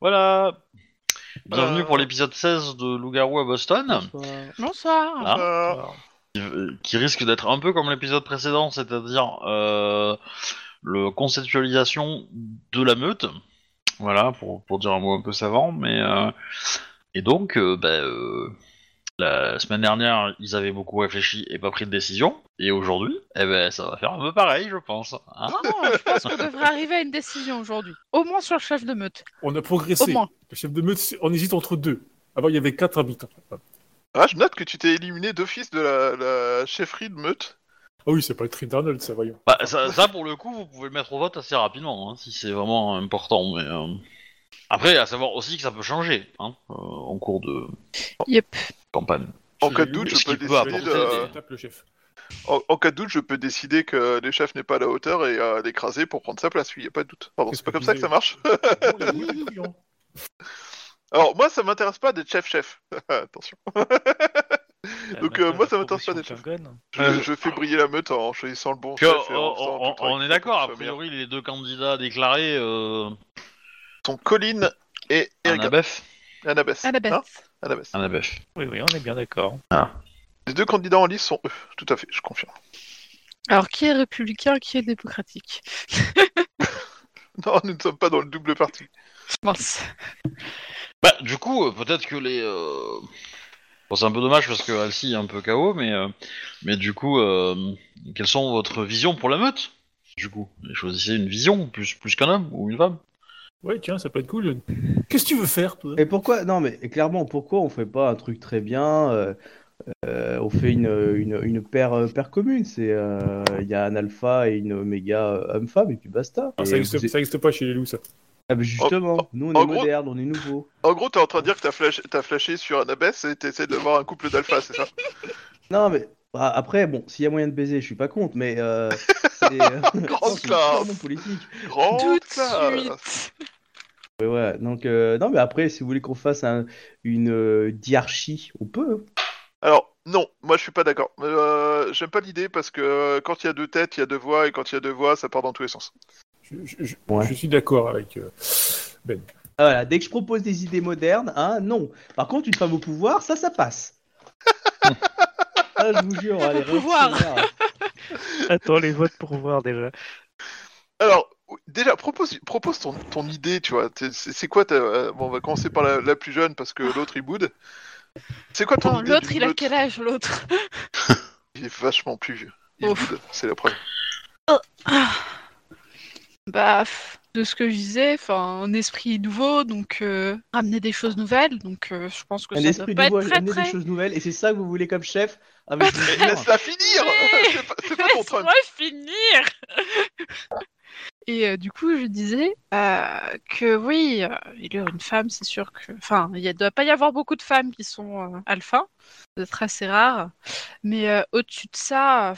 Voilà. Bienvenue pour l'épisode 16 de Loup-garou à Boston. Bonsoir. Voilà. Qui risque d'être un peu comme l'épisode précédent, c'est-à-dire la conceptualisation de la meute. Voilà, pour dire un mot un peu savant. Mais, et donc, la semaine dernière, ils avaient beaucoup réfléchi et pas pris de décision. Et aujourd'hui, ça va faire un peu pareil, je pense. Hein non, je pense qu'on devrait arriver à une décision aujourd'hui. Au moins sur le chef de meute. On a progressé. Au moins. Le chef de meute, on hésite entre deux. Avant, il y avait 4 habitants. Ah, je note que tu t'es éliminé d'office de la chefferie de meute. Ah oui, c'est pas le trip d'Arnold, ça, voyons. Bah, ça, pour le coup, vous pouvez le mettre au vote assez rapidement, hein, si c'est vraiment important. Mais, après, à savoir aussi que ça peut changer, hein, en cours de campagne. En cas de doute, je peux décider le chef. En cas de doute, je peux décider que le chef n'est pas à la hauteur et l'écraser pour prendre sa place. Oui, il n'y a pas de doute. Pardon, c'est pas comme ça que ça marche. Alors, moi, ça m'intéresse pas d'être chef-chef. Attention. Donc, moi, ça m'intéresse pas d'être chef. Je fais briller la meute en choisissant le bon chef. On est d'accord, a priori, les deux candidats déclarés sont Colin et Erika. Annabeth. Oui, on est bien d'accord. Ah. Les deux candidats en lice sont eux, tout à fait, je confirme. Alors, qui est républicain, qui est démocratique? Non, nous ne sommes pas dans le double parti. Mince. Bah, du coup, peut-être que les... Bon, c'est un peu dommage parce que Alcy est un peu KO, mais du coup, quelles sont votre vision pour la meute? Du coup, choisissez une vision, plus qu'un homme ou une femme. Ouais, tiens, ça peut être cool. Qu'est-ce que tu veux faire, toi? Et pourquoi? Non, mais clairement, pourquoi on fait pas un truc très bien? On fait une paire commune. C'est y a un alpha et une oméga homme-femme et puis basta. Ah, ça existe pas chez les loups, ça. Ah bah justement, nous on est modernes, on est nouveaux. En gros, t'es en train de dire que t'as flashé sur Annabeth et t'essaies de voir un couple d'alpha, c'est ça? Non mais, bah, après, bon, s'il y a moyen de baiser, je suis pas contre, mais grande classe politique. Grande classe. Ouais, ouais, donc, non mais après, si vous voulez qu'on fasse une diarchie, on peut. Alors, non, moi je suis pas d'accord. J'aime pas l'idée parce que quand il y a deux têtes, il y a deux voix, et quand il y a deux voix, ça part dans tous les sens. Je suis d'accord avec Ben. Ah, voilà, dès que je propose des idées modernes, hein, non. Par contre, une femme au pouvoir, ça passe. Ah, je vous jure, allez, attends, les votes pour voir déjà. Alors, déjà, propose ton idée, tu vois. C'est quoi bon, on va commencer par la plus jeune parce que l'autre il boude. C'est quoi ton idée? L'autre, il a quel âge, l'autre? Il est vachement plus vieux. Il boude, c'est la preuve. Bah, de ce que je disais, un esprit nouveau, donc ramener des choses nouvelles, donc je pense que ça doit pas être très ramener des choses nouvelles, et c'est ça que vous voulez comme chef avec... Laisse-la finir. C'est pas ton train. Laisse-moi finir. Et du coup, je disais que oui, élire une femme, c'est sûr que... Enfin, il ne doit pas y avoir beaucoup de femmes qui sont alpha, c'est assez rare, mais au-dessus de ça,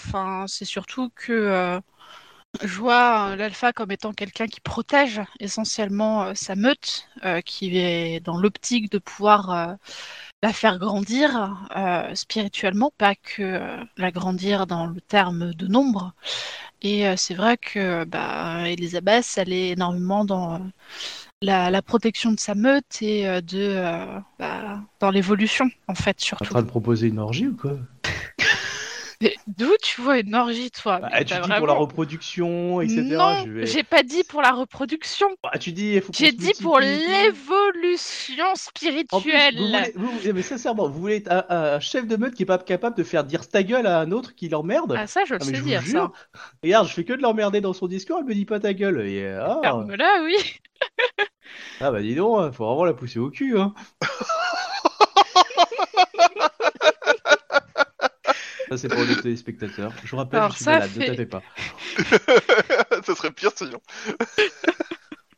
c'est surtout que... je vois l'alpha comme étant quelqu'un qui protège essentiellement sa meute, qui est dans l'optique de pouvoir la faire grandir spirituellement, pas que la grandir dans le terme de nombre. Et c'est vrai que Elisabeth, elle est énormément dans la protection de sa meute et dans l'évolution, en fait, surtout. Tu es en train de proposer une orgie ou quoi? Mais d'où tu vois une orgie, toi? Tu dis vraiment... pour la reproduction, etc. Non, j'ai pas dit pour la reproduction. Bah, tu dis, j'ai dit pour l'évolution spirituelle. Plus, mais sincèrement, vous voulez être un chef de meute qui est pas capable de faire dire ta gueule à un autre qui l'emmerde? Ah ça, je sais dire ça. Regarde, je fais que de l'emmerder dans son discours, elle me dit pas ta gueule. Ferme-la, oui. Ah bah dis donc, faut vraiment la pousser au cul, hein. Ça, c'est pour les téléspectateurs. Je vous rappelle, alors, je suis malade, ne tapez pas. Ça serait pire sinon.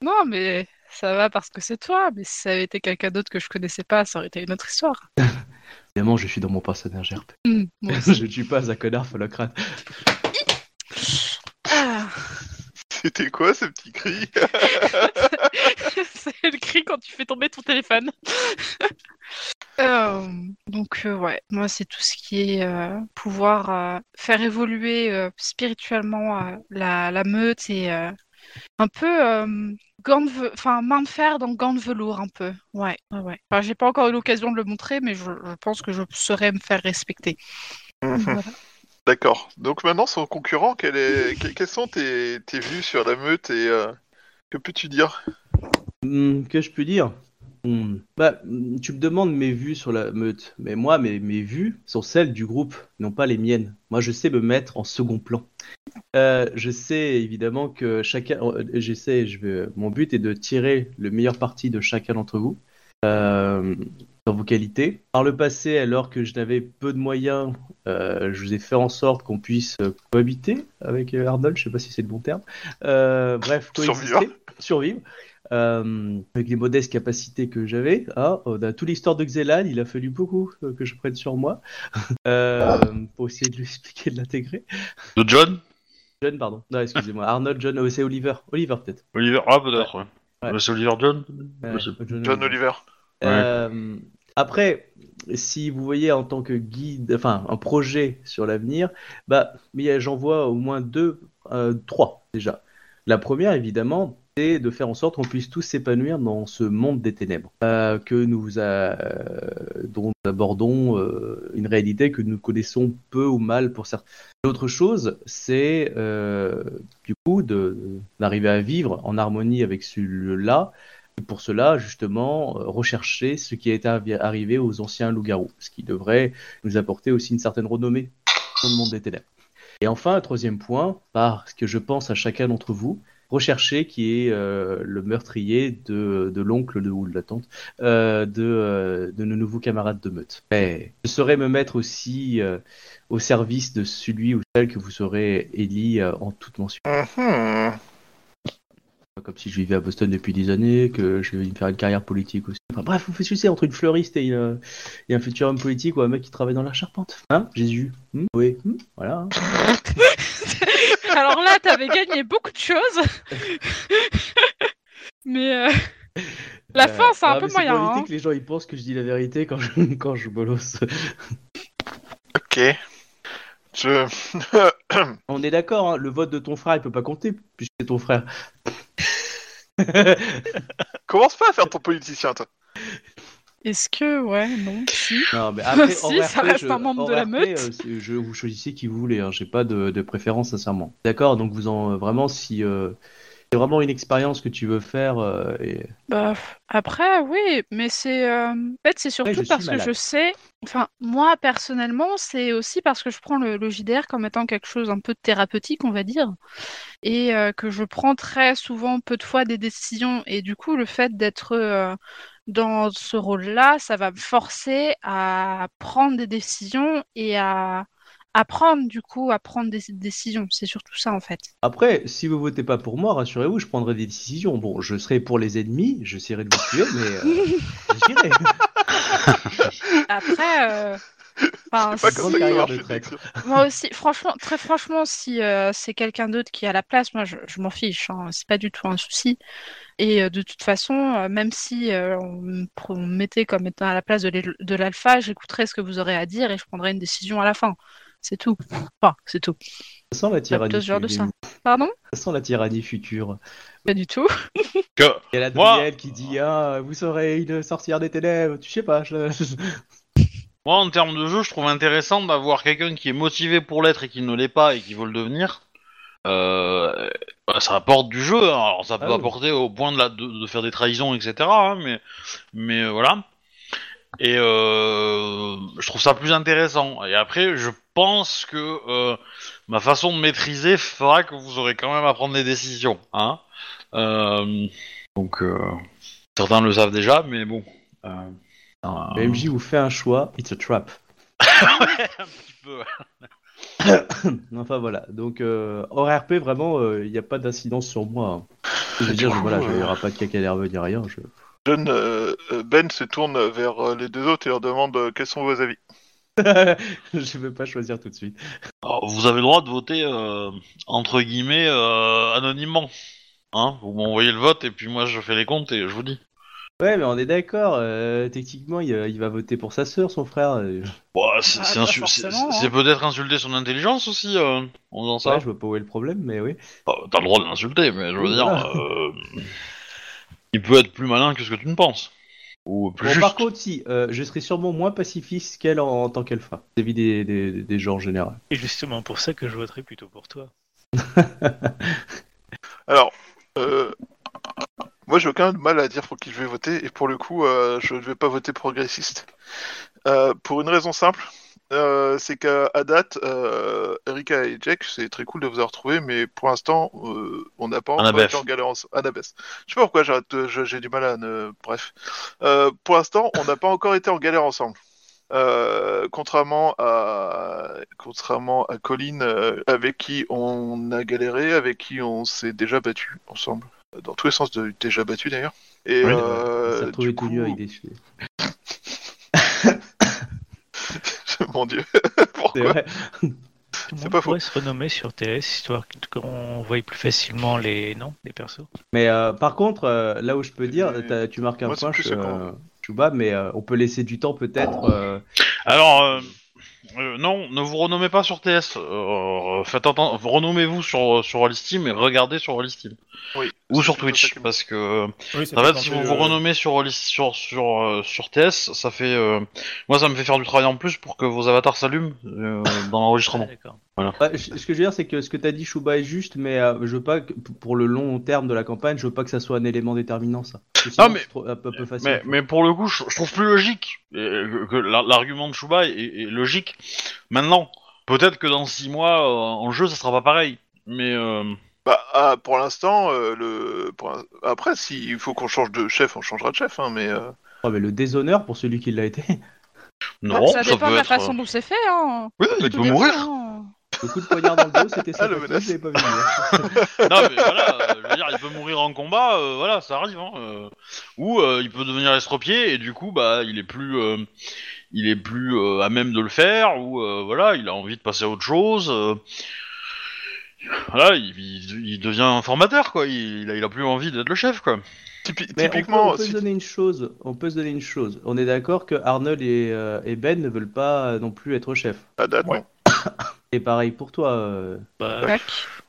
Non, mais ça va parce que c'est toi. Mais si ça avait été quelqu'un d'autre que je connaissais pas, ça aurait été une autre histoire. Évidemment, je suis dans mon personnage RP. Je ne tue pas un connard phallocrate. C'était quoi ce petit cri? C'est le cri quand tu fais tomber ton téléphone. Ouais, moi c'est tout ce qui est pouvoir faire évoluer spirituellement la meute et un peu main de fer dans gants de velours un peu. Ouais. Enfin, j'ai pas encore eu l'occasion de le montrer, mais je pense que je saurais me faire respecter. Voilà. D'accord. Donc maintenant, son concurrent, quelles sont tes vues sur la meute et que peux-tu dire? Que je peux dire? Bah, tu me demandes mes vues sur la meute, mais moi, mes vues sont celles du groupe, non pas les miennes. Moi, je sais me mettre en second plan. Je sais évidemment que chacun... Mon but est de tirer le meilleur parti de chacun d'entre vous, dans vos qualités. Par le passé, alors que je n'avais peu de moyens, je vous ai fait en sorte qu'on puisse cohabiter avec Arnold, je ne sais pas si c'est le bon terme. Survivre. Avec les modestes capacités que j'avais, dans toute l'histoire de Xelan, il a fallu beaucoup que je prenne sur moi pour essayer de lui expliquer, de l'intégrer. De John, pardon. Non, excusez-moi. Arnold, John, c'est Oliver. Oliver, peut-être. Oliver, peut-être. Ouais. C'est Oliver John. John Oliver. Ouais. Après, si vous voyez en tant que guide, enfin un projet sur l'avenir, bah, mais j'en vois au moins trois déjà. La première, évidemment, c'est de faire en sorte qu'on puisse tous s'épanouir dans ce monde des ténèbres, dont nous abordons une réalité que nous connaissons peu ou mal pour certains. L'autre chose, c'est du coup d'arriver à vivre en harmonie avec celui-là, et pour cela, justement, rechercher ce qui est arrivé aux anciens loups-garous, ce qui devrait nous apporter aussi une certaine renommée dans le monde des ténèbres. Et enfin, troisième point, parce que je pense à chacun d'entre vous, rechercher qui est le meurtrier de l'oncle ou de la tante de nos nouveaux camarades de meute. Mais je saurais me mettre aussi au service de celui ou celle que vous serez éli en toute mention. Mm-hmm. Comme si je vivais à Boston depuis des années, que je vais me faire une carrière politique aussi. Enfin, bref, vous faites sucer entre une fleuriste et un futur homme politique ou un mec qui travaille dans la charpente. Hein, Jésus? Oui, voilà. Alors là, t'avais gagné beaucoup de choses, mais la fin, c'est un peu moyen. C'est politique, hein. Les gens ils pensent que je dis la vérité quand je bolosse. Ok. On est d'accord, hein, le vote de ton frère il peut pas compter puisque c'est ton frère. Commence pas à faire ton politicien, toi. Est-ce que, Non, mais après, si, ça reste un membre de la meute. Vous choisissez qui vous voulez, hein. J'ai pas de préférence, sincèrement. D'accord, donc vraiment, si c'est vraiment une expérience que tu veux faire... Après, oui, mais c'est... En fait, c'est surtout parce que je sais... Enfin, moi, personnellement, c'est aussi parce que je prends le JDR comme étant quelque chose un peu thérapeutique, on va dire, et que je prends très souvent, peu de fois, des décisions. Et du coup, le fait d'être... dans ce rôle-là, ça va me forcer à prendre des décisions et à prendre des décisions. C'est surtout ça, en fait. Après, si vous votez pas pour moi, rassurez-vous, je prendrai des décisions. Bon, je serai pour les ennemis, j'essaierai de vous tuer, mais j'irai. Après... Moi aussi, franchement, si c'est quelqu'un d'autre qui est à la place, moi je m'en fiche, hein. C'est pas du tout un souci. Et de toute façon, même si on me mettait comme étant à la place de l'alpha, j'écouterais ce que vous aurez à dire et je prendrais une décision à la fin. C'est tout. C'est tout. Ça sent la tyrannie future. Pardon ? Ça sent la tyrannie future. Pas du tout. Il y a la Danielle qui dit vous serez une sorcière des ténèbres, tu sais pas. Moi, en termes de jeu, je trouve intéressant d'avoir quelqu'un qui est motivé pour l'être et qui ne l'est pas et qui veut le devenir. Ça apporte du jeu, hein. Alors ça peut apporter au point de faire des trahisons, etc. Hein, mais voilà. Et je trouve ça plus intéressant. Et après, je pense que ma façon de maîtriser fera que vous aurez quand même à prendre des décisions. Hein. Donc, certains le savent déjà, mais bon... Le MJ vous fait un choix, it's a trap. Ouais, un petit peu. Enfin voilà, donc hors RP, vraiment, il n'y a pas d'incidence sur moi. Hein. Je veux dire, il n'y aura pas de caca nerveux, il n'y a rien. Ben se tourne vers les deux autres et leur demande quels sont vos avis. Je ne veux pas choisir tout de suite. Alors, vous avez le droit de voter, entre guillemets, anonymement. Hein, vous m'envoyez le vote et puis moi je fais les comptes et je vous dis. Ouais, mais on est d'accord, techniquement, il va voter pour sa sœur, son frère. Bah, c'est peut-être insulter son intelligence aussi, en faisant ça. Ouais, je vois pas où est le problème, mais oui. Bah, t'as le droit de l'insulter, mais je veux dire, il peut être plus malin que ce que tu ne penses. Ou plus bon, juste. Par contre, si, je serais sûrement moins pacifiste qu'elle en tant qu'alpha, vis-à-vis des gens en général. Et justement pour ça que je voterais plutôt pour toi. Alors, moi, j'ai aucun mal à dire pour qui je vais voter, et pour le coup, je ne vais pas voter progressiste. Pour une raison simple, c'est qu'à date, Erika et Jake, c'est très cool de vous avoir retrouvé, mais pour l'instant, on n'a pas encore été en galère ensemble. Annabeth. Je sais pas pourquoi j'ai du mal à ne... Bref. Pour l'instant, on n'a pas encore été en galère ensemble. Contrairement à Colin, avec qui on a galéré, avec qui on s'est déjà battu ensemble. Dans tous les sens, déjà battu d'ailleurs. Et ouais, ça du coup... avec des cheveux. Mon Dieu, pourquoi ? C'est pas faux. On pourrait se renommer sur TS, histoire qu'on voie plus facilement les noms des persos. Mais par contre, là où je peux dire, tu marques un point, Chouba, mais on peut laisser du temps peut-être. Alors, non, ne vous renommez pas sur TS. Faites renommez-vous sur Rolisteam et regardez sur Rolisteam. Oui. Ou sur Twitch, parce que oui, en fait, si vous vous renommez sur TS, ça fait moi ça me fait faire du travail en plus pour que vos avatars s'allument dans l'enregistrement. Ah, voilà. Bah, ce que je veux dire, c'est que ce que t'as dit, Chouba, est juste, mais je veux pas que, pour le long terme de la campagne, je veux pas que ça soit un élément déterminant, ça. Sinon, ah, mais c'est trop, un peu facile. Mais pour le coup, je trouve plus logique que l'argument de Chouba est logique. Maintenant, peut-être que dans 6 mois, en jeu, ça sera pas pareil, mais. Bah, pour l'instant, après, s'il faut qu'on change de chef, on changera de chef, hein, mais... Oh, mais le déshonneur pour celui qui l'a été. Non, ça dépend de la façon dont c'est fait, hein. Oui, il peut mourir. Le coup de poignard dans le dos, c'était ça, je l'avais pas vu. Non, mais voilà, je veux dire, il peut mourir en combat, voilà, ça arrive, hein. Ou il peut devenir estropié, et du coup, bah, il est plus à même de le faire, ou voilà, il a envie de passer à autre chose... Voilà, il devient un formateur, quoi. Il a plus envie d'être le chef, quoi. Typiquement, on peut se donner une chose. On est d'accord que Arnold et Ben ne veulent pas non plus être chef. À date, ouais. Et pareil pour toi. Bah,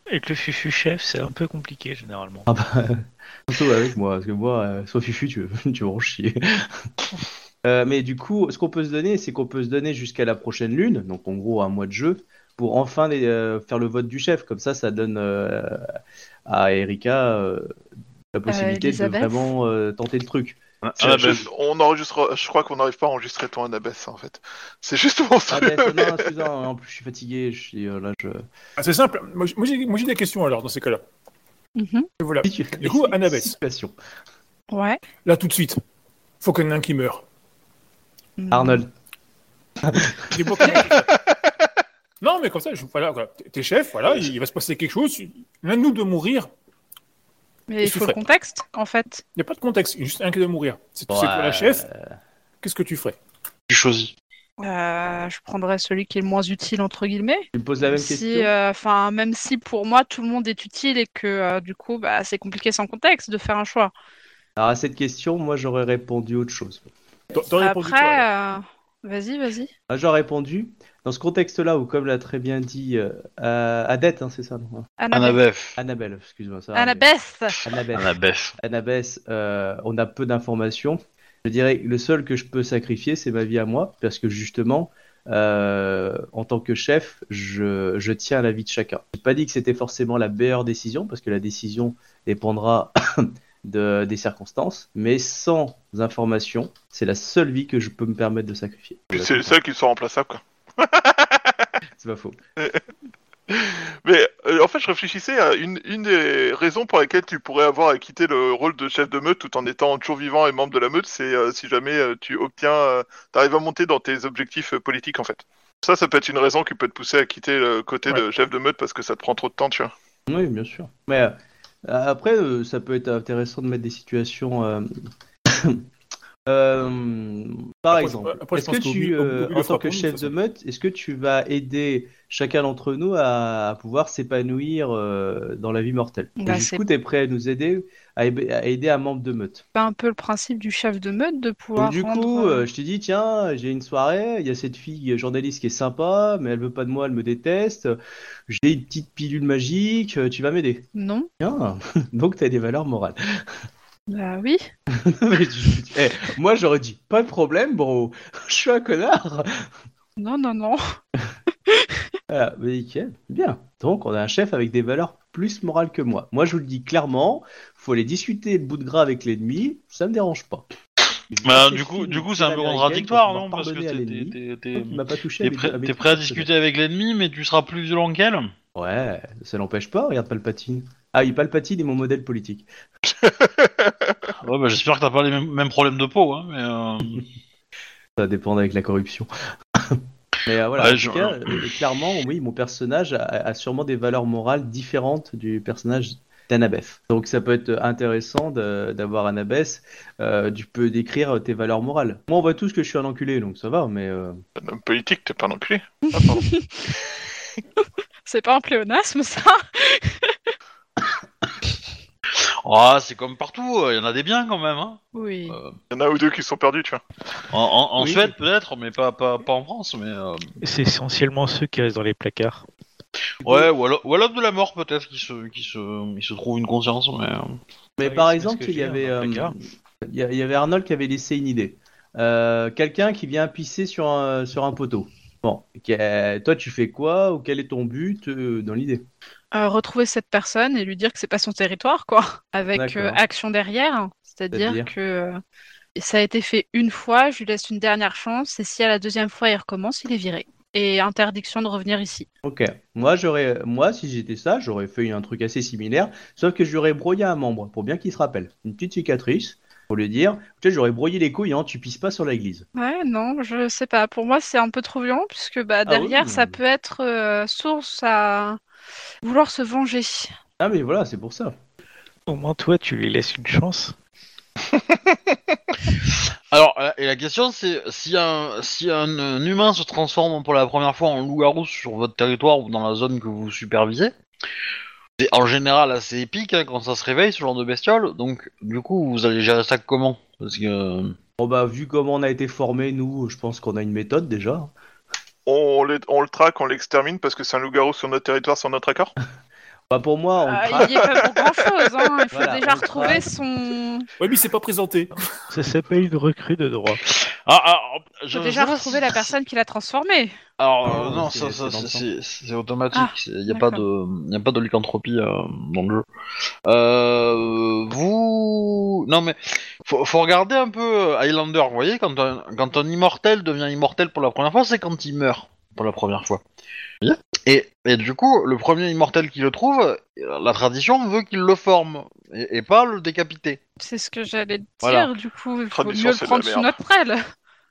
avec le fufu chef, c'est un peu compliqué généralement. Ah bah, surtout avec moi, parce que moi, soit fufu, tu vas en chier. Mais du coup, ce qu'on peut se donner, c'est qu'on peut se donner jusqu'à la prochaine lune, donc en gros un mois de jeu. Pour enfin faire le vote du chef. Comme ça, ça donne à Erika la possibilité de vraiment tenter le truc. On enregistrera. Je crois qu'on n'arrive pas à enregistrer ton Annabeth, en fait. C'est juste monstrueux. Non, excusez-moi, en plus, je suis fatigué. C'est simple. Moi, j'ai des questions, alors, dans ces cas-là. Mm-hmm. Voilà. Du coup, Annabeth. Ouais. Là, tout de suite, faut qu'il y en ait un qui meure. Arnold. J'ai beaucoup Non, mais comme ça, voilà, t'es chef, voilà, il va se passer quelque chose, l'un de nous doit mourir. Mais il faut le contexte, en fait. Il n'y a pas de contexte, juste un qui doit mourir. Si tu sais quoi, la chef, qu'est-ce que tu ferais ? Tu choisis. Je prendrais celui qui est le moins utile, entre guillemets. Tu me poses la même question ? Enfin, même si pour moi, tout le monde est utile et que, du coup, bah, c'est compliqué sans contexte de faire un choix. Alors, à cette question, moi, j'aurais répondu autre chose. T'aurais répondu quoi, alors ? Vas-y. Ah, j'aurais répondu. Dans ce contexte-là, où comme l'a très bien dit Adette, hein, c'est ça, non ? Annabeth, excuse-moi. Annabeth, on a peu d'informations. Je dirais que le seul que je peux sacrifier, c'est ma vie à moi, parce que justement, en tant que chef, je tiens à la vie de chacun. Je n'ai pas dit que c'était forcément la meilleure décision, parce que la décision dépendra des circonstances, mais sans information, c'est la seule vie que je peux me permettre de sacrifier. Puis c'est les seuls qui sont remplaçables, quoi. C'est pas faux. Mais en fait, je réfléchissais à une des raisons pour lesquelles tu pourrais avoir à quitter le rôle de chef de meute tout en étant toujours vivant et membre de la meute, c'est si jamais t'arrives à monter dans tes objectifs politiques, en fait. Ça peut être une raison qui peut te pousser à quitter le côté de chef de meute parce que ça te prend trop de temps, tu vois. Oui, bien sûr. Mais après, ça peut être intéressant de mettre des situations Par exemple, est-ce que tu, en tant que chef de meute, est-ce que tu vas aider chacun d'entre nous à pouvoir s'épanouir dans la vie mortelle? Bah, jusqu'où tu es prêt à nous aider, à aider un membre de meute? Pas un peu le principe du chef de meute de pouvoir. Donc, du coup, je t'ai dit, tiens, j'ai une soirée, il y a cette fille journaliste qui est sympa, mais elle veut pas de moi, elle me déteste, j'ai une petite pilule magique, tu vas m'aider? Non. Ah, donc tu as des valeurs morales. Bah oui. Hey, moi j'aurais dit pas de problème, bro. Je suis un connard. Non. Voilà, mais nickel, bien. Donc on a un chef avec des valeurs plus morales que moi. Moi je vous le dis clairement, faut aller discuter le bout de gras avec l'ennemi, ça me dérange pas. Du coup, c'est un peu contradictoire, non? Parce que t'es prêt à discuter avec l'ennemi, mais tu seras plus violent qu'elle. Ouais, ça l'empêche pas. Regarde Palpatine. Ah, Palpatine est mon modèle politique. Ouais, bah, j'espère que t'as pas les mêmes problèmes de peau, hein, mais ça dépend avec la corruption. Mais voilà, ouais, clairement, oui, mon personnage a sûrement des valeurs morales différentes du personnage d'Annabeth. Donc ça peut être intéressant d'avoir Annabeth, tu peux décrire tes valeurs morales. Moi, on voit tous que je suis un enculé, donc ça va, mais... Un homme politique, t'es pas un enculé. Ah, pardon. C'est pas un pléonasme, ça? Ah, oh, c'est comme partout, il y en a des biens quand même. Hein. Oui. Il y en a ou deux qui sont perdus, tu vois. En Suède peut-être, mais pas en France. Mais c'est essentiellement ceux qui restent dans les placards. Ouais, ou à l'aube de la mort peut-être qui se trouvent une conscience. Mais par exemple, il y avait Arnold qui avait laissé une idée. Quelqu'un qui vient pisser sur un poteau. Bon, toi tu fais quoi ou quel est ton but dans l'idée? Retrouver cette personne et lui dire que c'est pas son territoire, quoi, avec action derrière, hein. C'est-à-dire que ça a été fait une fois, je lui laisse une dernière chance, et si à la deuxième fois il recommence, il est viré. Et interdiction de revenir ici. Ok, moi si j'étais ça, j'aurais fait un truc assez similaire, sauf que j'aurais broyé un membre, pour bien qu'il se rappelle. Une petite cicatrice, pour lui dire, tu sais, j'aurais broyé les couilles, hein, tu pisses pas sur l'église. Ouais, non, je sais pas, pour moi c'est un peu trop violent, puisque derrière ça peut être source à... vouloir se venger. Ah mais voilà, c'est pour ça. Au moins toi, tu lui laisses une chance. Alors, et la question c'est, si un humain se transforme pour la première fois en loup-garou sur votre territoire ou dans la zone que vous supervisez, c'est en général assez épique, hein, quand ça se réveille, ce genre de bestiole, donc du coup, vous allez gérer ça comment? Parce que... Bon bah, vu comment on a été formés, nous, je pense qu'on a une méthode déjà. On le traque, on l'extermine parce que c'est un loup-garou sur notre territoire sans notre accord. Bah pour moi, on le traque. Il n'y est pas pour grand-chose, hein. Il faut déjà retrouver son... Oui, mais c'est pas présenté. Ça s'appelle une recrue de droit. Il faut déjà retrouver la personne qui l'a transformé. Alors non, c'est automatique. Il n'y a pas de lycanthropie dans le jeu. Vous... Non, mais faut regarder un peu Highlander. Vous voyez, quand un immortel devient immortel pour la première fois, c'est quand il meurt pour la première fois. Et du coup, le premier immortel qui le trouve, la tradition veut qu'il le forme et pas le décapiter. C'est ce que j'allais dire, du coup, il faut mieux le prendre sous notre aile.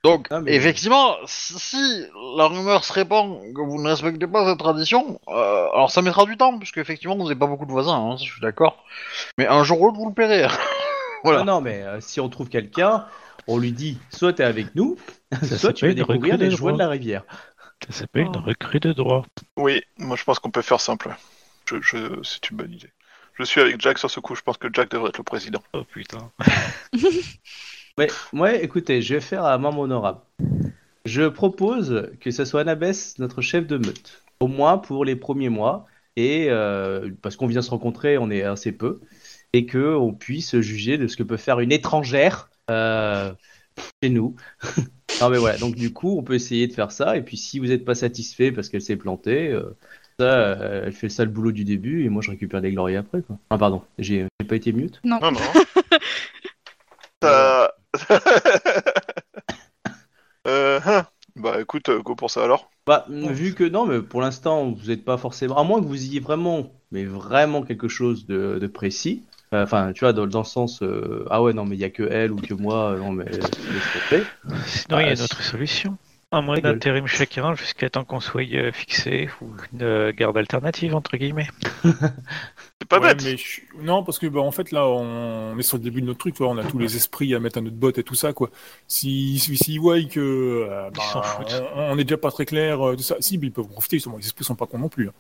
Donc, effectivement, si la rumeur se répand que vous ne respectez pas cette tradition, alors ça mettra du temps, puisque effectivement, vous n'avez pas beaucoup de voisins, hein, je suis d'accord. Mais un jour ou l'autre, vous le paierez. Voilà. Non, mais si on trouve quelqu'un, on lui dit, soit t'es avec nous, soit tu vas découvrir les joies de la rivière. Ça s'appelle une recrue de droit. Oui, moi je pense qu'on peut faire simple. C'est une bonne idée. Je suis avec Jack sur ce coup, je pense que Jack devrait être le président. Oh putain. Ouais, écoutez, je vais faire à main honorable. Je propose que ça soit Annabeth, notre chef de meute. Au moins pour les premiers mois, et parce qu'on vient se rencontrer, on est assez peu, et qu'on puisse juger de ce que peut faire une étrangère chez nous. Non mais voilà, donc du coup on peut essayer de faire ça, et puis si vous n'êtes pas satisfait parce qu'elle s'est plantée, elle fait ça le boulot du début, et moi je récupère des glories après, quoi. Ah pardon, j'ai pas été mute. Non. Bah écoute, go pour ça alors. Bah vu que non, mais pour l'instant vous n'êtes pas forcément, à moins que vous ayez vraiment quelque chose de précis. Enfin, tu vois, dans le sens... ah ouais, non, mais il n'y a que elle ou que moi. Non, mais... Sinon, il y a une autre solution. Un mois d'intérim chacun jusqu'à temps qu'on soit fixé, ou une garde alternative, entre guillemets. C'est pas bête. Mais non, parce que bah, en fait, là, on est sur le début de notre truc. Quoi. On a tous les esprits à mettre à notre botte et tout ça. Quoi. S'ils voient que on n'est déjà pas très clair, tout ça. Si, mais ils peuvent profiter. Justement. Les esprits sont pas cons non plus. Hein.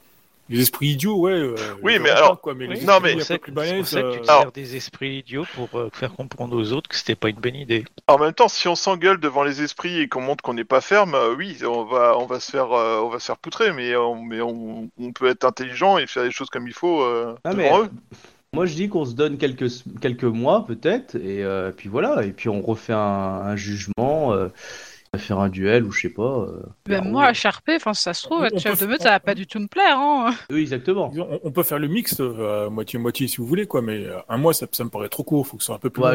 Les esprits idiots, ouais. Oui, mais alors. Quoi, mais oui, non, mais c'est pour ça que tu te sers des esprits idiots pour faire comprendre aux autres que c'était pas une bonne idée. En même temps, si on s'engueule devant les esprits et qu'on montre qu'on n'est pas ferme, oui, on va se faire poutrer, mais on peut être intelligent et faire les choses comme il faut devant eux. Moi, je dis qu'on se donne quelques mois peut-être, et puis voilà, et puis on refait un jugement. Faire un duel ou je sais pas. Ben moi, à Charpé, enfin ça se trouve, être chef de meute, ça va pas du tout me plaire. Hein. Oui, exactement. On peut faire le mix moitié-moitié si vous voulez, quoi. Mais un mois, ça me paraît trop court. Faut que ce soit un peu plus long.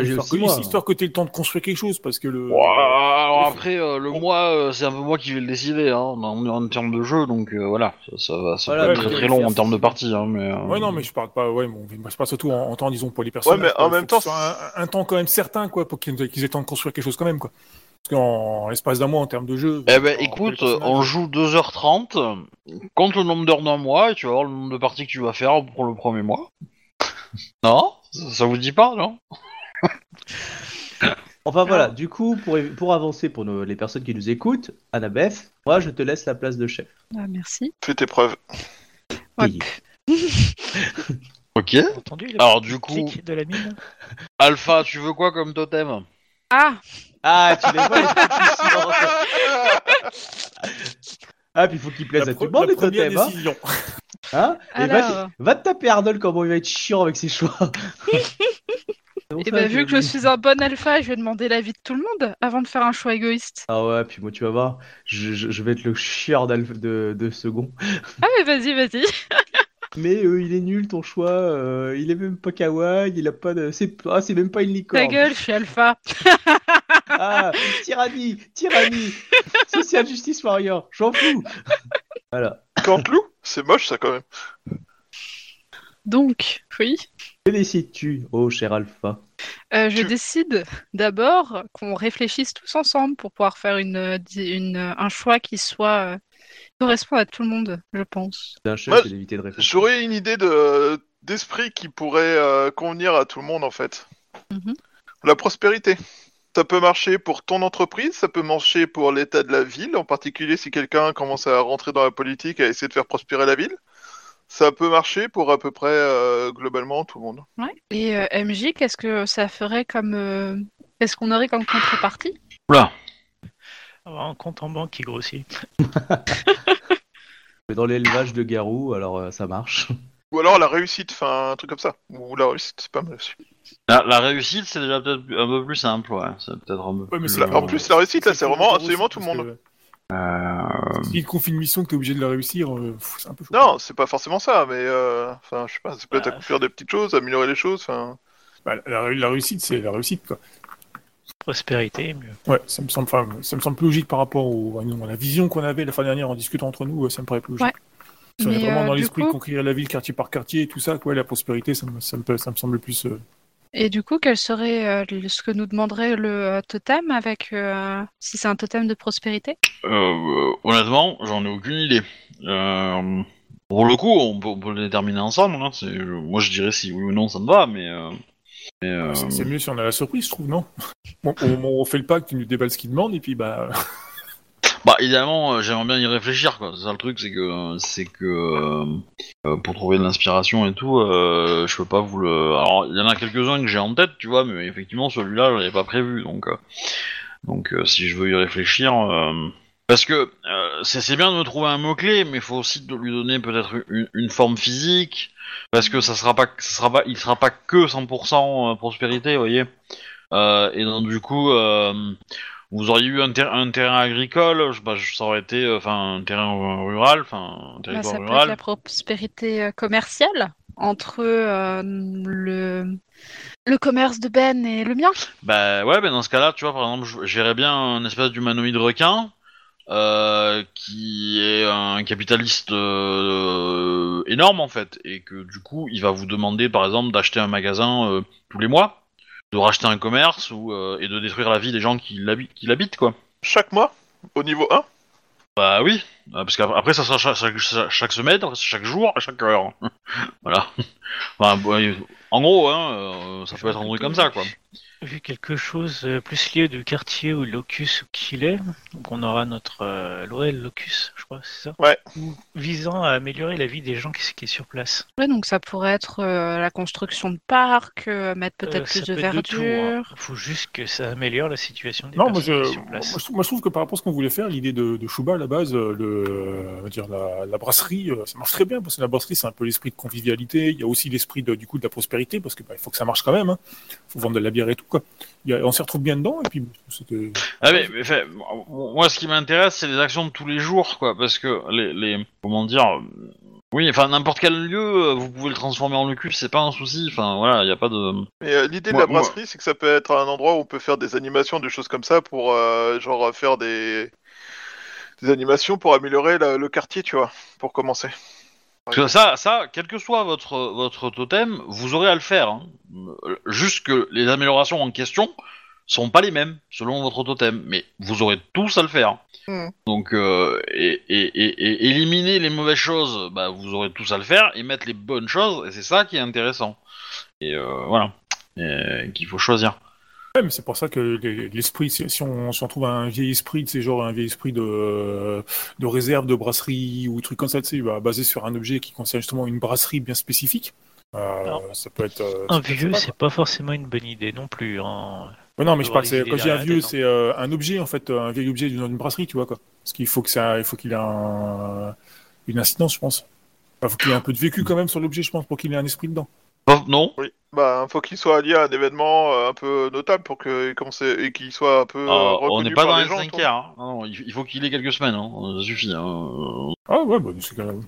Histoire que t'aies le temps de construire quelque chose, parce que le. Alors après, le mois, c'est un peu moi qui vais le décider. Hein. On est en termes de jeu, donc voilà, ça va être très très long en termes de partie. Hein, mais. Ouais, non, mais je parle pas. Ouais, bon, je parle surtout en temps, disons, pour les personnages. Ouais, mais en même temps, un temps quand même certain, quoi, pour qu'ils aient le temps de construire quelque chose quand même, quoi. En l'espace d'un mois en termes de jeu. Eh ben écoute, on joue 2h30, compte le nombre d'heures d'un mois et tu vas voir le nombre de parties que tu vas faire pour le premier mois. Non ? Ça vous dit pas, non ? Enfin voilà, du coup, pour avancer pour les personnes qui nous écoutent, Annabeth, moi je te laisse la place de chef. Ah, merci. Fais tes preuves. Ouais. Ok. Entendu, alors du coup, de la mine. Alpha, tu veux quoi comme totem ? Ah, tu les vois, les petits. Ah, puis il faut qu'il plaise à tout le monde, les totems, hein. Alors... va te taper Arnold, comment il va être chiant avec ses choix. Et bah, vu que je suis un bon alpha, je vais demander l'avis de tout le monde avant de faire un choix égoïste. Ah ouais, puis moi, tu vas voir, je vais être le chieur de second. Ah mais vas-y. Mais il est nul ton choix, il est même pas kawaii, il a pas de... c'est même pas une licorne. Ta gueule, je suis alpha. Ah, tyrannie, social justice warrior, j'en fous. Voilà. Cantelou, c'est moche ça quand même. Donc, oui. Que décides-tu, oh cher alpha? Je décide d'abord qu'on réfléchisse tous ensemble pour pouvoir faire un choix qui soit... correspond à tout le monde, je pense. C'est un chef, moi, d'éviter de réfléchir. J'aurais une idée d'esprit qui pourrait convenir à tout le monde, en fait. Mm-hmm. La prospérité. Ça peut marcher pour ton entreprise, ça peut marcher pour l'état de la ville, en particulier si quelqu'un commence à rentrer dans la politique et à essayer de faire prospérer la ville. Ça peut marcher pour à peu près, globalement, tout le monde. Ouais. Et MJ, qu'est-ce que ça ferait comme... qu'est-ce qu'on aurait comme contrepartie ? Oula. Un compte en banque qui grossit. Dans l'élevage de garous, alors ça marche. Ou alors la réussite, enfin un truc comme ça. Ou la réussite, c'est pas mal. La réussite, c'est déjà peut-être un peu plus simple, ouais. C'est peut-être un peu plus en plus, la réussite, là, c'est vraiment absolument tout le monde. S'il confie une mission que t'es obligé de la réussir, c'est un peu chaud. Non, c'est pas forcément ça, mais enfin, je sais pas, c'est peut-être accomplir des petites choses, améliorer les choses, enfin. Bah, la réussite, c'est la réussite, quoi. Prospérité, mieux. Ouais, ça me semble plus logique par rapport à la vision qu'on avait la fin dernière en discutant entre nous, ça me paraît plus logique. Ouais. On est vraiment dans l'esprit de conquérir la ville quartier par quartier et tout ça, quoi, la prospérité, ça me semble plus... Et du coup, quel serait ce que nous demanderait le totem avec... si c'est un totem de prospérité ? Honnêtement, j'en ai aucune idée. Pour le coup, on peut le déterminer ensemble. Hein, moi, je dirais si oui ou non, ça me va, mais... C'est mieux si on a la surprise, je trouve, non ? On fait le pack, tu nous déballes ce qu'il demande, et puis bah... Bah, évidemment, j'aimerais bien y réfléchir, quoi. C'est ça, le truc, c'est que pour trouver de l'inspiration et tout, je peux pas vous le... Alors, il y en a quelques-uns que j'ai en tête, tu vois, mais effectivement, celui-là, je l'avais pas prévu, donc si je veux y réfléchir... Parce que c'est bien de me trouver un mot-clé, mais faut aussi lui donner peut-être une forme physique, parce que il sera pas que 100% prospérité, vous voyez. Et donc du coup, vous auriez eu un terrain agricole, ça aurait été, un terrain rural, un territoire rural. Ça peut être la prospérité commerciale entre le commerce de Ben et le mien. Bah ouais, dans ce cas-là, tu vois, par exemple, j'irais bien un espèce d'humanoïde requin. Qui est un capitaliste énorme en fait, et que du coup il va vous demander par exemple d'acheter un magasin tous les mois, de racheter un commerce et de détruire la vie des gens qui l'habitent, quoi. Chaque mois, au niveau 1. Bah oui, parce qu'après ça sera chaque semaine, chaque jour, chaque heure. Voilà. Enfin, en gros, hein, ça peut être un truc comme ça, quoi. Vu quelque chose plus lié du quartier où Locus qu'il est, donc on aura notre l'OL Locus, je crois, c'est ça. Ouais. Visant à améliorer la vie des gens qui est sur place. Ouais, donc ça pourrait être la construction de parcs, mettre peut-être plus de verdure. Il faut juste que ça améliore la situation des personnes qui sont sur place. Moi, je trouve que par rapport à ce qu'on voulait faire, l'idée de Chouba à la base, la brasserie, ça marche très bien parce que la brasserie c'est un peu l'esprit de convivialité. Il y a aussi l'esprit de la prospérité parce que il faut que ça marche quand même. Faut vendre de la bière et tout. Quoi. On s'y retrouve bien dedans et puis c'était... Ah mais fait, moi ce qui m'intéresse c'est les actions de tous les jours quoi, parce que les comment dire, oui enfin n'importe quel lieu vous pouvez le transformer en Lucus, c'est pas un souci, enfin voilà il y a pas de. Mais l'idée de la brasserie c'est que ça peut être un endroit où on peut faire des animations, des choses comme ça pour genre faire des animations pour améliorer le quartier tu vois, pour commencer. Parce que ça, quel que soit votre totem, vous aurez à le faire. Hein. Juste que les améliorations en question sont pas les mêmes selon votre totem, mais vous aurez tous à le faire. Mmh. Donc, et éliminer les mauvaises choses, bah, vous aurez tous à le faire, et mettre les bonnes choses, et c'est ça qui est intéressant. Et voilà, et qu'il faut choisir. Mais c'est pour ça que l'esprit, si on trouve un vieil esprit, c'est genre un vieil esprit de réserve, de brasserie ou truc comme ça, tu sais, bah, basé sur un objet qui contient justement une brasserie bien spécifique. Ça peut être un vieux, c'est pas forcément une bonne idée non plus. Hein. Ouais, non, mais je parle, quand je dis un vieux, c'est un objet en fait, un vieil objet d'une brasserie, tu vois quoi. Parce qu'il faut qu'il ait une incidence, je pense. Enfin, faut qu'il ait un peu de vécu quand même sur l'objet, je pense, pour qu'il ait un esprit dedans. Non. Oui. Bah, il faut qu'il soit lié à un événement un peu notable pour qu'il soit un peu reconnu. On n'est pas dans les 5 quarts. Il faut qu'il ait quelques semaines. Hein. Ça suffit. Ah ouais, bah c'est quand même.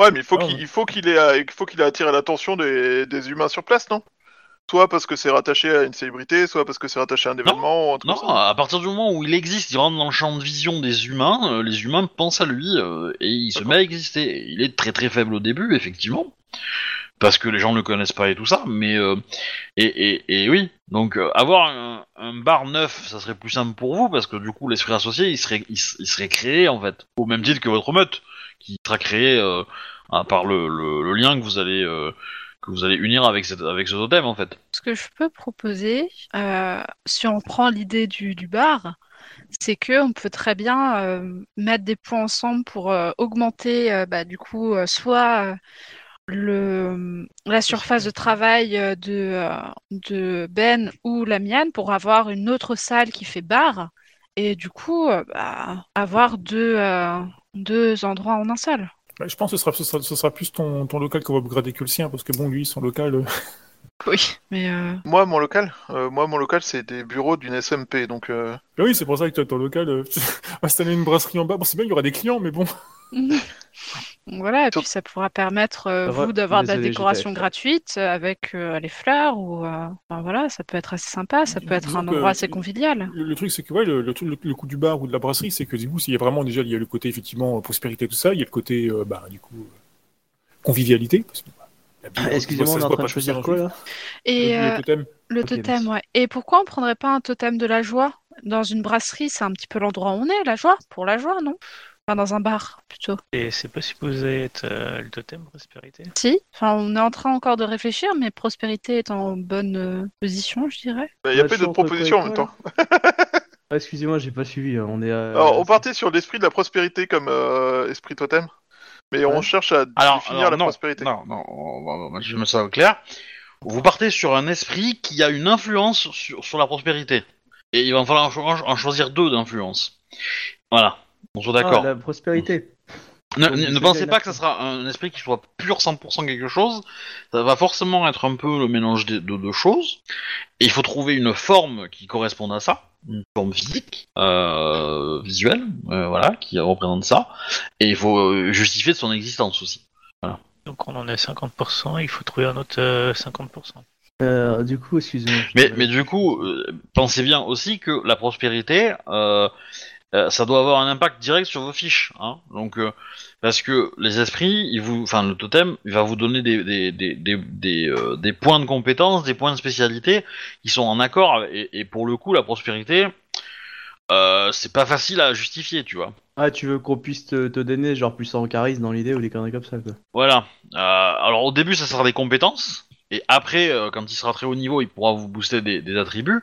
Ouais, mais il faut qu'il ait attiré l'attention des humains sur place, non ? Soit parce que c'est rattaché à une célébrité, soit parce que c'est rattaché à un événement. Non, à partir du moment où il existe, il rentre dans le champ de vision des humains. Les humains pensent à lui et il se met à exister. Il est très très faible au début, effectivement. Parce que les gens ne le connaissent pas et tout ça, mais et oui, donc avoir un bar neuf, ça serait plus simple pour vous parce que du coup l'esprit associé il serait créé en fait, au même titre que votre meute, qui sera créé par le lien que vous allez unir avec ce totem en fait. Ce que je peux proposer, si on prend l'idée du bar. C'est qu'on peut très bien mettre des points ensemble pour augmenter du coup soit la surface de travail de Ben ou la mienne pour avoir une autre salle qui fait bar et du coup avoir deux endroits en un seul. Bah, je pense que ce sera plus ton local qu'on va upgrader que le sien parce que bon lui son local... Oui, mais Moi, mon local, c'est des bureaux d'une SMP, donc... Ben oui, c'est pour ça que toi, ton local, installer une brasserie en bas, bon, c'est bien, il y aura des clients, mais bon... Voilà, et puis ça pourra permettre, vous, d'avoir de la décoration gratuite avec les fleurs, ou... Enfin, voilà, ça peut être assez sympa, ça peut être un endroit assez convivial. Le truc, c'est que, ouais, le coup du bar ou de la brasserie, c'est que, du coup, s'il y a vraiment, déjà, il y a le côté, effectivement, prospérité, tout ça, il y a le côté, convivialité, parce que... Excusez-moi, on est en train de choisir quoi là ? Et le totem, ouais. Et pourquoi on prendrait pas un totem de la joie ? Dans une brasserie, c'est un petit peu l'endroit où on est, la joie, pour la joie, non ? Enfin, dans un bar, plutôt. Et c'est pas supposé être le totem prospérité ? Si, enfin, on est en train encore de réfléchir, mais prospérité est en bonne position, je dirais. Il n'y a pas d'autres propositions en même temps. Ah, excusez-moi, j'ai pas suivi. Alors, on partait sur l'esprit de la prospérité comme esprit totem ? Mais on cherche à définir la prospérité. Non, je mets ça au clair. Vous partez sur un esprit qui a une influence sur la prospérité. Et il va falloir en choisir deux d'influence. Voilà, on soit d'accord. Ah, la prospérité. Ne pensez pas que ça sera un esprit qui soit pur 100% quelque chose. Ça va forcément être un peu le mélange de deux choses. Et il faut trouver une forme qui corresponde à ça. Une forme physique, visuelle, voilà, qui représente ça, et il faut justifier de son existence aussi. Voilà. Donc on en est à 50%, il faut trouver un autre 50%. Du coup, excusez-moi. Mais du coup, pensez bien aussi que la prospérité, ça doit avoir un impact direct sur vos fiches, hein. Donc, parce que les esprits, le totem, il va vous donner des points de compétence, des points de spécialité qui sont en accord, et pour le coup, la prospérité, c'est pas facile à justifier, tu vois. Ah, tu veux qu'on puisse te donner genre plus en charisme dans l'idée ou des conneries comme ça, quoi. Voilà. Alors au début, ça sera des compétences. Et après, quand il sera très haut niveau, il pourra vous booster des attributs.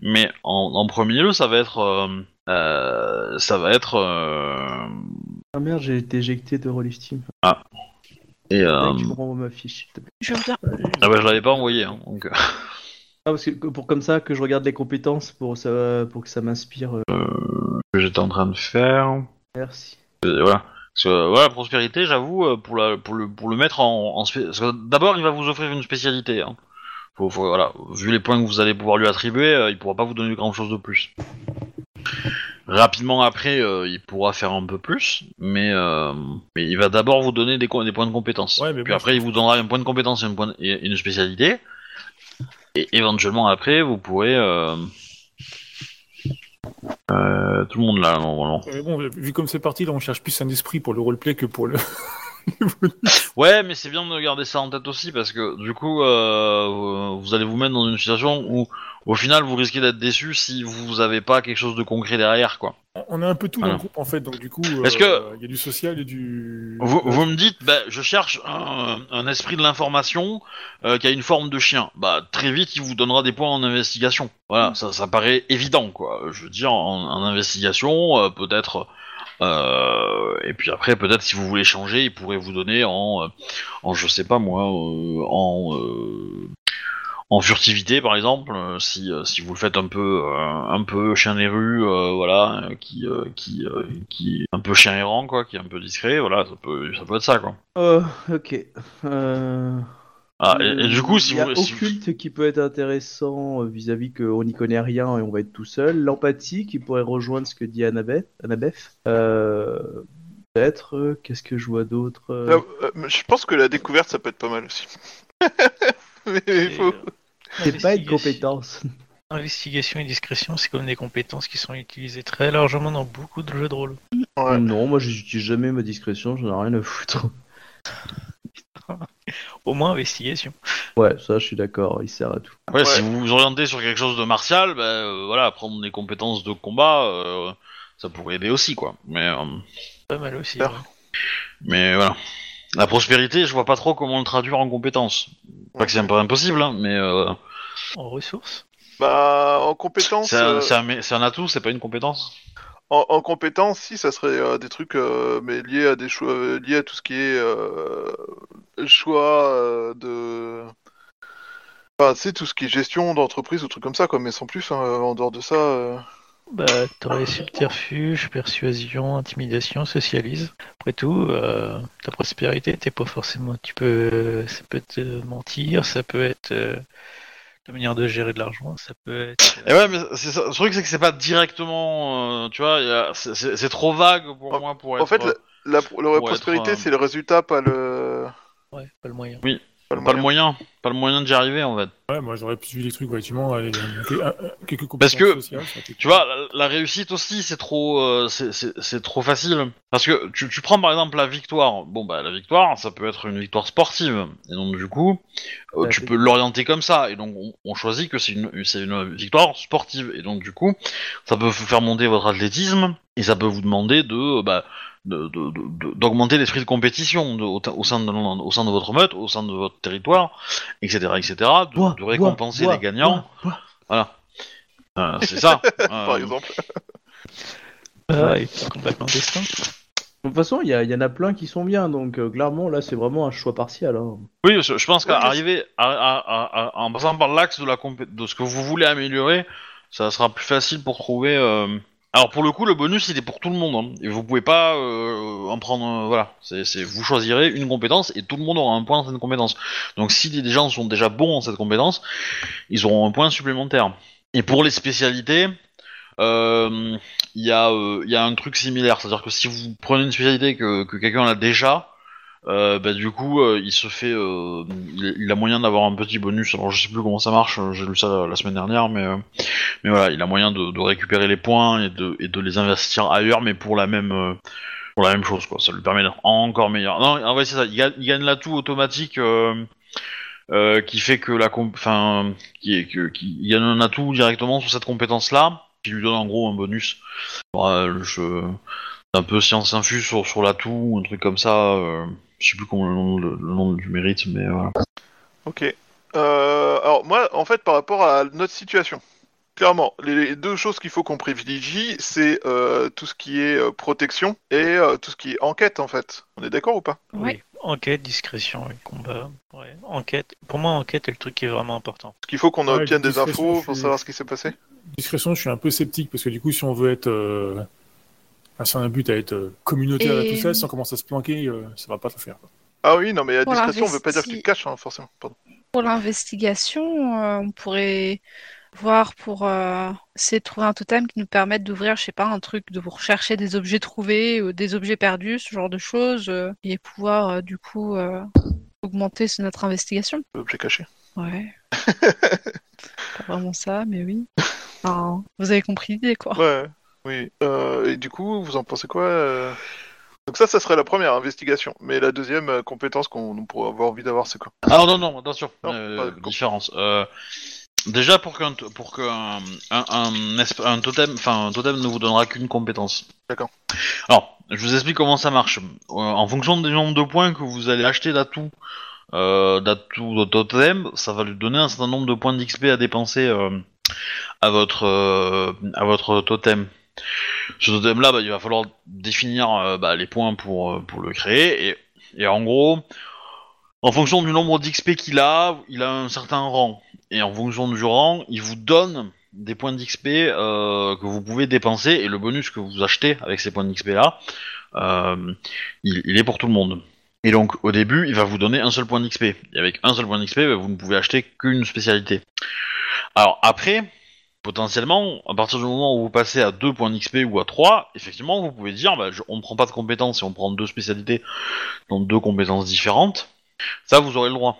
Mais en premier lieu, ça va être... Ah merde, j'ai été éjecté de Rolisteam. Ah. Et tu me rends ma fiche. Je reviens. Ah bah je l'avais pas envoyé, hein, donc... Ah, parce que pour comme ça, que je regarde les compétences pour que ça m'inspire. Que j'étais en train de faire. Merci. Voilà. Parce que, voilà, prospérité, j'avoue, pour le mettre en parce que d'abord, il va vous offrir une spécialité. Hein. Voilà, vu les points que vous allez pouvoir lui attribuer, il pourra pas vous donner grand chose de plus. Rapidement après, il pourra faire un peu plus, mais il va d'abord vous donner des points de compétence. Ouais, puis bon, après, il vous donnera un point de compétence et une spécialité. Et éventuellement après, vous pourrez... tout le monde là, normalement. Mais bon, vu comme c'est parti, là, on cherche plus un esprit pour le roleplay que pour le... Ouais, mais c'est bien de garder ça en tête aussi, parce que du coup, vous allez vous mettre dans une situation où, au final, vous risquez d'être déçu si vous avez pas quelque chose de concret derrière, quoi. On a un peu tout dans le groupe, en fait, donc du coup, il y a du social et du... Vous me dites, bah, je cherche un esprit de l'information qui a une forme de chien. Bah, très vite, il vous donnera des points en investigation. Voilà, ça paraît évident, quoi. Je veux dire, en investigation, peut-être... et puis après, peut-être si vous voulez changer, il pourrait vous donner en je sais pas moi, en furtivité par exemple, si vous le faites un peu chien des rues, voilà, qui un peu chien errant quoi, qui est un peu discret, voilà, ça peut être ça quoi. Ok. Ah, et du coup, si vous... Il y a occulte qui peut être intéressant vis-à-vis qu'on n'y connaît rien et on va être tout seul. L'empathie qui pourrait rejoindre ce que dit Annabeth. Peut-être. Qu'est-ce que je vois d'autre je pense que la découverte, ça peut être pas mal aussi. Mais il faut... C'est pas une compétence. Investigation et discrétion, c'est comme des compétences qui sont utilisées très largement dans beaucoup de jeux de rôle. Ouais. Non, moi, j'utilise jamais ma discrétion, j'en ai rien à foutre. Au moins investigation. Ouais, ça je suis d'accord, il sert à tout. Ouais, ouais. Si vous vous orientez sur quelque chose de martial, voilà, prendre des compétences de combat, ça pourrait aider aussi quoi. Mais pas mal aussi. Ouais. Mais voilà, la prospérité, je vois pas trop comment le traduire en compétences. Pas que c'est un peu impossible, hein, mais en ressources. Bah en compétences. C'est un atout, c'est pas une compétence. En compétences, si, ça serait des trucs mais liés à des choix, liés à tout ce qui est choix de... Enfin, c'est tout ce qui est gestion d'entreprise ou trucs comme ça, quoi, mais sans plus, hein, en dehors de ça... Bah, t'aurais subterfuge, persuasion, intimidation, socialise. Après tout, ta prospérité, t'es pas forcément... Ça peut être mentir, ça peut être... La manière de gérer de l'argent, ça peut être... Et ouais, mais c'est ça. Le truc, c'est que c'est pas directement... tu vois, c'est trop vague pour moi pour être... En fait, la prospérité, c'est le résultat, pas le... Ouais, pas le moyen. Oui, pas le moyen d'y arriver, en fait. Ouais, moi, j'aurais pu suivre les trucs, effectivement, quelques compétences sociales. Parce que, tu vois, la réussite aussi, c'est trop facile. Parce que tu prends, par exemple, la victoire. Bon, bah, la victoire, ça peut être une victoire sportive. Et donc, du coup, tu peux l'orienter comme ça. Et donc, on choisit que c'est une victoire sportive. Et donc, du coup, ça peut vous faire monter votre athlétisme. Et ça peut vous demander d'augmenter l'esprit de compétition au sein de votre meute, au sein de votre territoire, etc. de récompenser les gagnants. Voilà. C'est ça. Par exemple. Et complètement destin. De toute façon, il y en a plein qui sont bien, donc clairement, là, c'est vraiment un choix partiel. Hein. Oui, je pense qu'arriver en passant par l'axe de ce que vous voulez améliorer, ça sera plus facile pour trouver... Alors pour le coup, le bonus il est pour tout le monde, hein. Et vous pouvez pas en prendre, voilà, vous choisirez une compétence et tout le monde aura un point dans cette compétence. Donc si des gens sont déjà bons en cette compétence, ils auront un point supplémentaire. Et pour les spécialités, il y a un truc similaire, c'est-à-dire que si vous prenez une spécialité que quelqu'un a déjà, bah du coup il se fait, il a moyen d'avoir un petit bonus. Alors je sais plus comment ça marche, j'ai lu ça la semaine dernière, mais voilà, il a moyen de récupérer les points et de les investir ailleurs, mais pour la même chose quoi. Ça lui permet d'être encore meilleur. Non, en vrai c'est ça. Il gagne l'atout automatique qui fait que il gagne un atout directement sur cette compétence là, qui lui donne en gros un bonus. Voilà, un peu science infuse sur l'atout, un truc comme ça. Je sais plus comment le nom du mérite, mais voilà. Ok. Alors moi, en fait, par rapport à notre situation, clairement, les deux choses qu'il faut qu'on privilégie, c'est tout ce qui est protection et tout ce qui est enquête, en fait. On est d'accord ou pas ? Oui. Enquête, discrétion, combat. Ouais. Enquête. Pour moi, enquête est le truc qui est vraiment important. Est-ce qu'il faut qu'on obtienne des infos pour savoir ce qui s'est passé ? Discrétion, je suis un peu sceptique, parce que du coup, si on veut être... si on a un but à être communautaire et tout ça, si on commence à se planquer, ça va pas tout faire. Ah oui, non, mais la discrétion, on veut pas dire que tu te caches, hein, forcément. Pardon. Pour l'investigation, on pourrait voir pour essayer de trouver un totem qui nous permette d'ouvrir, je sais pas, un truc, de rechercher des objets trouvés ou des objets perdus, ce genre de choses, et pouvoir du coup augmenter notre investigation. Objet caché. Ouais. Pas vraiment ça, mais oui. Enfin, vous avez compris l'idée, quoi. Ouais. Oui, et du coup, vous en pensez quoi Donc ça serait la première investigation. Mais la deuxième compétence qu'on pourrait avoir envie d'avoir, c'est quoi ? Ah non, bien sûr, différence. Déjà, pour qu'un totem, enfin un totem ne vous donnera qu'une compétence. D'accord. Alors, je vous explique comment ça marche. En fonction du nombre de points que vous allez acheter d'atouts de totem, ça va lui donner un certain nombre de points d'XP à dépenser à votre totem. Ce totem-là, il va falloir définir les points pour le créer, et en gros, en fonction du nombre d'XP qu'il a, il a un certain rang, et en fonction du rang, il vous donne des points d'XP que vous pouvez dépenser, et le bonus que vous achetez avec ces points d'XP-là, il est pour tout le monde. Et donc, au début, il va vous donner un seul point d'XP, et avec un seul point d'XP, vous ne pouvez acheter qu'une spécialité. Alors après... potentiellement, à partir du moment où vous passez à 2 points d'XP ou à 3, effectivement, vous pouvez dire, on ne prend pas de compétences et on prend 2 spécialités dans 2 compétences différentes. Ça, vous aurez le droit.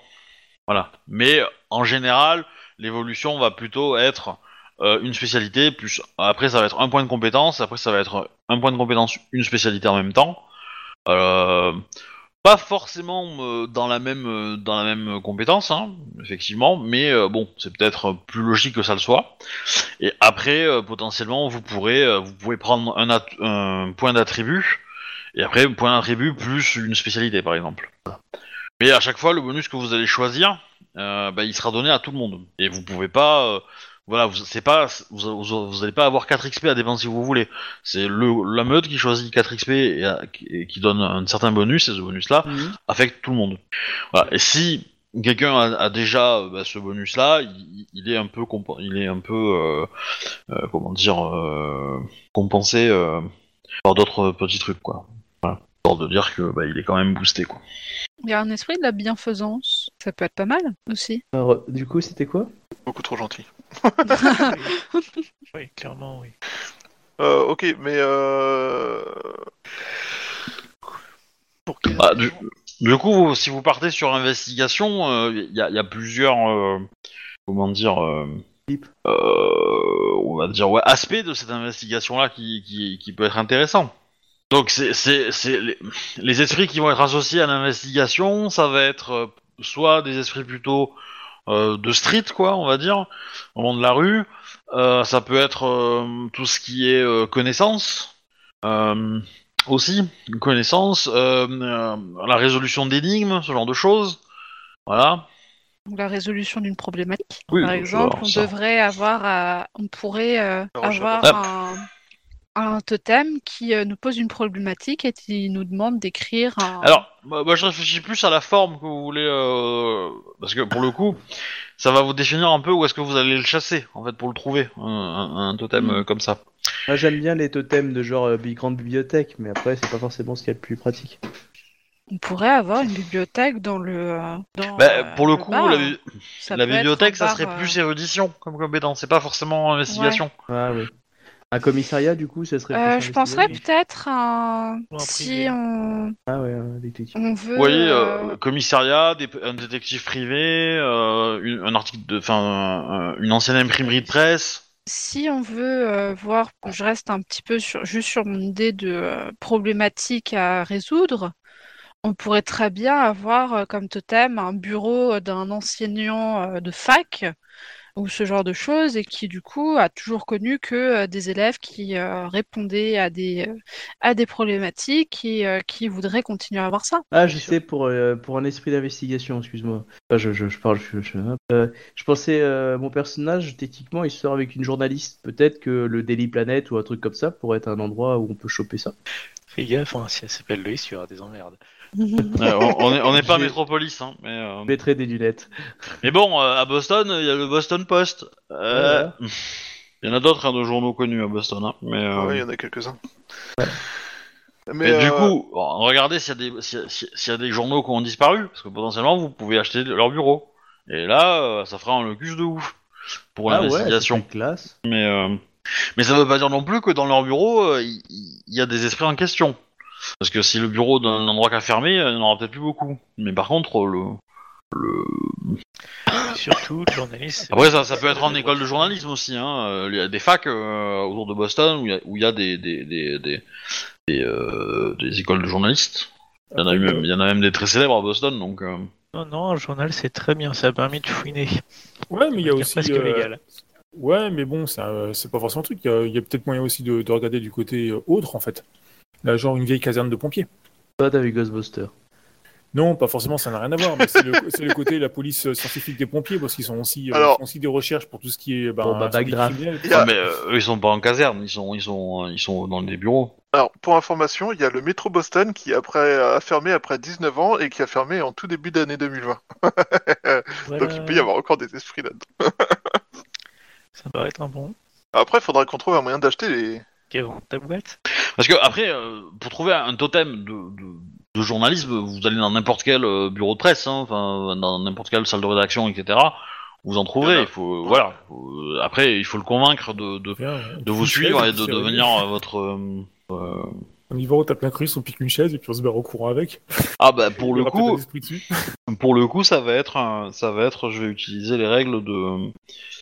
Voilà. Mais, en général, l'évolution va plutôt être une spécialité, plus après, ça va être un point de compétence, après, ça va être un point de compétence, une spécialité en même temps. Pas forcément dans la même compétence, hein, effectivement, mais bon, c'est peut-être plus logique que ça le soit. Et après, potentiellement, vous pouvez prendre un point d'attribut, et après, point d'attribut plus une spécialité, par exemple. Mais à chaque fois, le bonus que vous allez choisir, il sera donné à tout le monde. Et vous pouvez pas... vous n'allez pas avoir 4 XP à dépenser si vous voulez. C'est la meute qui choisit 4 XP et qui donne un certain bonus, et ce bonus-là affecte tout le monde. Voilà. Et si quelqu'un a déjà ce bonus-là, il est un peu compensé par d'autres petits trucs, quoi. Voilà. Histoire de dire que il est quand même boosté, quoi. Il y a un esprit de la bienfaisance, ça peut être pas mal aussi. Alors, du coup, c'était quoi ? Beaucoup trop gentil. Oui, clairement, oui. Ok, mais... Pour quelle... du coup, si vous partez sur investigation, il y a plusieurs... aspects de cette investigation-là qui peut être intéressant. Donc, c'est les esprits qui vont être associés à l'investigation, ça va être soit des esprits plutôt... de street, quoi, on va dire, au long de la rue. Ça peut être tout ce qui est connaissance, aussi, connaissance, la résolution d'énigmes, ce genre de choses, voilà. La résolution d'une problématique, oui, par exemple, on pourrait avoir un totem qui nous pose une problématique et qui nous demande d'écrire un... Alors, moi je réfléchis plus à la forme que vous voulez, parce que pour le coup, ça va vous définir un peu où est-ce que vous allez le chasser, en fait, pour le trouver, un totem comme ça. Moi j'aime bien les totems de genre grande bibliothèque, mais après c'est pas forcément ce qu'il y a de plus pratique. On pourrait avoir une bibliothèque dans le... pour le coup, bar, la bibliothèque, ça serait plus érudition comme compétence, c'est pas forcément investigation. Ouais. Ah oui. Un commissariat, du coup, ça serait... je penserais peut-être à... si on... Ah ouais, un détective. On veut... Vous voyez, commissariat, un détective privé, un article de... Enfin, une ancienne imprimerie de presse. Si on veut voir... Je reste un petit peu juste sur mon idée de problématique à résoudre. On pourrait très bien avoir comme totem un bureau d'un enseignant de fac... ou ce genre de choses, et qui du coup a toujours connu que des élèves qui répondaient à des problématiques et qui voudraient continuer à avoir ça. Ah, je sais, pour un esprit d'investigation, excuse-moi. Enfin, je pensais, mon personnage, techniquement, il sort avec une journaliste. Peut-être que le Daily Planet ou un truc comme ça pourrait être un endroit où on peut choper ça. Fais gaffe, hein, si elle s'appelle Loïs, il y aura des emmerdes. On n'est pas à Métropolis, hein, mais... Je mettrai des lunettes. Mais bon, à Boston, il y a le Boston Post. Ouais. Il y en a d'autres, hein, de journaux connus à Boston, hein, mais... Oui, il y en a quelques-uns. Ouais. Mais du coup, regardez s'il y a des journaux qui ont disparu, parce que potentiellement, vous pouvez acheter leur bureau. Et là, ça fera un locus de ouf pour l'investigation. Ouais, classe. Mais ça ne veut pas dire non plus que dans leur bureau, il y a des esprits en question. Parce que si le bureau d'un endroit qu'a fermé, il n'y en aura peut-être plus beaucoup. Mais par contre, surtout, le journaliste... Après, ça peut être en école de journalisme aussi. Hein. Il y a des facs autour de Boston où il y a des écoles de journalistes. Il y en a même des très célèbres à Boston, donc... Non, un journal, c'est très bien. Ça a permis de fouiner. Ouais, mais il y a aussi... légal. Ouais, mais bon, ça, c'est pas forcément un truc. Il y a peut-être moyen aussi de regarder du côté autre, en fait. Là, genre une vieille caserne de pompiers. Pas avec Ghostbusters. Non, pas forcément, ça n'a rien à voir. Mais c'est le côté la police scientifique des pompiers, parce qu'ils sont aussi, font aussi des recherches pour tout ce qui est background. Non, mais eux, ils sont pas en caserne, ils sont dans des bureaux. Alors, pour information, il y a le métro Boston qui a fermé après 19 ans et qui a fermé en tout début d'année 2020. Voilà. Donc il peut y avoir encore des esprits là-dedans. Ça va être un bon. Après, il faudra qu'on trouve un moyen d'acheter les. Ta boîte. Parce que après, pour trouver un totem de journalisme, vous allez dans n'importe quel bureau de presse, hein, dans n'importe quelle salle de rédaction, etc. Vous en trouverez. Après, il faut le convaincre de vous suivre et de devenir votre. On y va, on tape la cruche, on pique une chaise et puis on se barre au courant avec. Ah bah pour le coup. Pour le coup, ça va être. Je vais utiliser les règles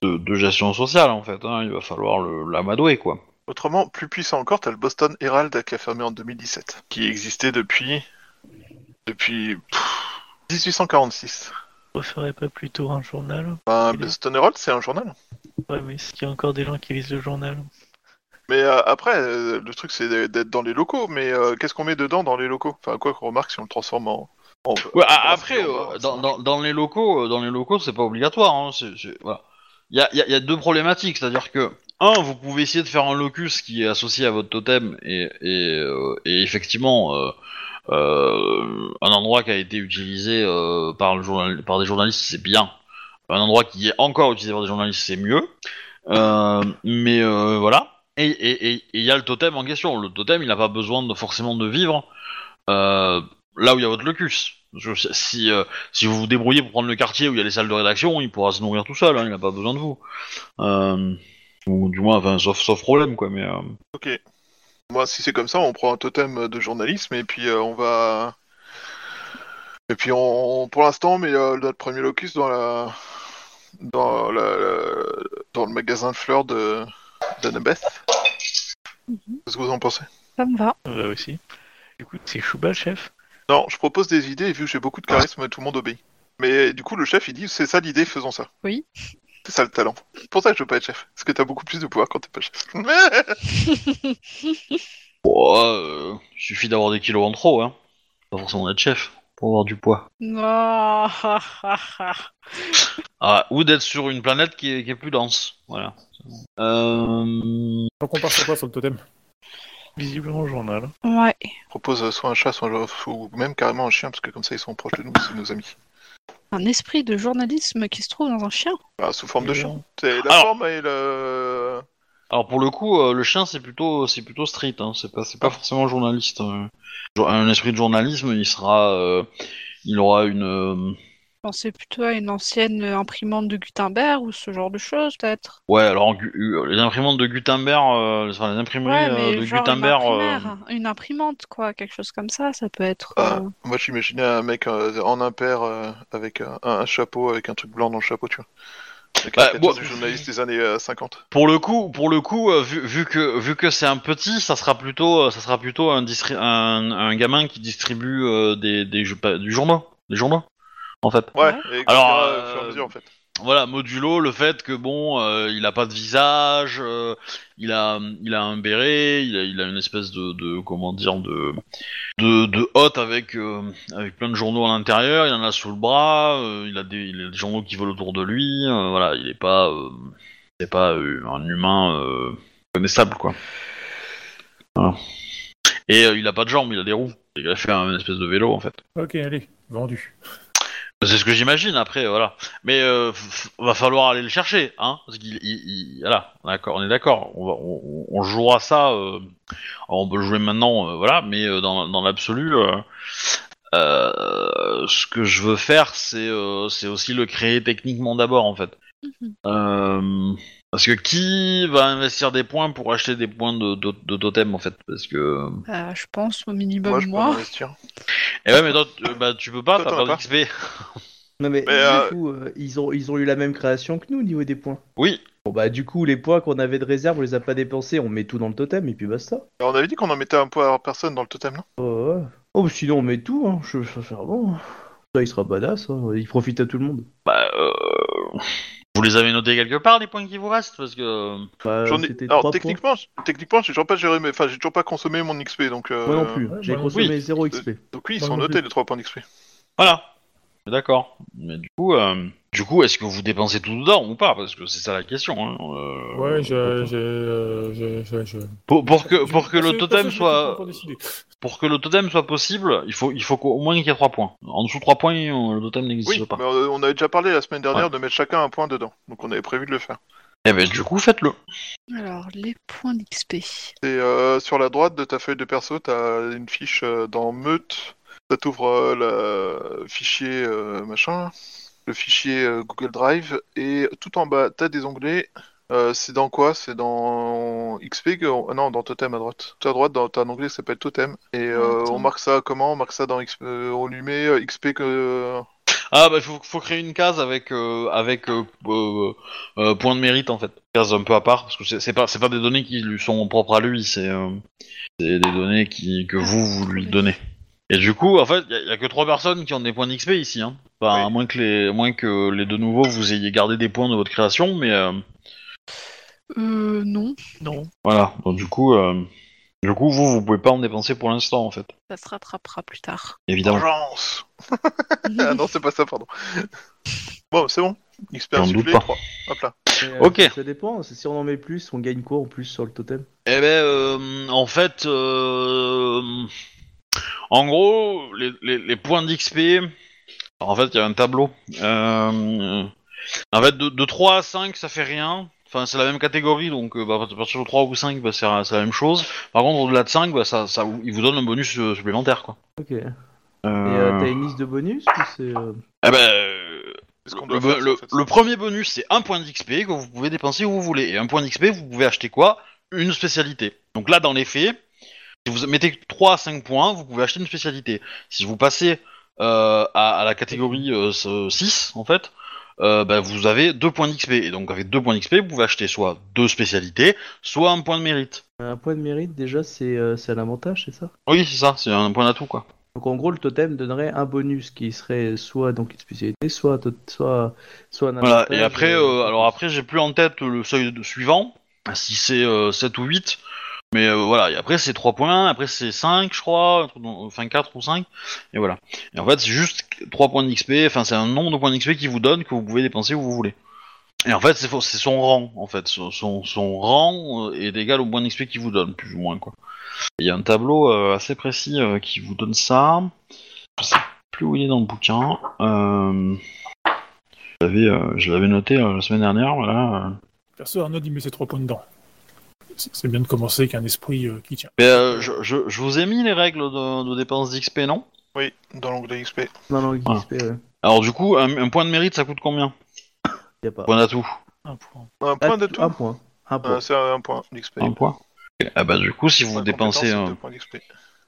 de gestion sociale en fait. Hein, il va falloir l'amadouer quoi. Autrement, plus puissant encore, t'as le Boston Herald qui a fermé en 2017, qui existait depuis 1846. On ferait pas plutôt un journal ? Ben, Boston Herald, c'est un journal. Ouais, mais est-ce qu'il y a encore des gens qui lisent le journal ? Mais après, le truc c'est d'être dans les locaux, mais qu'est-ce qu'on met dedans dans les locaux ? Enfin, quoi qu'on remarque si on le transforme en... dans les locaux, c'est pas obligatoire. Hein, voilà. Il y a deux problématiques, c'est-à-dire que vous pouvez essayer de faire un locus qui est associé à votre totem et effectivement un endroit qui a été utilisé par des journalistes, c'est bien. Un endroit qui est encore utilisé par des journalistes, c'est mieux. Mais voilà. Et il y a le totem en question. Le totem, il n'a pas besoin forcément de vivre là où il y a votre locus. Si vous vous débrouillez pour prendre le quartier où il y a les salles de rédaction, il pourra se nourrir tout seul. Hein, il n'a pas besoin de vous. Ou du moins, sauf problème, quoi, mais... Ok. Moi, si c'est comme ça, on prend un totem de journalisme, et puis on va... Et puis, on pour l'instant, on met notre premier locus dans le magasin de fleurs d'Annabeth. Mm-hmm. Qu'est-ce que vous en pensez ? Ça me va. Moi aussi. Écoute, c'est Chouba, le chef ? Non, je propose des idées, et vu que j'ai beaucoup de charisme, tout le monde obéit. Mais du coup, le chef, il dit, c'est ça l'idée, faisons ça. Oui. C'est ça le talent. C'est pour ça que je veux pas être chef. Parce que t'as beaucoup plus de pouvoir quand t'es pas chef. Bon, suffit d'avoir des kilos en trop, hein. Pas forcément d'être chef pour avoir du poids. Non. Ah, ou d'être sur une planète qui est plus dense. Voilà. Donc on part sur quoi sur le totem ? Visiblement journal. Ouais. On propose soit un chat, soit un chef, ou même carrément un chien, parce que comme ça ils sont proches de nous, c'est nos amis. Un esprit de journalisme qui se trouve dans un chien. Ah, sous forme de chien. C'est la forme et le... Alors pour le coup, le chien c'est plutôt street, hein. C'est pas forcément journaliste. Un esprit de journalisme, il aura une... Je pensais plutôt à une ancienne imprimante de Gutenberg ou ce genre de choses peut-être. Ouais, alors les imprimantes de Gutenberg, enfin les imprimeries de Gutenberg. Une imprimante quoi, quelque chose comme ça, ça peut être. Moi j'imaginais un mec en impair avec un chapeau, avec un truc blanc dans le chapeau, tu vois. Du journaliste des années 50. Pour le coup, vu que c'est un petit, ça sera plutôt un gamin qui distribue des journaux. En fait. Ouais, et alors, au fur et à mesure, en fait. Voilà, modulo le fait que bon, il a pas de visage, il a un béret, il a une espèce de comment dire de hotte avec plein de journaux à l'intérieur, il en a sous le bras, il a des journaux qui volent autour de lui, voilà, il est pas un humain connaissable quoi. Voilà. Et il a pas de jambes, il a des roues, il a fait une espèce de vélo en fait. Ok, allez, vendu. C'est ce que j'imagine, après, voilà. Mais va falloir aller le chercher, hein, parce qu'il voilà, d'accord, on est d'accord, on jouera ça, on peut le jouer maintenant, voilà, mais dans l'absolu, ce que je veux faire, c'est aussi le créer techniquement d'abord, en fait. Parce que qui va investir des points pour acheter des points de totem en fait, parce que je pense au minimum moi. Et ouais mais toi tu peux pas, t'as pas d'XP. Non mais du coup ils ont eu la même création que nous au niveau des points. Oui. Bon bah du coup les points qu'on avait de réserve on les a pas dépensés, on met tout dans le totem et puis basta. On avait dit qu'on en mettait un point à personne dans le totem non ? Ouais. Oh sinon on met tout hein, je vais faire bon. Ça il sera badass, hein. Il profite à tout le monde. Bah vous les avez notés quelque part, les points qui vous restent parce que... J'en ai... Alors techniquement j'ai toujours pas consommé mon XP, donc... Moi non plus, j'ai consommé 0 XP. Donc oui, ils sont notés les 3 points d'XP. Voilà, d'accord. Mais du coup, est-ce que vous dépensez tout dedans ou pas? Parce que c'est ça la question. Hein. Ouais, Pour que le totem soit... Pour que le totem soit possible, il faut qu'au moins qu'il y ait 3 points. En dessous de 3 points, le totem n'existe pas. Oui, on avait déjà parlé la semaine dernière de mettre chacun un point dedans. Donc on avait prévu de le faire. Eh ben du coup, faites-le. Alors, les points d'XP. Sur la droite de ta feuille de perso, t'as une fiche dans Meute. Ça t'ouvre le fichier machin, le fichier Google Drive. Et tout en bas, t'as des onglets... c'est dans quoi ? C'est dans XP que... Non, dans Totem à droite. Tout à droite, t'as un onglet qui s'appelle Totem. Et on marque ça comment ? On marque ça dans XP... on lui met XP que... Ah bah, faut créer une case avec point de mérite, en fait. Case un peu à part, parce que c'est pas des données qui lui sont propres à lui, c'est des données que vous lui donnez. Et du coup, en fait, il n'y a que 3 personnes qui ont des points d'XP ici, hein. Enfin, oui. à moins que les deux nouveaux, vous ayez gardé des points de votre création, mais... Non. Voilà, donc du coup, vous pouvez pas en dépenser pour l'instant en fait. Ça se rattrapera plus tard. Évidemment. Urgence. Ah non, c'est pas ça, pardon. Bon, c'est bon. Expert supplé 3. Hop là. Ok. Ça dépend, si on en met plus, on gagne quoi en plus sur le totem ? Eh ben, en fait, en gros, les points d'XP. Alors, en fait, il y a un tableau. En fait, de 3 à 5, ça fait rien. Enfin, c'est la même catégorie, donc à partir de 3 ou 5, bah, c'est la même chose. Par contre, au-delà de 5, bah, ça, il vous donne un bonus supplémentaire, quoi. Ok. Et t'as une liste de bonus ou c'est... Eh ben, le premier bonus, c'est un point d'XP que vous pouvez dépenser où vous voulez. Et un point d'XP, vous pouvez acheter quoi ? Une spécialité. Donc là, dans les faits, si vous mettez 3 à 5 points, vous pouvez acheter une spécialité. Si vous passez à la catégorie 6, en fait... bah, vous avez 2 points d'XP, et donc avec 2 points d'XP, vous pouvez acheter soit 2 spécialités, soit un point de mérite. Un point de mérite, déjà, c'est un avantage, c'est ça ? Oui, c'est ça, c'est un point d'atout, quoi. Donc en gros, le totem donnerait un bonus qui serait soit donc une spécialité, soit un avantage. Voilà, et après, après j'ai plus en tête le seuil suivant, si c'est 7 ou 8, mais voilà, et après c'est 3 points, après c'est 5, je crois, enfin 4 ou 5, et voilà. Et en fait, c'est juste 3 points d'XP, enfin c'est un nombre de points d'XP qui vous donne, que vous pouvez dépenser où vous voulez. Et en fait, c'est son rang, en fait. Son rang est égal au point d'XP qu'il vous donne, plus ou moins, quoi. Il y a un tableau assez précis qui vous donne ça. Je sais plus où il est dans le bouquin. Je l'avais noté la semaine dernière, voilà. Perso, Arnaud, il met ses 3 points dedans. C'est bien de commencer avec un esprit qui tient. Mais je vous ai mis les règles de dépenses d'XP, non ? Oui, dans l'onglet XP. Dans l'onglet XP, ouais. Alors du coup, un point de mérite, ça coûte combien ? Y a pas. Point d'atout. Un point. Un point d'atout. Un point. C'est un point d'XP. Un point. Ah bah du coup, si vous dépensez...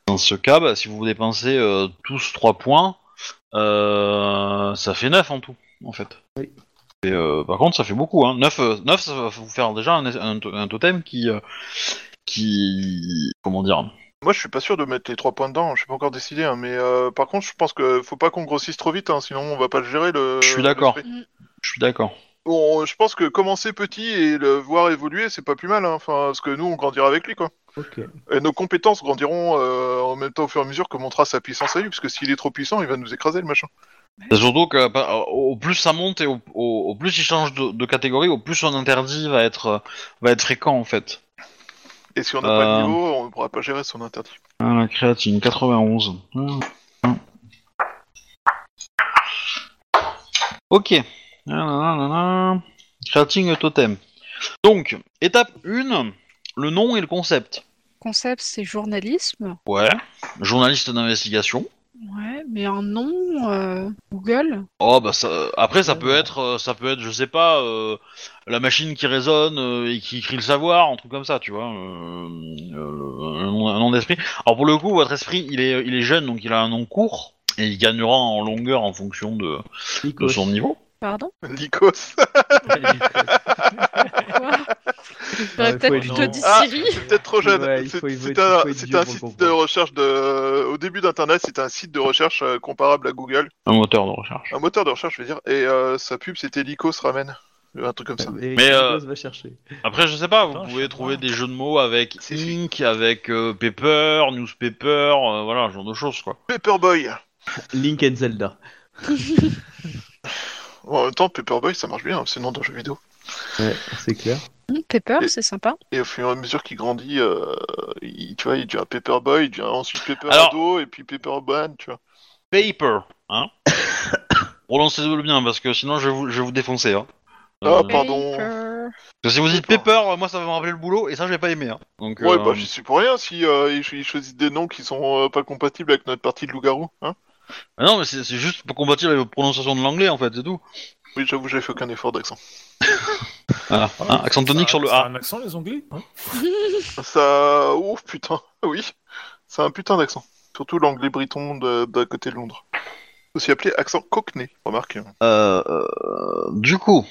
Dans ce cas, bah, si vous dépensez tous 3 points, ça fait 9 en tout, en fait. Oui. Et par contre, ça fait beaucoup, hein. 9, ça va vous faire déjà un totem qui... Comment dire ? Moi, je suis pas sûr de mettre les 3 points dedans, je suis pas encore décidé, hein, mais par contre, je pense qu'il faut pas qu'on grossisse trop vite, hein, sinon on va pas le gérer. Je suis d'accord. Je suis d'accord. Bon, je pense que commencer petit et le voir évoluer, c'est pas plus mal, hein. Enfin, parce que nous, on grandira avec lui, quoi. Okay. Et nos compétences grandiront en même temps au fur et à mesure que montera sa puissance à lui, parce que s'il est trop puissant, il va nous écraser, le machin. C'est surtout que au plus ça monte et au plus il change de catégorie, au plus son interdit va être fréquent, en fait. Et si on n'a pas de niveau, on ne pourra pas gérer son interdit. Ah, la créatine, 91. Ok. Creating totem. Donc, étape 1, le nom et le concept. Concept, c'est journalisme. Ouais, journaliste d'investigation. Ouais, mais un nom, Google. Oh bah ça, après ça peut être, je sais pas, la machine qui résonne et qui crie le savoir, un truc comme ça, tu vois, un nom d'esprit. Alors pour le coup, votre esprit, il est jeune, donc il a un nom court et il gagnera en longueur en fonction de son niveau. Pardon ? Lycos. Quoi ? Peut-être plutôt dit Siri. C'est peut-être trop jeune. Ouais, c'était un site de recherche au début d'Internet, c'était un site de recherche comparable à Google. Un moteur de recherche. Un moteur de recherche, je veux dire. Et sa pub, c'était Lycos ramène. Un truc comme ça. Mais va chercher. Après, je sais pas, vous pouvez trouver des jeux de mots avec Ink, avec Paper, Newspaper, voilà, genre de choses, quoi. Paperboy. Link and Zelda. Bon, en même temps, Paperboy, ça marche bien, c'est le nom d'un jeu vidéo. Ouais, c'est clair. Paper, c'est sympa. Et au fur et à mesure qu'il grandit, tu vois, il devient Paperboy, il devient ensuite Paperado, et puis Paperban, tu vois. Paper, hein. Relancez-le bien, parce que sinon, je vais vous défoncer, hein. Ah, pardon. Paper. Parce que si vous dites Paper, moi, ça va me rappeler le boulot, et ça, j'ai pas aimé, hein. Donc, ouais, bah, j'y suis pour rien si ils choisissent des noms qui sont pas compatibles avec notre partie de loup-garou, hein. Ah non, mais c'est juste pour combattre les prononciations de l'anglais, en fait, c'est tout. Oui, j'avoue, j'ai fait aucun effort d'accent. Voilà, ah, accent tonique sur le A. C'est un accent, les anglais, hein. Ça... Ouf, putain, oui. C'est un putain d'accent. Surtout l'anglais briton d'à côté de Londres. Aussi appelé accent cockney, remarque. Du coup...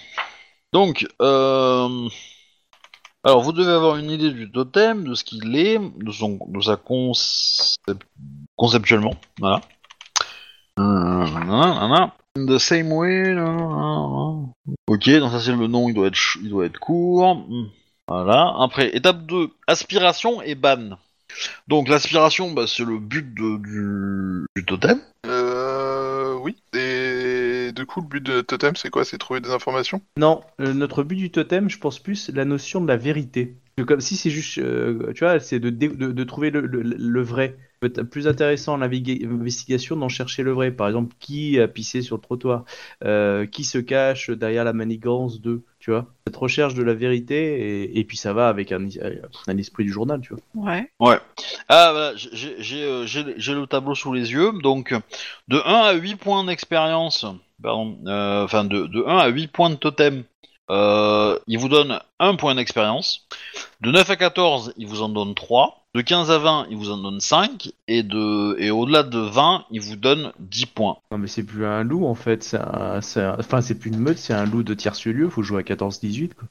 Donc, Alors, vous devez avoir une idée du totem, de ce qu'il est, conceptuellement, voilà. The same way. Ok, donc ça c'est le nom, il doit être court. Voilà. Après, étape 2, aspiration et ban. Donc l'aspiration, bah, c'est le but du totem. Oui. Et du coup, le but du totem, c'est quoi ? C'est trouver des informations ? Non, notre but du totem, je pense plus la notion de la vérité. Comme si c'est juste, tu vois, c'est de trouver le vrai. Plus intéressant l'investigation d'en chercher le vrai. Par exemple, qui a pissé sur le trottoir, qui se cache derrière la manigance de, tu vois. Cette recherche de la vérité et puis ça va avec un esprit du journal, tu vois. Ouais. Ouais. Ah voilà, j'ai le tableau sous les yeux. Donc de 1 à 8 points d'expérience, pardon, enfin de 1 à 8 points de totem. Il vous donne 1 point d'expérience. De 9 à 14, il vous en donne 3. De 15 à 20, il vous en donne 5. Et au-delà de 20, il vous donne 10 points. Non mais c'est plus un loup en fait. Enfin, c'est plus une meute, c'est un loup de tierce-lieu. Faut jouer à 14-18 quoi.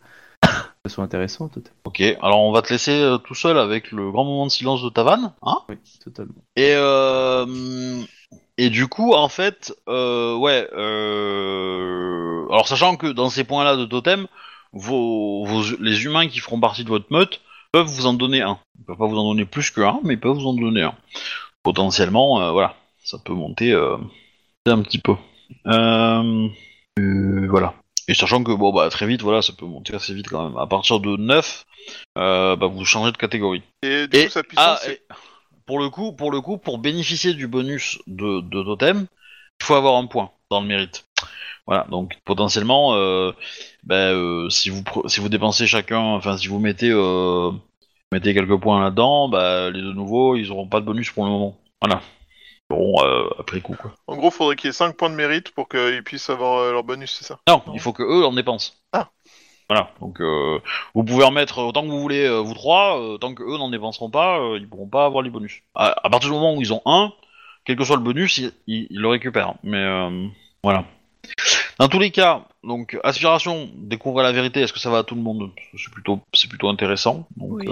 Ça soit intéressant, totalement. Ok, alors on va te laisser tout seul avec le grand moment de silence de ta vanne, hein ? Oui, totalement. Et du coup, en fait, alors sachant que dans ces points-là de totem, les humains qui feront partie de votre meute peuvent vous en donner un. Ils peuvent pas vous en donner plus que un, mais ils peuvent vous en donner un. Potentiellement, voilà, ça peut monter un petit peu. Voilà. Et sachant que, bon, bah, très vite, voilà, ça peut monter assez vite quand même. À partir de 9, bah, vous changez de catégorie. Et du coup, sa puissance, pour bénéficier du bonus de totem, il faut avoir un point dans le mérite. Voilà, donc potentiellement, si vous dépensez chacun, enfin, si vous mettez quelques points là-dedans, bah, les deux nouveaux, ils n'auront pas de bonus pour le moment. Voilà. Bon, après coup, quoi. En gros, faudrait qu'il y ait 5 points de mérite pour qu'ils puissent avoir leur bonus, c'est ça ? Non, il faut que eux en dépensent. Ah. Voilà, donc vous pouvez remettre autant que vous voulez, vous trois, tant qu'eux n'en dépenseront pas, ils pourront pas avoir les bonus. À partir du moment où ils ont un, quel que soit le bonus, ils le récupèrent. Mais voilà. Dans tous les cas, donc aspiration, découvrir la vérité, est-ce que ça va à tout le monde ? C'est plutôt intéressant. Donc, oui.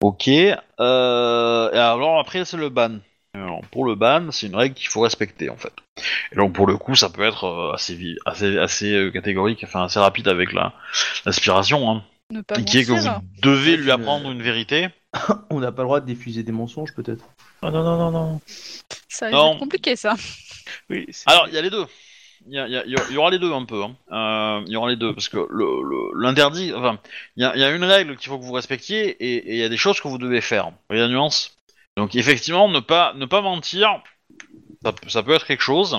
Ok. Et alors après, c'est le ban. Alors, pour le ban, c'est une règle qu'il faut respecter en fait. Et donc pour le coup, ça peut être assez catégorique, enfin assez rapide avec l'aspiration. Hein. Ne pas mentir. Qui est que vous devez lui apprendre une vérité. On n'a pas le droit de diffuser des mensonges peut-être. Ah non. Ça va être compliqué ça. Oui. C'est... Alors il y a les deux. Il y aura les deux un peu. Il y aura les deux parce que l'interdit. Enfin, il y a une règle qu'il faut que vous respectiez et il y a des choses que vous devez faire. Vous voyez la nuance ? Donc effectivement, ne pas mentir, ça peut être quelque chose.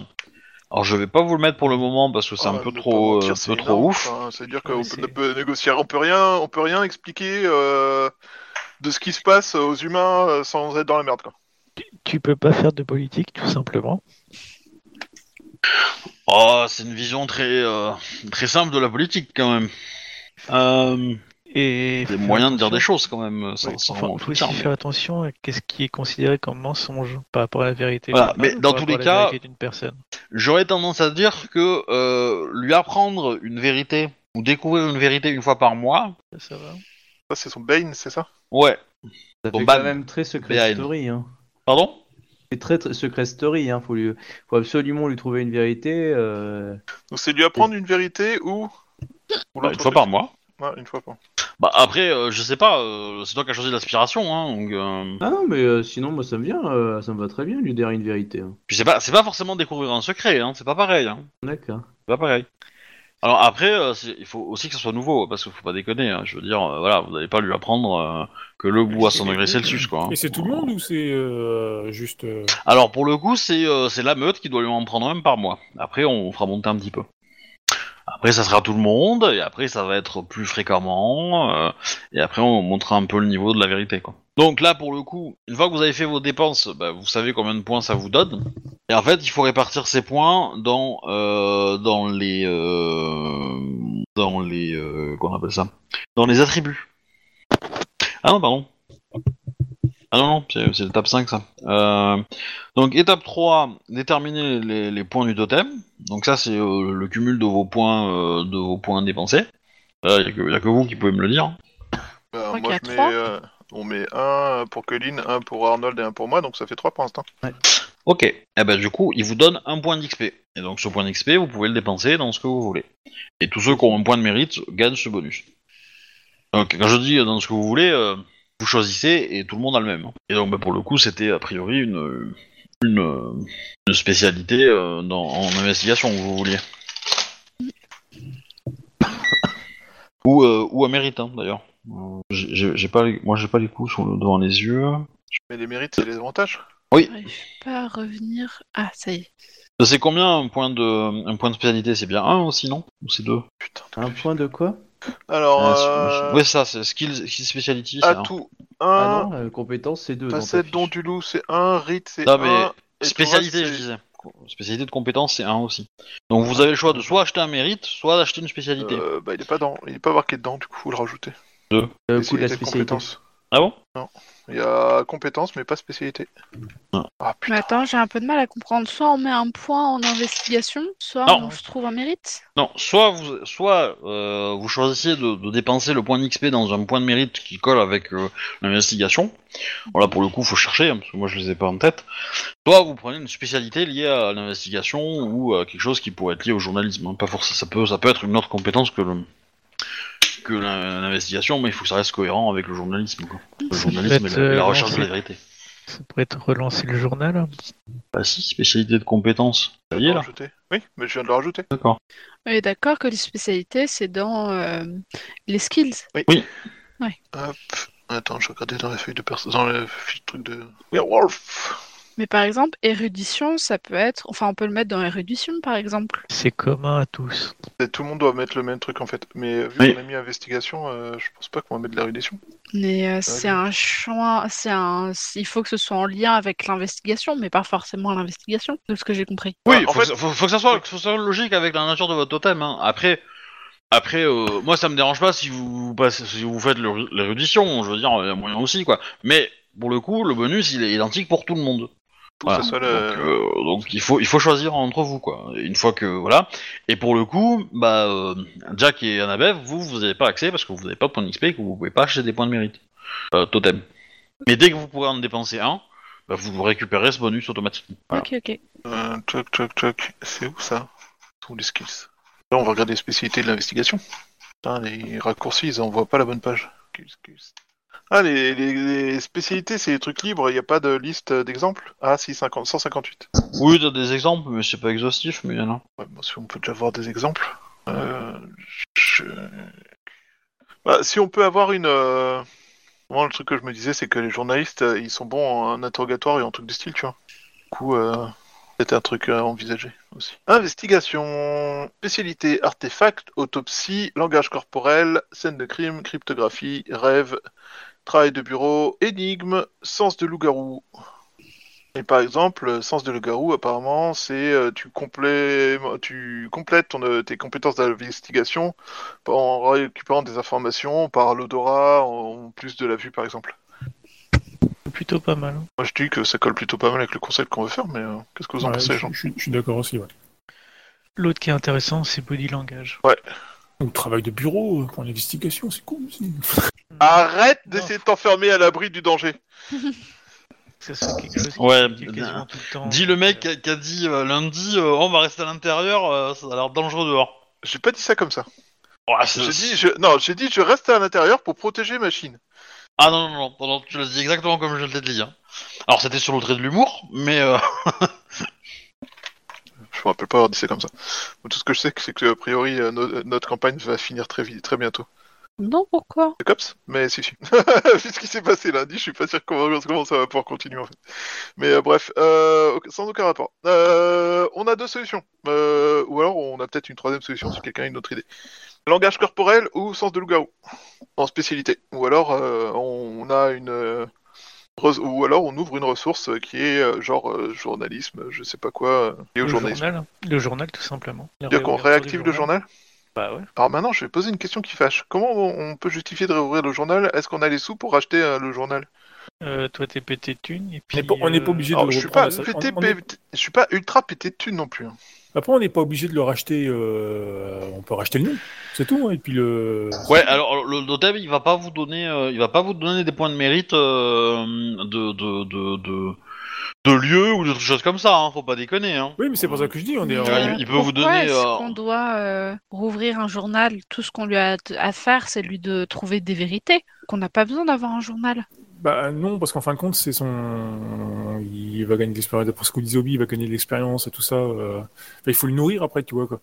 Alors je vais pas vous le mettre pour le moment parce que c'est un peu trop ouf. Enfin, ça veut dire qu'on peut négocier, on peut rien expliquer de ce qui se passe aux humains sans être dans la merde quoi. Tu peux pas faire de politique tout simplement. Oh, c'est une vision très simple de la politique quand même. Et des moyens de dire des choses quand même. Il faut faire attention à ce qui est considéré comme mensonge par rapport à la vérité. Voilà, mais dans tous les cas, j'aurais tendance à dire que lui apprendre une vérité ou découvrir une vérité une fois par mois. Ça va. Ça c'est son Bane, c'est ça ? Ouais. Ça fait quand même très secret story. Hein. Pardon ? C'est très secret story. Hein. Faut absolument lui trouver une vérité. Donc c'est lui apprendre une vérité ou une fois par mois. Ouais, une fois pas. Bah après, je sais pas, c'est toi qui as choisi l'aspiration, hein, donc... Ah non, mais sinon, moi, ça me vient, ça me va très bien, lui dire une vérité. Hein. Puis c'est pas forcément découvrir un secret, hein, c'est pas pareil. Hein. D'accord. C'est pas pareil. Alors après, il faut aussi que ça soit nouveau, parce qu'il faut pas déconner, hein, je veux dire, voilà, vous n'allez pas lui apprendre que le bout à 100 degrés Celsius, quoi. Hein. Et c'est tout le monde, ou c'est juste... Alors, pour le coup, c'est la meute qui doit lui en prendre même par mois. Après, on fera monter un petit peu. Après, ça sera tout le monde, et après, ça va être plus fréquemment, et après, on montrera un peu le niveau de la vérité, quoi. Donc là, pour le coup, une fois que vous avez fait vos dépenses, bah, vous savez combien de points ça vous donne, et en fait, il faut répartir ces points qu'on appelle ça, dans les attributs. Ah non, pardon. Ah non, c'est l'étape 5, ça. Donc, étape 3, déterminer les points du totem. Donc ça, c'est le cumul de vos points dépensés. Il n'y a que vous qui pouvez me le dire. Moi, je mets, on met 1 pour Colin, 1 pour Arnold et 1 pour moi, donc ça fait 3 pour l'instant. Ouais. Ok. Eh ben, du coup, il vous donne un point d'XP. Et donc, ce point d'XP, vous pouvez le dépenser dans ce que vous voulez. Et tous ceux qui ont un point de mérite gagnent ce bonus. Donc, quand je dis dans ce que vous voulez... Vous choisissez et tout le monde a le même. Et donc bah, pour le coup, c'était a priori une spécialité en investigation, vous vouliez. Ou un mérite, hein, d'ailleurs. J'ai pas les coups devant les yeux. Mais les mérites, c'est les avantages. Oui. J'arrive pas à revenir. Ah, ça y est. C'est combien un point de spécialité ? C'est bien un aussi, non ? Ou c'est deux ? Putain. Un point de quoi ? Alors, ouais, ça, c'est skill speciality. Atout 1. Ah non, compétence, c'est 2. Facette, don du loup, c'est 1. Rite, c'est 1. Mais spécialité, je disais. Spécialité de compétence, c'est 1 aussi. Donc, vous avez le choix de soit acheter un mérite, soit acheter une spécialité. Bah, il est pas marqué dedans, du coup, faut le rajouter. 2. Le coup de la spécialité. Ah bon ? Non. Il y a compétence, mais pas spécialité. Ah, putain. Mais attends, j'ai un peu de mal à comprendre. Soit on met un point en investigation, soit on se trouve un mérite. Non, soit vous choisissez de dépenser le point d'XP dans un point de mérite qui colle avec l'investigation. Voilà, pour le coup, faut chercher, hein, parce que moi je les ai pas en tête. Soit vous prenez une spécialité liée à l'investigation ou à quelque chose qui pourrait être lié au journalisme. Pas forcément, ça peut être une autre compétence que l'investigation, mais il faut que ça reste cohérent avec le journalisme, quoi. Le journalisme et la recherche de la vérité. Ça pourrait être relancer le journal. Bah si, spécialité de compétences. Ça y est là. Oui, mais je viens de le rajouter. D'accord. Oui, d'accord que les spécialités, c'est dans les skills. Oui. Ouais. Hop. Attends, je regardais dans la feuille de dans le truc de Werewolf. Mais par exemple, érudition, ça peut être... Enfin, on peut le mettre dans érudition, par exemple. C'est commun à tous. Et tout le monde doit mettre le même truc, en fait. Mais vu qu'on a mis investigation, je pense pas qu'on va mettre de l'érudition. Mais c'est un choix... Il faut que ce soit en lien avec l'investigation, mais pas forcément l'investigation, de ce que j'ai compris. Oui, en fait, faut que ça soit logique avec la nature de votre totem. Hein. Après, moi, ça me dérange pas si vous faites l'érudition. Je veux dire, il y a moyen aussi, quoi. Mais, pour le coup, le bonus, il est identique pour tout le monde. Voilà. Donc il faut choisir entre vous, quoi. Une fois que voilà. Et pour le coup, Jack et Annabeth, vous n'avez pas accès parce que vous n'avez pas de points d'XP et que vous ne pouvez pas acheter des points de mérite totem. Mais dès que vous pourrez en dépenser un, bah vous récupérez ce bonus automatiquement. Voilà. Ok. Toc. C'est où ça? Tous les skills. Là, on va regarder les spécialités de l'investigation. Putain, les raccourcis, ils envoient pas la bonne page. Ah, les spécialités, c'est les trucs libres, il n'y a pas de liste d'exemples. Ah, si, 158. Oui, t'as des exemples, mais c'est pas exhaustif, mais il y en a. Ouais, bon, si on peut déjà avoir des exemples. Bah, si on peut avoir une... Moi, le truc que je me disais, c'est que les journalistes, ils sont bons en interrogatoire et en truc de style, tu vois. Du coup, c'était un truc à envisager aussi. Investigation, spécialité, artefacts, autopsie, langage corporel, scène de crime, cryptographie, rêve, travail de bureau, énigme, sens de loup-garou. Et par exemple, sens de loup-garou, apparemment, c'est tu complètes tes compétences d'investigation en récupérant des informations par l'odorat, en plus de la vue, par exemple. Plutôt pas mal. Moi, je dis que ça colle plutôt pas mal avec le concept qu'on veut faire, mais qu'est-ce que vous en pensez, Jean ? Je suis d'accord aussi, ouais. L'autre qui est intéressant, c'est body language. Ouais. Donc, travail de bureau pour l'investigation, c'est cool aussi. Arrête d'essayer de t'enfermer à l'abri du danger. Ça soit quelque chose qui est quasiment tout le temps. Dis le mec qui a dit lundi, on va rester à l'intérieur, ça a l'air dangereux dehors. J'ai pas dit ça comme ça. Ouais, j'ai dit je reste à l'intérieur pour protéger ma chine. Ah non, tu l'as dit exactement comme je te l'ai dit. Hein. Alors c'était sur le trait de l'humour, mais... Je me rappelle pas avoir dit ça comme ça. Tout ce que je sais, c'est que a priori, notre campagne va finir très bientôt. Non, pourquoi ? C'est cops, mais si. Vu ce qui s'est passé lundi, je suis pas sûr comment ça va pouvoir continuer en fait. Mais bref, sans aucun rapport. On a deux solutions. Ou alors on a peut-être une troisième solution si quelqu'un a une autre idée. Langage corporel ou sens de loup-garou en spécialité. Ou alors on a une ou alors on ouvre une ressource qui est genre journalisme, je sais pas quoi, lié au journalisme. Le journal tout simplement. C'est-à-dire qu'on réactive le journal ? Bah ouais. Alors maintenant je vais poser une question qui fâche. Comment on peut justifier de réouvrir le journal ? Est-ce qu'on a les sous pour acheter le journal ? Toi t'es pété de thunes et puis... On n'est pas obligé de je suis pas ultra pété de thunes non plus. Après, on n'est pas obligé de le racheter. On peut racheter le nom, c'est tout. Hein, et puis le. Ouais, alors le dev, il va pas vous donner des points de mérite de lieu ou de choses comme ça. Hein, faut pas déconner. Hein. Oui, mais c'est pour ça que je dis. On est. Il peut vous donner. Est-ce qu'on doit rouvrir un journal ? Tout ce qu'on lui a à faire, c'est lui de trouver des vérités. Qu'on n'a pas besoin d'avoir un journal. Bah non, parce qu'en fin de compte, c'est son... Il va gagner de l'expérience, d'après ce qu'on disait, il va gagner de l'expérience et tout ça. Enfin, il faut le nourrir après, tu vois, quoi.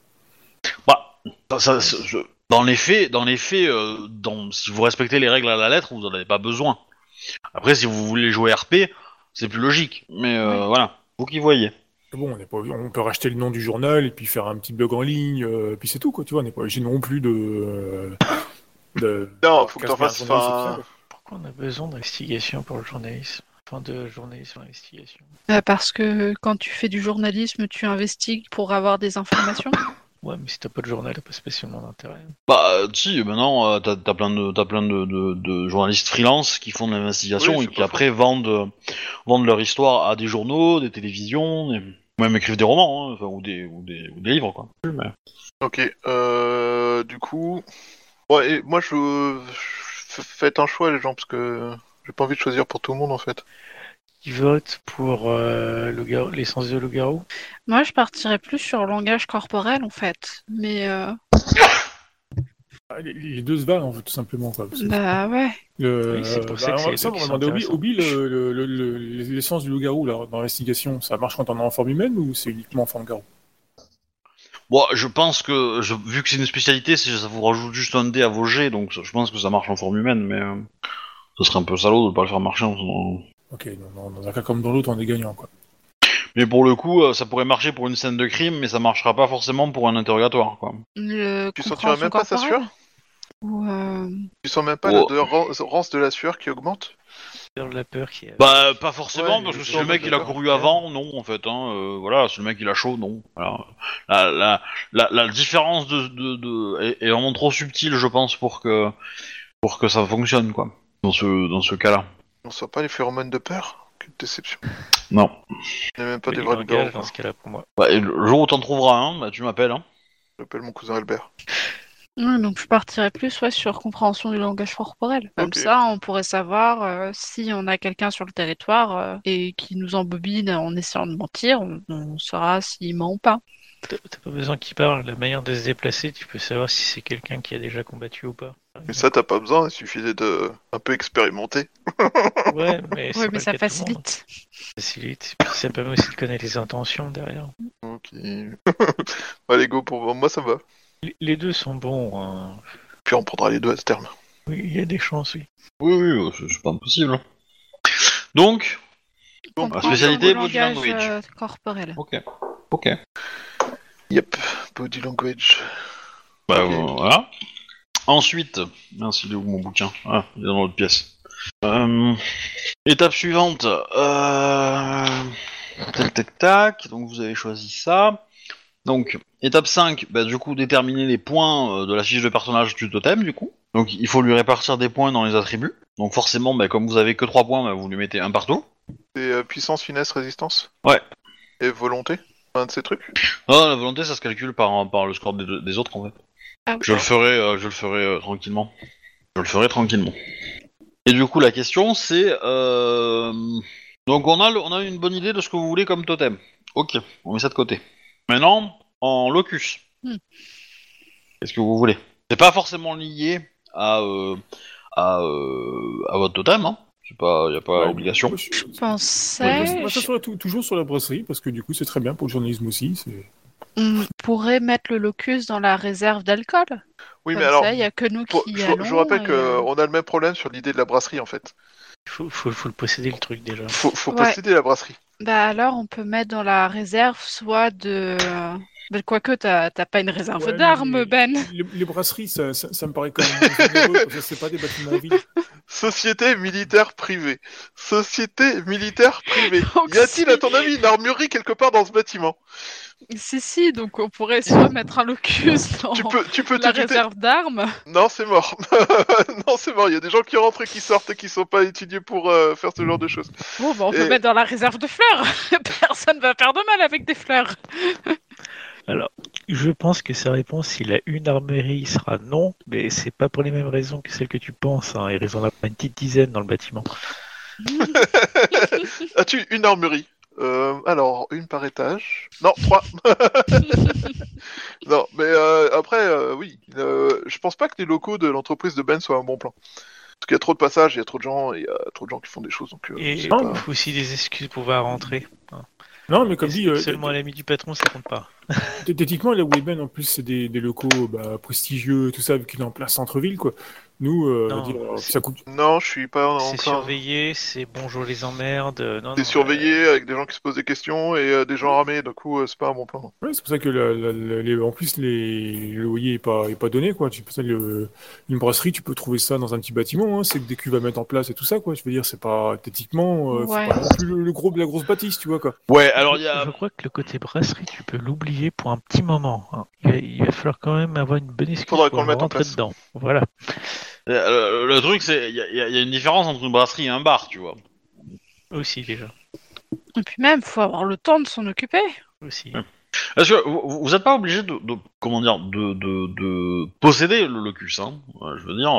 Bah, dans les faits, si vous respectez les règles à la lettre, vous n'en avez pas besoin. Après, si vous voulez jouer RP, c'est plus logique. Mais voilà, vous qui voyez. Bon, on peut racheter le nom du journal et puis faire un petit blog en ligne, puis c'est tout, quoi, tu vois. On n'est pas obligé non plus de... Non, faut que t'en fasses... On a besoin d'investigation pour le journalisme, enfin de journalisme investigation. Parce que quand tu fais du journalisme, tu investigues pour avoir des informations. Ouais, mais si t'as pas de journal, t'as pas spécialement d'intérêt. Bah si, maintenant t'as plein de journalistes freelance qui font de l'investigation et qui après vendent leur histoire à des journaux, des télévisions, même écrivent des romans, hein, enfin, ou des livres quoi. Mais... Ok, du coup, ouais, et moi faites un choix les gens parce que j'ai pas envie de choisir pour tout le monde en fait. Qui vote pour l'essence de loup-garou ? Moi je partirais plus sur langage corporel en fait, mais les deux se valent en fait, tout simplement quoi. Bah ouais. Oui, c'est pour ça que ça on va demander Obi l'essence du loup-garou là, dans l'investigation, ça marche quand on est en forme humaine ou c'est uniquement en forme garou ? Bon, je pense que, vu que c'est une spécialité, ça vous rajoute juste un dé à vos jets, donc je pense que ça marche en forme humaine, mais ça serait un peu salaud de ne pas le faire marcher. Ok, dans un cas comme dans l'autre, on est gagnant, quoi. Mais pour le coup, ça pourrait marcher pour une scène de crime, mais ça marchera pas forcément pour un interrogatoire, quoi. Tu sentiras même pas sa sueur ? Tu sens même pas la rance de la sueur qui augmente ? La peur qui est... Bah, pas forcément, parce que si le mec il a couru avant, non, en fait. Hein, voilà, si le mec il a chaud, non. Alors, la différence est vraiment trop subtile, je pense, pour que ça fonctionne, quoi. Dans ce cas-là. On sent pas les phéromones de peur ? Quelle déception. Non. Il n'y a même pas des vrais gars dans ce cas-là pour moi. Bah, le jour où t'en trouveras un, bah, tu m'appelles. Hein. J'appelle mon cousin Albert. Donc je partirais plus sur compréhension du langage corporel. Comme ça, on pourrait savoir si on a quelqu'un sur le territoire et qui nous embobine en essayant de mentir, on saura s'il ment ou pas. T'as pas besoin qu'il parle, la manière de se déplacer, tu peux savoir si c'est quelqu'un qui a déjà combattu ou pas. Mais ça, t'as pas besoin, il suffisait de un peu expérimenter. Ouais, mais, c'est mais ça facilite. Ça facilite, et puis ça permet aussi de connaître les intentions derrière. Ok. Allez, go, pour moi ça va. Les deux sont bons. Puis on prendra les deux à ce terme. Oui, il y a des chances, oui. Oui, c'est pas impossible. Donc, la spécialité est body language. Corporel. Ok. Yep, body language. Voilà. Ensuite, il est où mon bouquin ? Ah, il est dans l'autre pièce. Étape suivante. Tac. Donc vous avez choisi ça. Donc, étape 5, du coup, déterminer les points de la fiche de personnage du totem, du coup. Donc, il faut lui répartir des points dans les attributs. Donc, forcément, comme vous avez que 3 points, vous lui mettez un partout. C'est puissance, finesse, résistance ? Ouais. Et volonté ? Un de ces trucs ? Non, la volonté, ça se calcule par le score des autres, en fait. Ah, okay. Je le ferai tranquillement. Et du coup, la question, c'est... Donc, on a une bonne idée de ce que vous voulez comme totem. Ok, on met ça de côté. Maintenant, en locus, qu'est-ce que vous voulez ? C'est pas forcément lié à votre totem, hein. C'est pas, y a pas obligation. Je pensais. Toujours sur la brasserie, parce que du coup, c'est très bien pour le journalisme aussi. C'est... On pourrait mettre le locus dans la réserve d'alcool. Oui, comme mais ça, alors, il y a que nous qui allons. Je rappelle qu'on a le même problème sur l'idée de la brasserie, en fait. Faut le posséder le truc déjà. Faut posséder la brasserie. Alors on peut mettre dans la réserve soit de... Quoique t'as pas une réserve d'armes, Ben. Les brasseries, ça me paraît quand même... C'est pas des bâtiments vides. Société militaire privée. Donc, y a-t-il à ton avis une armurerie quelque part dans ce bâtiment ? Si, donc on pourrait soit mettre un locus dans la réserve d'armes. Non, c'est mort. Il y a des gens qui rentrent et qui sortent et qui sont pas étudiés pour faire ce genre de choses. Bon, on peut mettre dans la réserve de fleurs. Personne va faire de mal avec des fleurs. Alors, je pense que sa réponse, s'il a une armurerie, il sera non, mais c'est pas pour les mêmes raisons que celles que tu penses. Hein. Ils en ont une petite dizaine dans le bâtiment. As-tu une armurerie ? Alors, une par étage. Non, 3. Non, mais après, oui. Je pense pas que les locaux de l'entreprise de Ben soient un bon plan. Parce qu'il y a trop de passages, il y a trop de gens qui font des choses. Donc, et non, il faut aussi des excuses pour pouvoir rentrer. Non, mais comme dit... seulement à l'ami du patron, ça compte pas. Techniquement, là où est Ben, en plus, c'est des locaux prestigieux, tout ça, vu qu'il est en plein centre-ville, quoi. Nous, ça coûte... Non, je suis pas en plein... C'est surveillé, c'est bonjour les emmerdes... C'est surveillé avec des gens qui se posent des questions et des gens armés, du coup, c'est pas un bon plan. Non. Ouais, c'est pour ça que, en plus, le loyer est pas donné, quoi. Tu peux une brasserie, tu peux trouver ça dans un petit bâtiment, hein. C'est que des cuves à mettre en place et tout ça, quoi. Je veux dire, c'est pas... Techniquement, c'est pas non plus la grosse bâtisse, tu vois, quoi. Ouais, alors il y a... Je crois que le côté brasserie, tu peux l'oublier pour un petit moment, hein. Il va falloir quand même avoir une bonne excuse pour rentrer dedans. Voilà. Le truc, c'est il y a une différence entre une brasserie et un bar, tu vois. Aussi, déjà. Et puis même, faut avoir le temps de s'en occuper. Aussi. Ouais. Parce que vous n'êtes pas obligé de posséder le locus, hein. Je veux dire,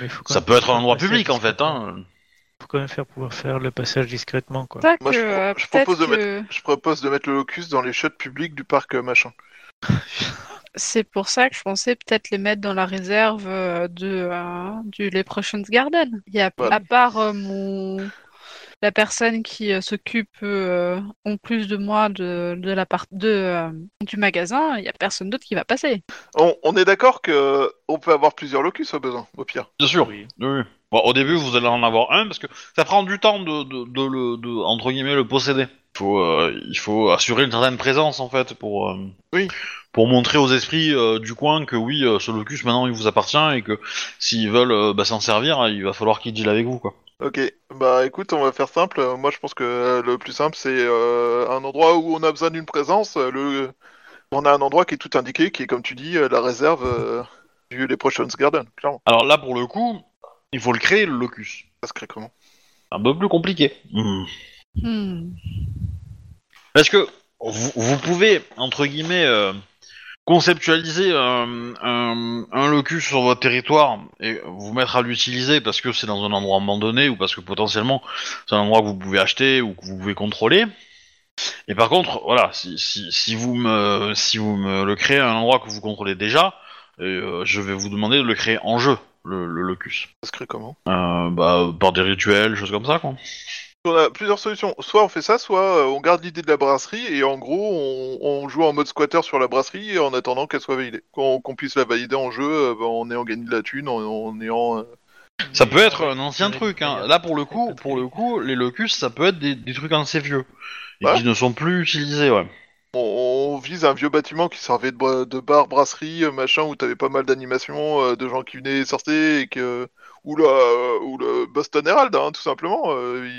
mais faut quand ça peut être un endroit public, en fait, hein. Faut quand même pouvoir faire le passage discrètement, quoi. Moi, je propose de mettre le locus dans les chiottes publiques du parc machin. C'est pour ça que je pensais peut-être les mettre dans la réserve du Les Prochaines Garden. Il y a à part la personne qui s'occupe en plus de moi du magasin, il y a personne d'autre qui va passer. On est d'accord que on peut avoir plusieurs locus au besoin, au pire. Bien sûr. Oui. Bon, au début, vous allez en avoir un parce que ça prend du temps de entre guillemets le posséder. Il faut assurer une certaine présence en fait pour montrer aux esprits du coin que ce locus maintenant il vous appartient et que s'ils veulent s'en servir, il va falloir qu'ils dealent avec vous, quoi. Ok, écoute, on va faire simple. Moi je pense que le plus simple c'est un endroit où on a besoin d'une présence. On a un endroit qui est tout indiqué, qui est comme tu dis la réserve du Les Prochaines Garden, clairement. Alors là pour le coup, il faut le créer le locus. Ça se crée comment ? Un peu plus compliqué. Parce que vous pouvez, entre guillemets, conceptualiser un locus sur votre territoire et vous mettre à l'utiliser parce que c'est dans un endroit abandonné ou parce que potentiellement c'est un endroit que vous pouvez acheter ou que vous pouvez contrôler. Et par contre, voilà, si vous me le créez à un endroit que vous contrôlez déjà, je vais vous demander de le créer en jeu, le locus. Ça se crée comment ? Par des rituels, choses comme ça, quoi. On a plusieurs solutions. Soit on fait ça, soit on garde l'idée de la brasserie et en gros on joue en mode squatter sur la brasserie en attendant qu'elle soit validée. Qu'on puisse la valider en jeu en ayant gagné de la thune, en ayant... Ça peut être un ancien truc. Hein. Là pour le coup, les locus ça peut être des trucs assez vieux et qui ne sont plus utilisés. Ouais. On vise un vieux bâtiment qui servait de bar, brasserie, machin, où t'avais pas mal d'animations de gens qui venaient et sortaient et que... Ou le Boston Herald, hein, tout simplement,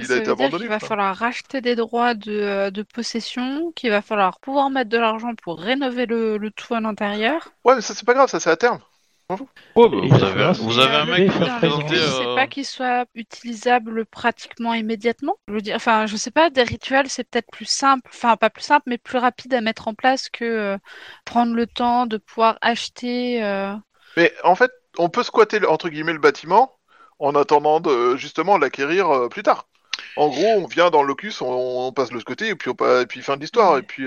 il a été abandonné. Il va falloir racheter des droits de possession, qu'il va falloir pouvoir mettre de l'argent pour rénover le tout à l'intérieur. Ouais, mais ça c'est pas grave, ça c'est à terme. Oh, bah, vous avez un mec qui va présenter... Je sais pas qu'il soit utilisable pratiquement immédiatement. Je veux dire, enfin, je sais pas, des rituels c'est peut-être plus simple, enfin pas plus simple, mais plus rapide à mettre en place que prendre le temps de pouvoir acheter... Mais en fait, on peut squatter entre guillemets le bâtiment en attendant de justement l'acquérir plus tard. En gros, on vient dans le locus, on passe de l'autre côté et puis fin de l'histoire. Et puis,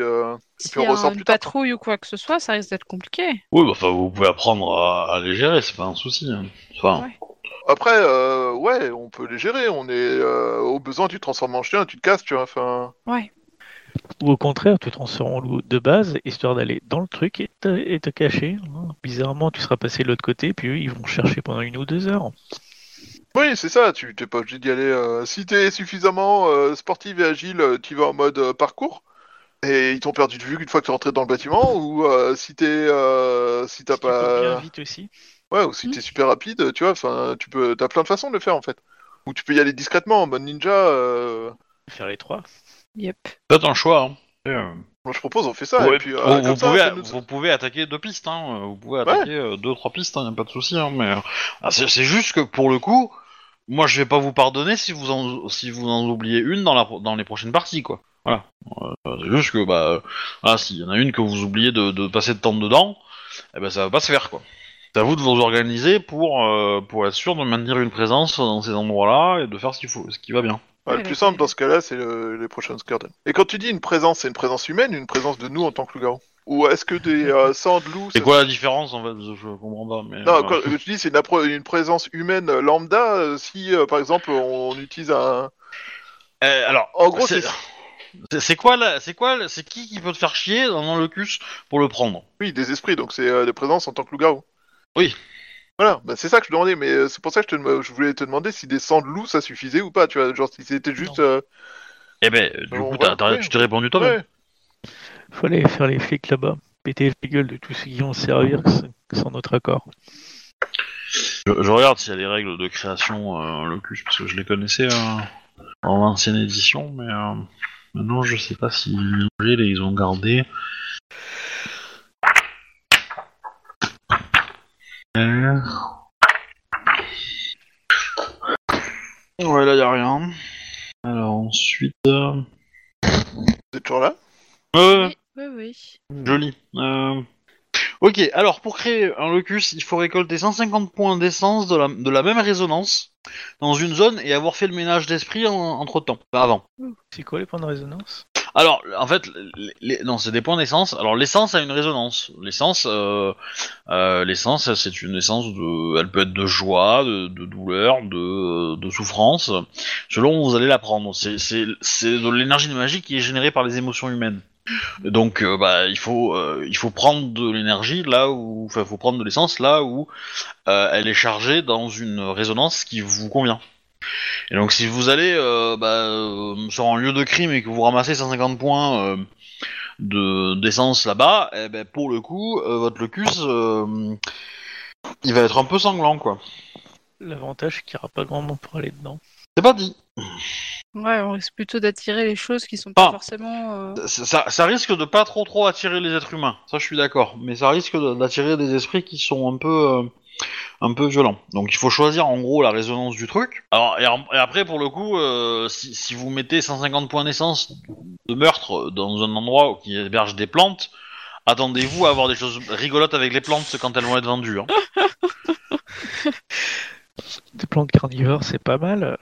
si on ressort plus tard. Une patrouille ou quoi que ce soit, ça risque d'être compliqué. Oui, enfin, vous pouvez apprendre à les gérer, c'est pas un souci. Hein. Enfin... Ouais. Après, on peut les gérer. On est au besoin, tu te transformes en chien, tu te casses, tu vois. Enfin. Ouais. Ou au contraire, tu te transformes en loup de base, histoire d'aller dans le truc et te cacher. Hein. Bizarrement, tu seras passé de l'autre côté, puis eux, ils vont chercher pendant 1 ou 2 heures. Oui, c'est ça, tu t'es pas obligé d'y aller. Si t'es suffisamment sportive et agile, tu vas en mode parcours, et ils t'ont perdu de vue qu'une fois que t'es rentré dans le bâtiment, ou si t'as pas... bien vite aussi. Ouais, ou si t'es super rapide, tu vois, enfin, t'as plein de façons de le faire, en fait. Ou tu peux y aller discrètement, en mode ninja... Faire les 3. Yep. C'est un choix. Hein. Moi je propose, on fait ça. Ouais. Et puis, vous pouvez attaquer 2 pistes. Hein. Vous pouvez attaquer 2-3 pistes, hein. Y a pas de souci. Hein, mais c'est juste que pour le coup, moi je vais pas vous pardonner si vous en oubliez une dans les prochaines parties, quoi. Voilà. C'est juste que s'il y en a une que vous oubliez de passer de temps dedans, eh ben ça va pas se faire, quoi. C'est à vous de vous organiser pour être sûr de maintenir une présence dans ces endroits-là et de faire ce qu'il faut, ce qui va bien. Ouais, le plus simple dans ce cas-là, c'est les prochaines squadrons. Et quand tu dis une présence, c'est une présence humaine, une présence de nous en tant que loup-garou? Ou est-ce que des sangs de loups... C'est quoi la différence, en fait? Je comprends pas, mais... Non, quand tu dis c'est une présence humaine lambda, si, par exemple, on utilise un... alors, en gros, c'est qui peut te faire chier dans un locus pour le prendre? Oui, des esprits, donc c'est des présences en tant que loup-garou. Oui. Voilà, c'est ça que je demandais, mais c'est pour ça que je voulais te demander si des sangs de loup ça suffisait ou pas, tu vois, genre si c'était juste... Tu t'es répondu toi-même. Ouais. Faut aller faire les flics là-bas, péter la gueule de tous ceux qui vont servir sans notre accord. Je regarde s'il y a des règles de création locus, parce que je les connaissais en ancienne édition, mais maintenant je sais pas si ils ont gardé... Ouais, là y'a rien. Alors ensuite. Vous êtes toujours là ? Oui. Joli. Ok, alors pour créer un locus, il faut récolter 150 points d'essence de la même résonance dans une zone et avoir fait le ménage d'esprit entre temps. C'est quoi les points de résonance ? Alors, en fait, c'est des points d'essence. Alors, l'essence a une résonance. L'essence, c'est une essence de... Elle peut être de joie, de douleur, de souffrance, selon où vous allez la prendre. C'est de l'énergie magique qui est générée par les émotions humaines. Donc, il faut prendre de l'énergie là où... Enfin, il faut prendre de l'essence là où elle est chargée dans une résonance qui vous convient. Et donc si vous allez sur un lieu de crime et que vous ramassez 150 points d'essence là-bas, eh ben, pour le coup, votre locus, il va être un peu sanglant, quoi. L'avantage, c'est qu'il n'y aura pas grand monde pour aller dedans. C'est pas dit. Ouais, on risque plutôt d'attirer les choses qui sont pas forcément... Ça risque de pas trop attirer les êtres humains, ça je suis d'accord, mais ça risque d'attirer des esprits qui sont un peu violent. Donc il faut choisir en gros la résonance du truc. Alors et après pour le coup, si vous mettez 150 points d'essence de meurtre dans un endroit qui héberge des plantes, attendez-vous à avoir des choses rigolotes avec les plantes quand elles vont être vendues. Hein. Des plantes carnivores, c'est pas mal.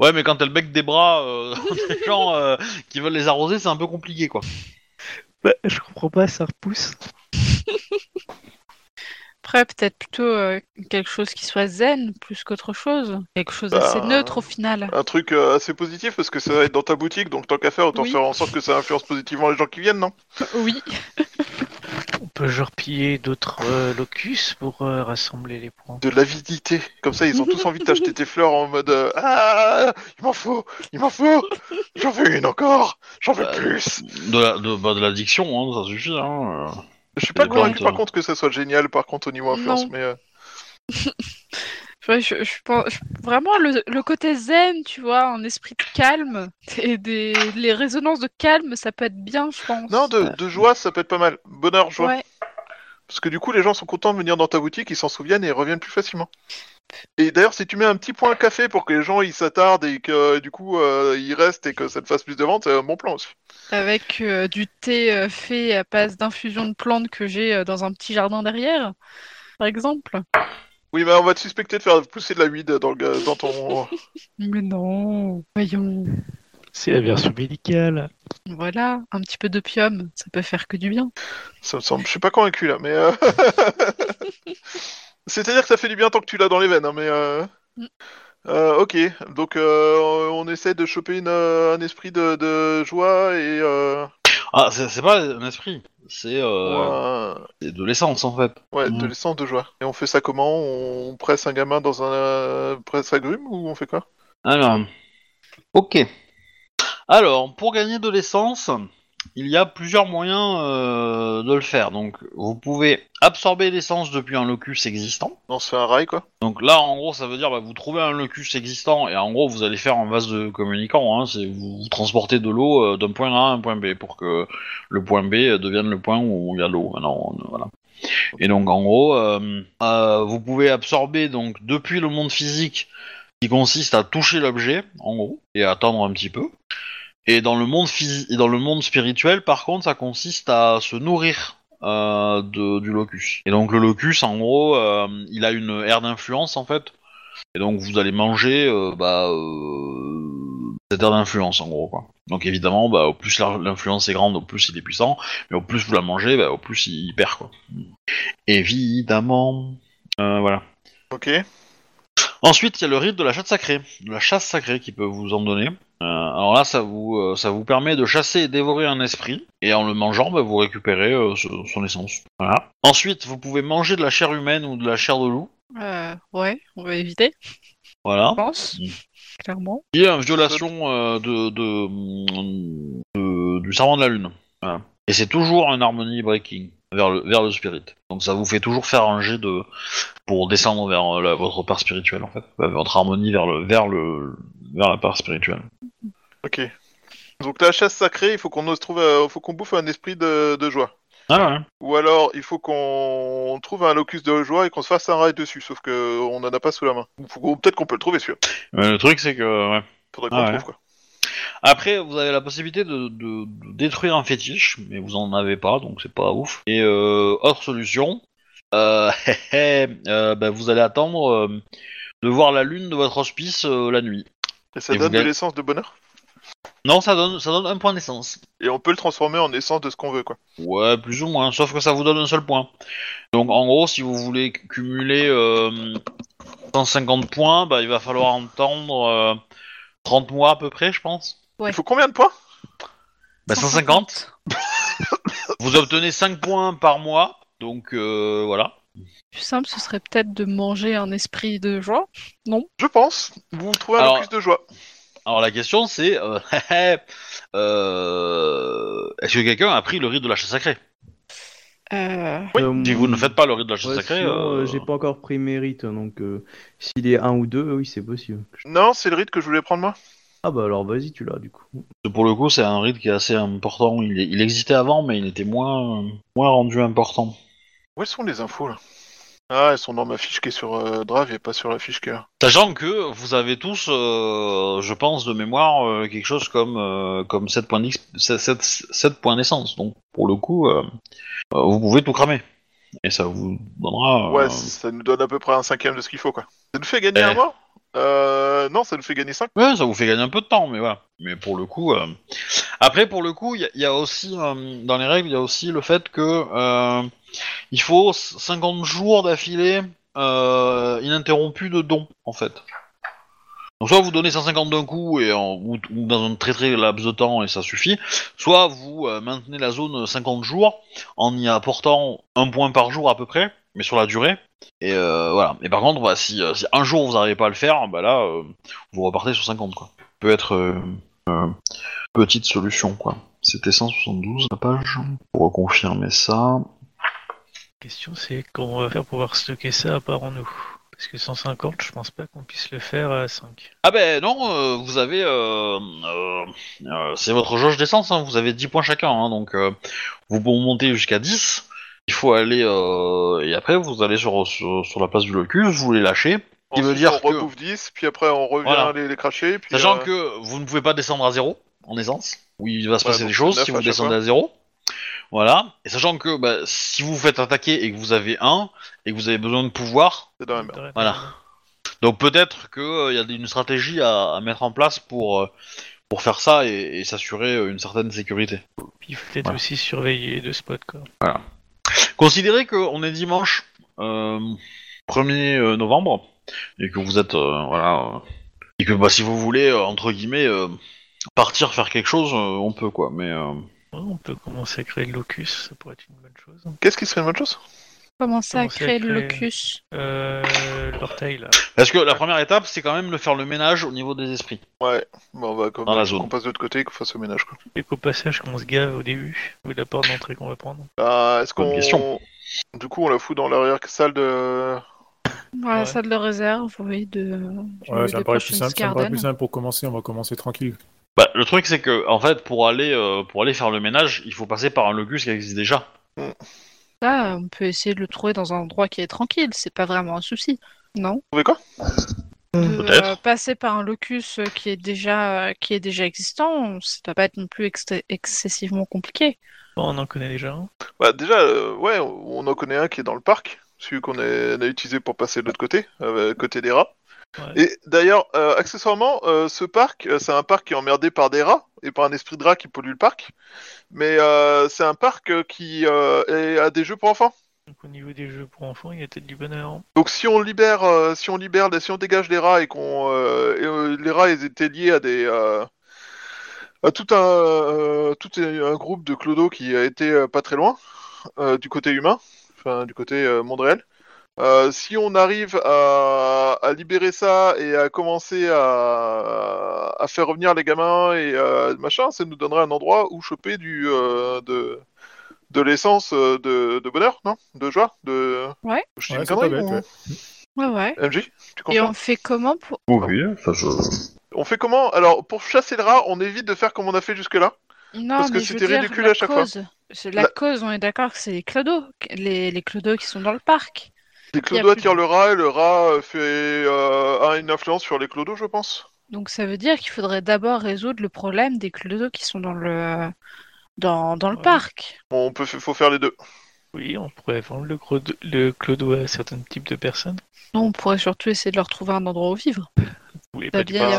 Ouais, mais quand elles becquent des bras, des gens qui veulent les arroser, c'est un peu compliqué, quoi. Bah, je comprends pas, ça repousse. Après, peut-être plutôt quelque chose qui soit zen, plus qu'autre chose. Quelque chose d'assez neutre, au final. Un truc assez positif, parce que ça va être dans ta boutique, donc tant qu'à faire, autant faire en sorte que ça influence positivement les gens qui viennent, non ? Oui. On peut genre piller d'autres locus pour rassembler les points. De l'avidité. Comme ça, ils ont tous envie de t'acheter tes fleurs en mode « Ah, il m'en faut, j'en veux une encore, j'en veux plus !» De l'addiction, hein, ça suffit, hein. Je suis pas convaincu par contre que ça soit génial par contre au niveau influence, non. Mais... je pense vraiment le côté zen, tu vois, un esprit de calme, et les résonances de calme, ça peut être bien, je pense. Non, de joie, ça peut être pas mal. Bonheur, joie. Ouais. Parce que du coup, les gens sont contents de venir dans ta boutique, ils s'en souviennent et ils reviennent plus facilement. Et d'ailleurs, si tu mets un petit point café pour que les gens ils s'attardent et que du coup ils restent et que ça te fasse plus de ventes, c'est un bon plan aussi. Avec du thé fait à base d'infusion de plantes que j'ai dans un petit jardin derrière, par exemple. Oui, mais on va te suspecter de faire pousser de la weed dans ton... Mais non, voyons. C'est la version médicale. Voilà, un petit peu d'opium, ça peut faire que du bien. Ça me semble, je suis pas convaincu là, mais... C'est-à-dire que ça fait du bien tant que tu l'as dans les veines, hein, mais... ok, donc on essaie de choper un esprit de joie et... Ah, c'est pas un esprit, c'est de l'essence en fait. Ouais, de l'essence de joie. Et on fait ça comment ? On presse un gamin dans un presse agrume ou on fait quoi ? Alors, ok. Alors, pour gagner de l'essence... Il y a plusieurs moyens de le faire. Donc, vous pouvez absorber l'essence depuis un locus existant. Non, c'est un rail, quoi. Donc là, en gros, ça veut dire vous trouvez un locus existant et en gros, vous allez faire un vase de communicant. Hein, c'est vous transportez de l'eau d'un point A à un point B pour que le point B devienne le point où il y a l'eau. Non, voilà. Et donc, en gros, vous pouvez absorber donc depuis le monde physique, qui consiste à toucher l'objet, en gros, et à attendre un petit peu. Et dans le monde dans le monde spirituel, par contre, ça consiste à se nourrir du locus. Et donc le locus, en gros, il a une aire d'influence en fait. Et donc vous allez manger cette aire d'influence en gros, quoi. Donc évidemment, au plus l'influence est grande, au plus il est puissant. Mais au plus vous la mangez, au plus il perd, quoi. Évidemment, voilà. Ok. Ensuite, il y a le rite de la chasse sacrée qui peut vous en donner. Alors là, ça vous permet de chasser et dévorer un esprit, et en le mangeant, vous récupérez son essence. Voilà. Ensuite, vous pouvez manger de la chair humaine ou de la chair de loup. Ouais, on va éviter. Voilà. Je pense, clairement. Il y a une violation du serment de la lune. Voilà. Et c'est toujours un harmony breaking vers le spirit. Donc ça vous fait toujours faire un jet pour descendre vers votre part spirituelle en fait, votre harmonie vers la part spirituelle. Ok. Donc la chasse sacrée, il faut qu'on faut qu'on bouffe un esprit de joie. Ah ouais. Ou alors il faut qu'on trouve un locus de joie et qu'on se fasse un raid dessus, sauf que on en a pas sous la main. Peut-être qu'on peut le trouver celui-là. Mais le truc c'est que faudrait qu'on trouve quoi. Après, vous avez la possibilité de détruire un fétiche, mais vous en avez pas, donc c'est pas ouf. Et autre solution, vous allez attendre de voir la lune de votre hospice la nuit. Et ça donne de l'essence de bonheur ? Non, ça donne un point d'essence. Et on peut le transformer en essence de ce qu'on veut, quoi. Ouais, plus ou moins, sauf que ça vous donne un seul point. Donc en gros, si vous voulez cumuler 150 points, il va falloir entendre... 30 mois à peu près, je pense. Ouais. Il faut combien de points ? 150. Vous obtenez 5 points par mois, donc voilà. Plus simple, ce serait peut-être de manger un esprit de joie, non ? Je pense. Vous trouvez un locus de joie. Alors la question c'est, est-ce que quelqu'un a pris le rite de la chasse sacrée ? Oui. Si vous ne faites pas le rite de la chasse sacrée... Sinon, j'ai pas encore pris mes rites, donc s'il est un ou deux, oui, c'est possible. Non, c'est le rite que je voulais prendre, moi. Ah bah alors vas-y, tu l'as, du coup. Pour le coup, c'est un rite qui est assez important. Il existait avant, mais il était moins rendu important. Où sont les infos, là ? Ah, elles sont dans ma fiche qui est sur Drive et pas sur la fiche cœur. Sachant que vous avez tous, je pense, de mémoire, quelque chose comme 7 points d'essence. Donc, pour le coup, vous pouvez tout cramer. Et ça vous donnera... Ouais, ça nous donne à peu près un cinquième de ce qu'il faut, quoi. Ça nous fait gagner un mois ? Non, ça nous fait gagner 5. Ouais, ça vous fait gagner un peu de temps, mais voilà. Mais pour le coup... Après, pour le coup, il y a aussi, dans les règles, il y a aussi le fait que... Il faut 50 jours d'affilée ininterrompus de dons, en fait. Donc soit vous donnez 150 d'un coup, ou dans un très très laps de temps, et ça suffit, soit vous maintenez la zone 50 jours, en y apportant un point par jour à peu près, mais sur la durée, et voilà. Et par contre, bah, si un jour vous n'arrivez pas à le faire, bah là, vous repartez sur 50, quoi. Peut être petite solution, quoi. C'était 172 la page, pour confirmer ça... La question c'est comment on va faire pour pouvoir stocker ça à part en nous. Parce que 150, je pense pas qu'on puisse le faire à 5. Ah ben non, vous avez... c'est votre jauge d'essence, hein, vous avez 10 points chacun, hein, donc vous pouvez monter jusqu'à 10. Il faut aller... et après vous allez sur la place du locus, vous les lâchez. Qui veut dire on rebouffe 10, puis après on revient voilà. les cracher. Puis sachant que vous ne pouvez pas descendre à 0 en essence, où il va se passer des choses si vous descendez à 0. Voilà, et sachant que bah, si vous vous faites attaquer et que vous avez un, et que vous avez besoin de pouvoir, c'est dans la merde. Voilà. Donc peut-être qu'il y a une stratégie à mettre en place pour faire ça et s'assurer une certaine sécurité. Il faut peut-être aussi surveiller de spots, quoi. Voilà. Considérez qu'on est dimanche 1er novembre, et que vous êtes, et que bah, si vous voulez, entre guillemets, partir faire quelque chose, on peut, quoi, mais... On peut commencer à créer le locus, ça pourrait être une bonne chose. Qu'est-ce qui serait une bonne chose ? Commencer à créer le locus. L'orteil, là. Parce que la première étape, c'est quand même de faire le ménage au niveau des esprits. Ouais, bon, on va quand même qu'on passe de l'autre côté et qu'on fasse le ménage, quoi. Et qu'au passage, qu'on se gave au début, ou la porte d'entrée qu'on va prendre. Est-ce qu'on... Question. Du coup, on la fout dans l'arrière-salle de... Dans la salle de réserve, oui, ça me paraît plus simple pour commencer, on va commencer tranquille. Bah, le truc c'est que en fait pour aller faire le ménage, il faut passer par un locus qui existe déjà. Là, on peut essayer de le trouver dans un endroit qui est tranquille, c'est pas vraiment un souci, non ? Trouver quoi ? Peut-être. Passer par un locus qui est déjà existant, ça va pas être non plus excessivement compliqué. Bon, on en connaît déjà un. Bah déjà on en connaît un qui est dans le parc, celui qu'on a utilisé pour passer de l'autre côté, côté des rats. Ouais. Et d'ailleurs, accessoirement, ce parc, c'est un parc qui est emmerdé par des rats et par un esprit de rat qui pollue le parc. Mais c'est un parc qui a des jeux pour enfants. Donc au niveau des jeux pour enfants, il y a peut-être du bonheur. Hein. Donc si on dégage les rats et qu'on les rats ils étaient liés à des à tout un groupe de clodos qui a été pas très loin du côté humain, enfin du côté monde réel. Si on arrive à libérer ça et à commencer à faire revenir les gamins et machin, ça nous donnerait un endroit où choper de l'essence de bonheur, non ? De joie, de... Ouais. Je dis une connerie, ouais. MJ, tu comprends ? Et on fait comment pour... Oui, ça je... On fait comment ? Alors, pour chasser le rat, on évite de faire comme on a fait jusque-là. Non, parce que c'était ridicule à chaque fois. La cause, on est d'accord que c'est les clodos. Les clodos qui sont dans le parc. Les clodos attirent le rat et le rat fait une influence sur les clodos, je pense. Donc ça veut dire qu'il faudrait d'abord résoudre le problème des clodos qui sont dans le parc. Bon, faut faire les deux. Oui, on pourrait vendre le clodo à certains types de personnes. Non, on pourrait surtout essayer de leur trouver un endroit où vivre. Il va bien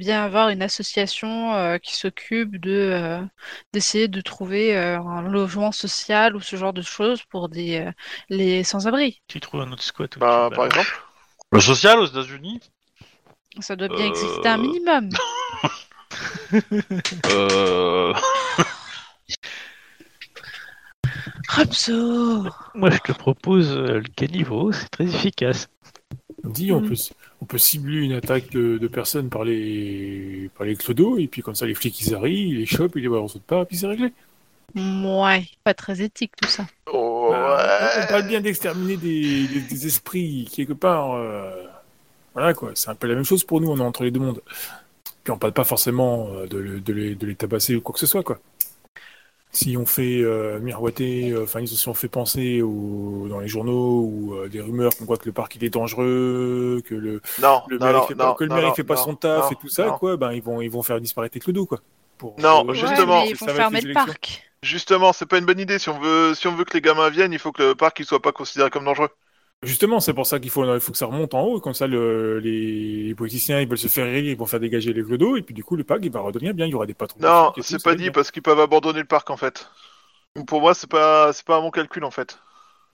y avoir une association qui s'occupe d'essayer de trouver un logement social ou ce genre de choses pour les sans-abri. Tu trouves un autre squat ou par exemple le social aux États-Unis. Ça doit bien exister un minimum. Rapso. Moi je te propose le caniveau, c'est très efficace. On peut cibler une attaque de personnes par les clodos, et puis comme ça les flics ils arrivent, ils les chopent, ils les voient, on saute pas, puis c'est réglé. Ouais, pas très éthique tout ça. Oh, ouais. On parle bien d'exterminer des esprits, quelque part. Voilà quoi, c'est un peu la même chose pour nous, on est entre les deux mondes. Puis on parle pas forcément de les tabasser ou quoi que ce soit quoi. si on fait miroiter, enfin si on fait penser dans les journaux ou des rumeurs qu'on voit que le parc il est dangereux, que le maire fait pas son taf et tout ça, quoi, ben ils vont faire une disparité avec le dos, quoi. Justement, ils vont fermer le parc. Justement, c'est pas une bonne idée. Si on veut que les gamins viennent, il faut que le parc il soit pas considéré comme dangereux. Justement, c'est pour ça qu'il faut que ça remonte en haut, comme ça les politiciens ils veulent se faire rire, ils vont faire dégager les clodos, et puis du coup le parc il va redevenir bien, il y aura des patrons. Non, c'est pas dit bien. Parce qu'ils peuvent abandonner le parc en fait. Pour moi c'est pas un bon calcul en fait.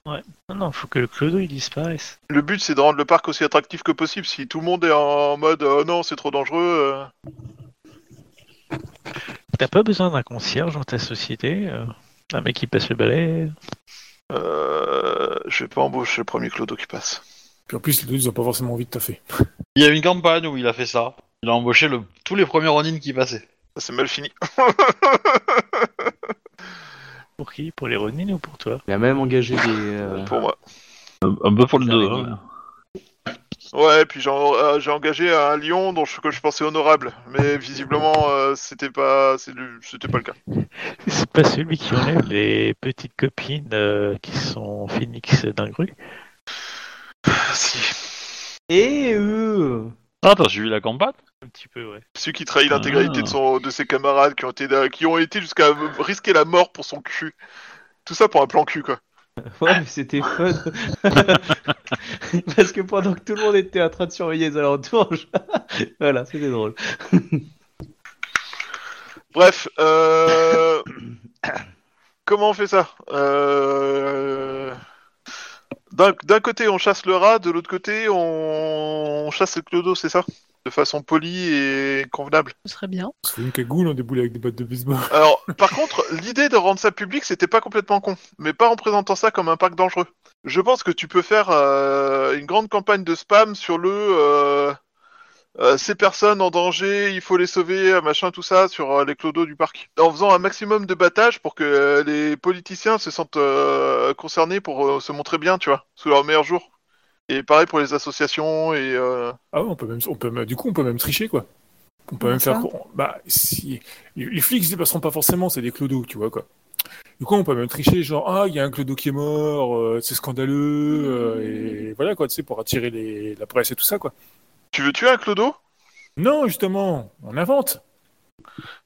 Ouais, non, faut que le clodo il disparaisse. Le but c'est de rendre le parc aussi attractif que possible, si tout le monde est en mode non c'est trop dangereux... T'as pas besoin d'un concierge dans ta société, un mec qui passe le balai... je vais pas embaucher le premier clodo qui passe. Puis en plus, les deux, ils ont pas forcément envie de taffer. Il y a une campagne où il a fait ça. Il a embauché tous les premiers Ronin qui passaient. Ça c'est mal fini. Pour qui ? Pour les Ronin ou pour toi ? Il a même engagé des... Pour moi. Un peu pour le dos. Hein. Ouais, puis j'ai engagé un lion que je pensais honorable, mais visiblement c'était pas le cas. C'est pas celui qui enlève les petites copines qui sont phoenix d'un gru. Si. Attends, j'ai vu la campagne un petit peu, ouais. Celui qui trahit l'intégralité de ses camarades qui ont été jusqu'à risquer la mort pour son cul. Tout ça pour un plan cul, quoi. Ouais, mais c'était fun. Parce que pendant que tout le monde était en train de surveiller les alentours, voilà, c'était drôle. Bref, comment on fait ça ? D'un côté, on chasse le rat, de l'autre côté, on chasse le clodo, c'est ça ? De façon polie et convenable. Ce serait bien. C'est une cagoule, on déboule avec des bottes de baseball. Alors, par contre, l'idée de rendre ça public, c'était pas complètement con, mais pas en présentant ça comme un parc dangereux. Je pense que tu peux faire une grande campagne de spam sur ces personnes en danger, il faut les sauver, machin, tout ça, sur les clodos du parc. En faisant un maximum de battage pour que les politiciens se sentent concernés pour se montrer bien, tu vois, sous leur meilleur jour. Et pareil pour les associations et... Ah ouais, on peut même tricher, quoi. On peut même faire... Bah, si... Les flics, ils les passeront pas forcément, c'est des clodos, tu vois, quoi. Du coup, on peut même tricher, genre, il y a un clodo qui est mort, c'est scandaleux, et voilà, quoi, tu sais, pour attirer la presse et tout ça, quoi. Tu veux tuer un clodo ? Non, justement, on invente.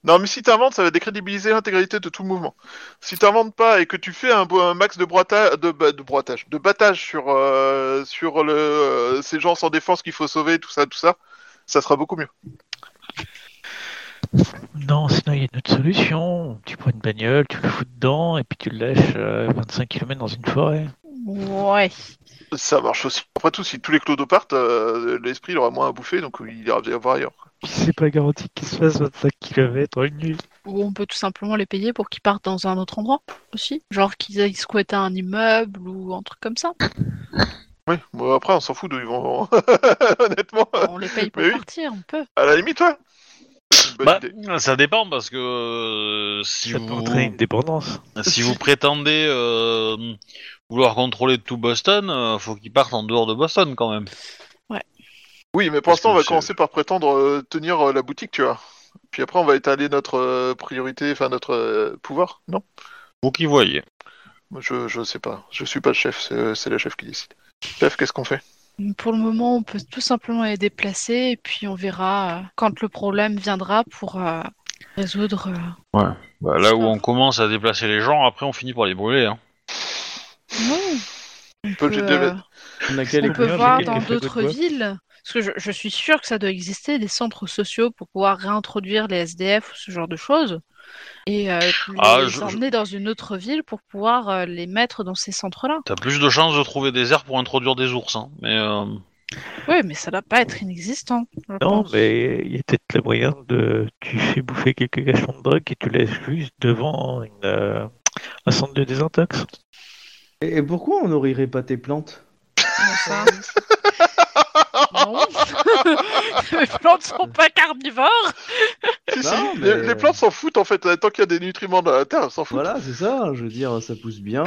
Non, mais si t'inventes, ça va décrédibiliser l'intégralité de tout le mouvement. Si t'inventes pas et que tu fais un max de battage sur ces gens sans défense qu'il faut sauver, tout ça, ça sera beaucoup mieux. Non, sinon il y a une autre solution. Tu prends une bagnole, tu le fous dedans et puis tu le lâches 25 km dans une forêt. Ouais. Ça marche aussi. Après tout, si tous les clodos partent, l'esprit il aura moins à bouffer, donc il ira bien voir ailleurs. C'est pas garanti qu'ils se fassent 25 km en une nuit. Ou on peut tout simplement les payer pour qu'ils partent dans un autre endroit aussi. Genre qu'ils aillent squatter un immeuble ou un truc comme ça. Oui, bon, après on s'en fout d'où ils vont. Honnêtement. On les paye pour partir, on peut. À la limite, ouais. Bah, ça dépend parce que si ça vous crée une dépendance. Si vous prétendez vouloir contrôler tout Boston, faut qu'ils partent en dehors de Boston quand même. Ouais. Oui, mais pour l'instant, on va commencer par prétendre tenir la boutique, tu vois. Puis après, on va étaler notre priorité, enfin notre pouvoir, non ? Vous qui voyez. Moi, je sais pas. Je suis pas le chef, c'est le chef qui décide. Chef, qu'est-ce qu'on fait ? Pour le moment, on peut tout simplement les déplacer, et puis on verra quand le problème viendra pour résoudre... Ouais, bah, là où on commence à déplacer les gens, après on finit par les brûler, hein. Non. On peut voir dans d'autres villes, parce que je suis sûre que ça doit exister, des centres sociaux pour pouvoir réintroduire les SDF ou ce genre de choses, et les emmener dans une autre ville pour pouvoir les mettre dans ces centres-là. T'as plus de chances de trouver des airs pour introduire des ours, hein, mais... Oui, mais ça doit pas être inexistant. Mais il y a peut-être le moyen de... Tu fais bouffer quelques cachons de drogue et tu laisses juste devant un centre de désintox. Et pourquoi on nourrirait pas tes plantes ? Ça. Non. Les plantes sont pas carnivores. Non, mais... les plantes s'en foutent en fait, tant qu'il y a des nutriments dans la terre, elles s'en foutent. Voilà, c'est ça, je veux dire, ça pousse bien.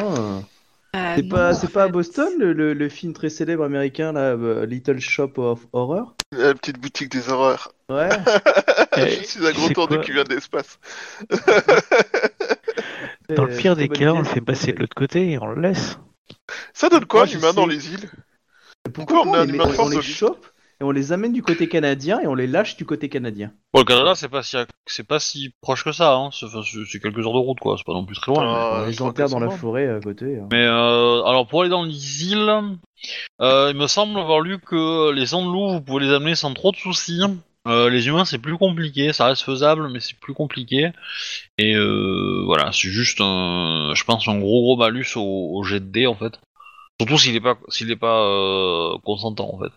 C'est pas à Boston le film très célèbre américain là, Little Shop of Horror ? La petite boutique des horreurs. Ouais. Je suis un gros tourdu qui vient de l'espace. Dans le pire des cas, on le fait passer de l'autre côté et on le laisse. Ça donne quoi, l'humain dans les îles? Pourquoi on a un humain de force? On les chope et on les amène du côté canadien et on les lâche du côté canadien. Bon, le Canada, c'est pas si proche que ça, hein. C'est quelques heures de route, quoi. C'est pas non plus très loin. Ils enterrent dans la forêt à côté. Hein. Mais alors, pour aller dans les îles, il me semble avoir lu que les loups, vous pouvez les amener sans trop de soucis. Les humains, c'est plus compliqué, ça reste faisable, mais c'est plus compliqué. Et voilà, c'est juste, je pense, un gros malus au jet de dés, en fait. Surtout s'il est pas consentant, en fait.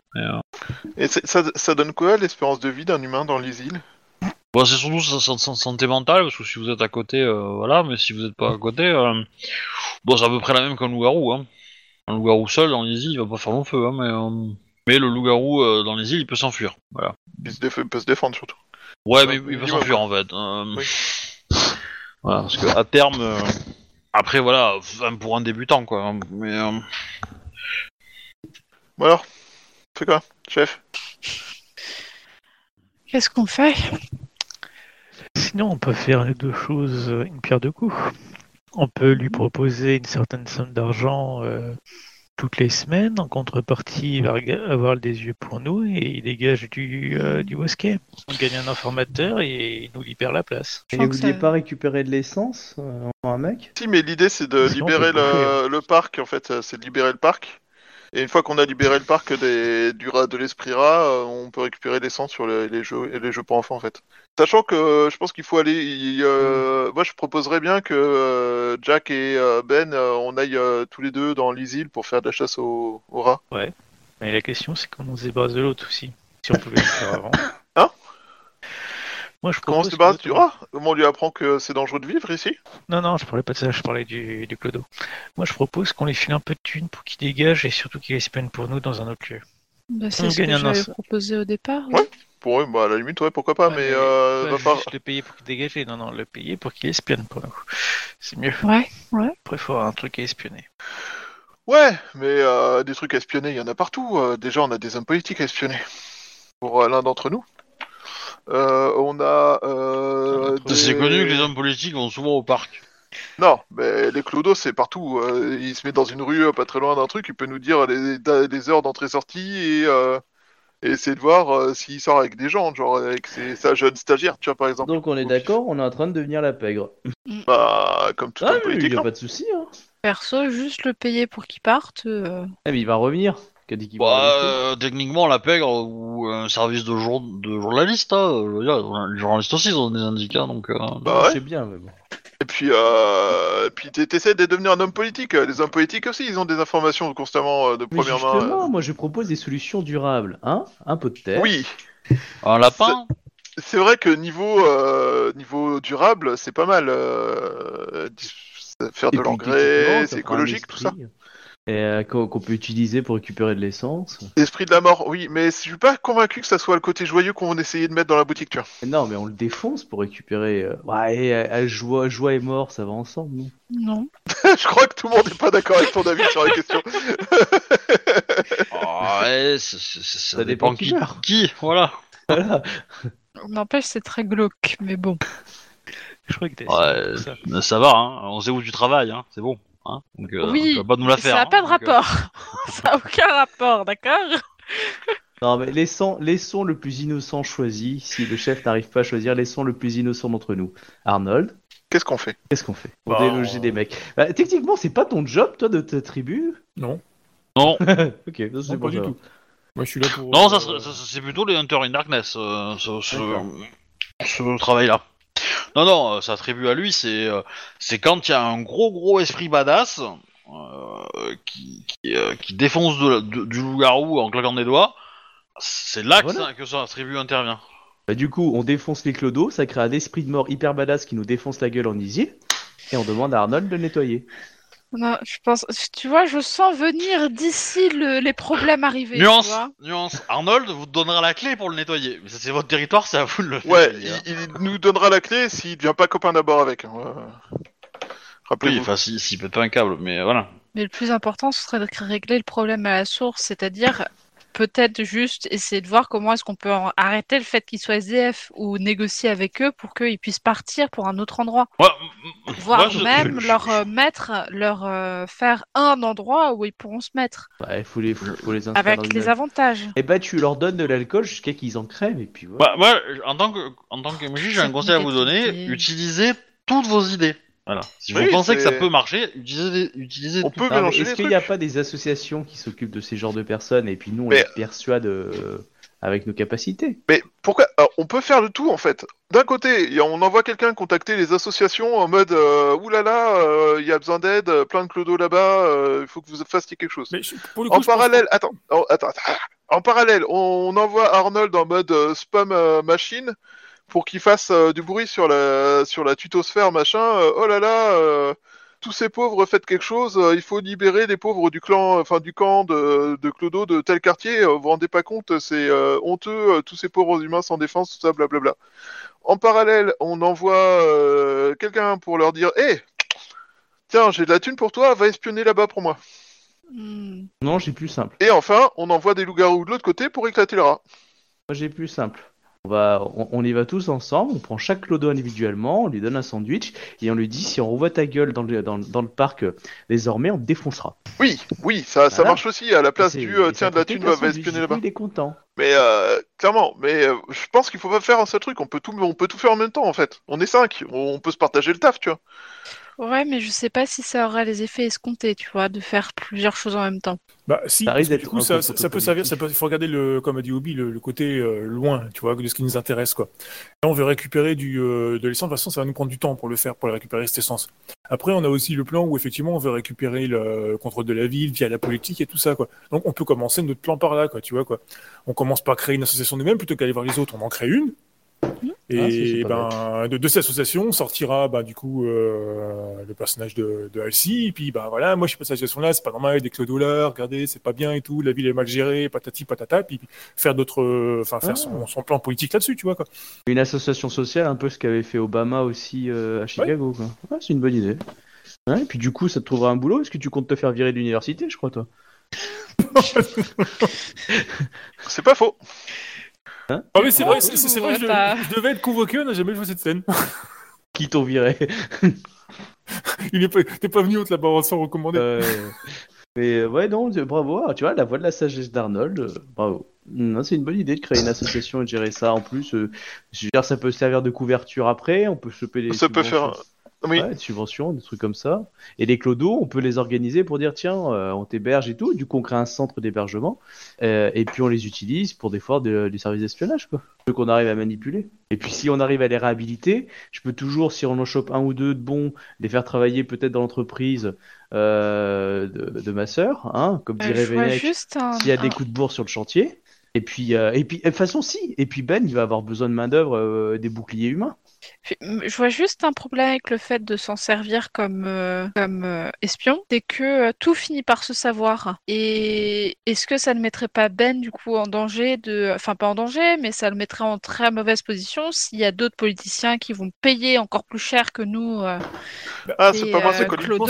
Et ça donne quoi, l'espérance de vie d'un humain dans les îles? Bon, c'est surtout sa santé mentale, parce que si vous êtes à côté, voilà, mais si vous n'êtes pas à côté, bon, c'est à peu près la même qu'un loup-garou, hein. Un loup-garou seul, dans les îles, il va pas faire long feu, hein, mais le loup-garou dans les îles, il peut s'enfuir. Voilà. Il peut se défendre surtout. Ouais, mais il peut s'enfuir en fait. Oui. Voilà, parce que à terme, après voilà, pour un débutant quoi. Mais bon alors, on fait quoi, chef? Qu'est-ce qu'on fait? Sinon, on peut faire deux choses, une pierre deux coups. On peut lui proposer une certaine somme d'argent. Toutes les semaines, en contrepartie, il va avoir des yeux pour nous et il dégage du bosquet. On gagne un informateur et il nous libère la place. Et vous vouliez pas récupérer de l'essence en un mec? Si, mais l'idée c'est de libérer le parc, en fait, c'est de libérer le parc. Et une fois qu'on a libéré le parc de l'esprit rat, on peut récupérer l'essence sur les jeux pour enfants, en fait. Sachant que je pense qu'il faut aller... moi, je proposerais bien que Jack et Ben, on aille tous les deux dans les îles pour faire de la chasse aux rats. Ouais, mais la question, c'est comment on se débarrasse de l'autre aussi, si on pouvait le faire avant. Hein? Moi, je comment on se débarrasse du rat? Comment on lui apprend que c'est dangereux de vivre ici? Non, je parlais pas de ça, je parlais du clodo. Moi, je propose qu'on les file un peu de thunes pour qu'ils dégagent et surtout qu'ils les prennent pour nous dans un autre lieu. Bah, c'est ce que j'avais proposé au départ. Ouais. Pour eux, bah à la limite, ouais, pourquoi pas, mais... le payer pour dégager, non, le payer pour qu'il espionne, pour nous. C'est mieux. Ouais. Après, il faut avoir un truc à espionner. Ouais, mais des trucs à espionner, il y en a partout. Déjà, on a des hommes politiques à espionner. Pour l'un d'entre nous. On a... C'est connu que les hommes politiques vont souvent au parc. Non, mais les clodos, c'est partout. Il se met dans une rue pas très loin d'un truc, il peut nous dire les heures d'entrée-sortie et essayer de voir s'il sort avec des gens, genre avec sa jeune stagiaire, tu vois, par exemple. Donc on est d'accord, on est en train de devenir la pègre. Bah, comme tout homme politique, il n'y a pas de souci. Hein. Perso, juste le payer pour qu'il parte... mais il va revenir. Techniquement, la pègre ou un service de journaliste, je veux dire, les journalistes aussi ont des syndicats, donc... ouais. C'est bien, mais bon. Et puis t'essaies de devenir un homme politique. Les hommes politiques aussi, ils ont des informations constamment de première main. Justement, moi je propose des solutions durables, hein, un peu de terre. Oui. Un lapin. C'est vrai que niveau durable, c'est pas mal. Faire de l'engrais, c'est écologique, tout ça. Et qu'on peut utiliser pour récupérer de l'essence. L'esprit de la mort, oui, mais je suis pas convaincu que ça soit le côté joyeux qu'on essayait de mettre dans la boutique, tu vois. Non, mais on le défonce pour récupérer. Joie et mort, ça va ensemble, non? Je crois que tout le monde n'est pas d'accord avec ton avis sur la question. Ouais, ça dépend qui, voilà. N'empêche, c'est très glauque, mais bon. Je crois que ça va, hein. On sait où tu travailles, hein. C'est bon. Hein, donc, oui, pas nous la faire, ça n'a pas de rapport. Ça n'a aucun rapport, d'accord? Non, mais laissons le plus innocent choisi. Si le chef n'arrive pas à choisir, laissons le plus innocent d'entre nous. Arnold, Qu'est-ce qu'on fait? Pour déloger des mecs. Bah, techniquement, c'est pas ton job, toi, de ta tribu? Non. Ok, ça, c'est pas du tout. Moi, je suis là pour... Non, ça, c'est plutôt les Hunter in Darkness, ce travail-là. Non, sa tribu à lui, c'est quand il y a un gros esprit badass qui défonce du loup-garou en claquant des doigts, c'est là que sa tribu intervient. Bah, du coup, on défonce les clodos, ça crée un esprit de mort hyper badass qui nous défonce la gueule en easy, et on demande à Arnold de le nettoyer. Non, je pense, tu vois, je sens venir d'ici les problèmes arriver. Nuance. Arnold vous donnera la clé pour le nettoyer. Mais c'est votre territoire, c'est à vous de le faire. Ouais, il nous donnera la clé s'il ne devient pas copain d'abord avec. Rappelez-vous. Oui, enfin, s'il pète pas un câble, mais voilà. Mais le plus important, ce serait de régler le problème à la source, c'est-à-dire peut-être juste essayer de voir comment est-ce qu'on peut arrêter le fait qu'ils soient SDF ou négocier avec eux pour qu'ils puissent partir pour un autre endroit. Ouais, voire même leur mettre, leur faire un endroit où ils pourront se mettre. Bah, il faut les installer. Avec les avantages. Et bah, tu leur donnes de l'alcool jusqu'à qu'ils en crèvent et puis voilà. Bah, moi, en tant que MJ, j'ai un conseil à vous donner. Utilisez toutes vos idées. Voilà. Si vous pensez que ça peut marcher, utilisez. On peut mélanger. Est-ce qu'il n'y a pas des associations qui s'occupent de ces genres de personnes et puis nous on les persuade avec nos capacités? Mais pourquoi? Alors, on peut faire le tout en fait. D'un côté, on envoie quelqu'un contacter les associations en mode oulala, il y a besoin d'aide, plein de clodos là-bas, il faut que vous fassiez quelque chose. Mais pour le coup, en parallèle, en parallèle, on envoie Arnold en mode spam machine. Pour qu'il fasse du bruit sur la tutosphère, machin, tous ces pauvres, faites quelque chose, il faut libérer les pauvres du clan, enfin du camp de Clodo de tel quartier, vous vous rendez pas compte, c'est honteux, tous ces pauvres humains sans défense, tout ça, blablabla. En parallèle, on envoie quelqu'un pour leur dire, tiens, j'ai de la thune pour toi, va espionner là-bas pour moi. Non, j'ai plus simple. Et enfin, on envoie des loups-garous de l'autre côté pour éclater le rat. Moi, j'ai plus simple. On y va tous ensemble, on prend chaque clodo individuellement, on lui donne un sandwich et on lui dit si on revoit ta gueule dans le parc, désormais on te défoncera. Oui, ça marche aussi à la place de la thune va espionner là-bas. Il est content. Mais clairement, je pense qu'il faut pas faire un seul truc, on peut tout faire en même temps en fait. On est 5, on peut se partager le taf, tu vois. Ouais, mais je sais pas si ça aura les effets escomptés, tu vois, de faire plusieurs choses en même temps. Bah si, parce que, du coup, ça peut servir, il faut regarder, comme a dit Obi, le côté loin, tu vois, de ce qui nous intéresse, quoi. Là, on veut récupérer de l'essence, de toute façon, ça va nous prendre du temps pour le faire, pour récupérer cette essence. Après, on a aussi le plan où, effectivement, on veut récupérer le contrôle de la ville via la politique et tout ça, quoi. Donc, on peut commencer notre plan par là, quoi, tu vois, quoi. On commence par créer une association nous-mêmes, plutôt qu'aller voir les autres, on en crée une. Et de cette association sortira du coup le personnage de Halsey. Et puis voilà, moi je suis pas de cette association-là, c'est pas normal, des clodos là, regardez, c'est pas bien et tout, la ville est mal gérée, patati patata. Puis faire son plan politique là-dessus, tu vois quoi. Une association sociale, un peu ce qu'avait fait Obama aussi à Chicago. Ouais. Quoi. Ouais, c'est une bonne idée. Ouais, et puis du coup, ça te trouvera un boulot. Est-ce que tu comptes te faire virer de l'université, je crois toi? C'est pas faux. Mais c'est vrai, je devais être convoqué, on n'a jamais joué cette scène. Qui t'ont viré? T'es pas venu autre là-bas sans recommander. Mais ouais, non, bravo, tu vois, la voix de la sagesse d'Arnold, bravo. Non, c'est une bonne idée de créer une association et de gérer ça en plus. Je veux dire, ça peut servir de couverture après, on peut choper des des subventions, des trucs comme ça. Et les clodos, on peut les organiser pour dire tiens, on t'héberge et tout. Du coup, on crée un centre d'hébergement et puis on les utilise pour des fois du service d'espionnage, quoi. Ceux qu'on arrive à manipuler. Et puis si on arrive à les réhabiliter, je peux toujours, si on en chope un ou deux de bons, les faire travailler peut-être dans l'entreprise de ma sœur, hein, comme dirait Vénèque, s'il y a des coups de bourre sur le chantier. Et puis, de toute façon, si. Et puis Ben, il va avoir besoin de main-d'œuvre, des boucliers humains. Je vois juste un problème avec le fait de s'en servir comme espion, c'est que tout finit par se savoir. Et est-ce que ça ne mettrait pas Ben du coup en danger enfin pas en danger, mais ça le mettrait en très mauvaise position s'il y a d'autres politiciens qui vont payer encore plus cher que nous. C'est pas moi, c'est Clodo.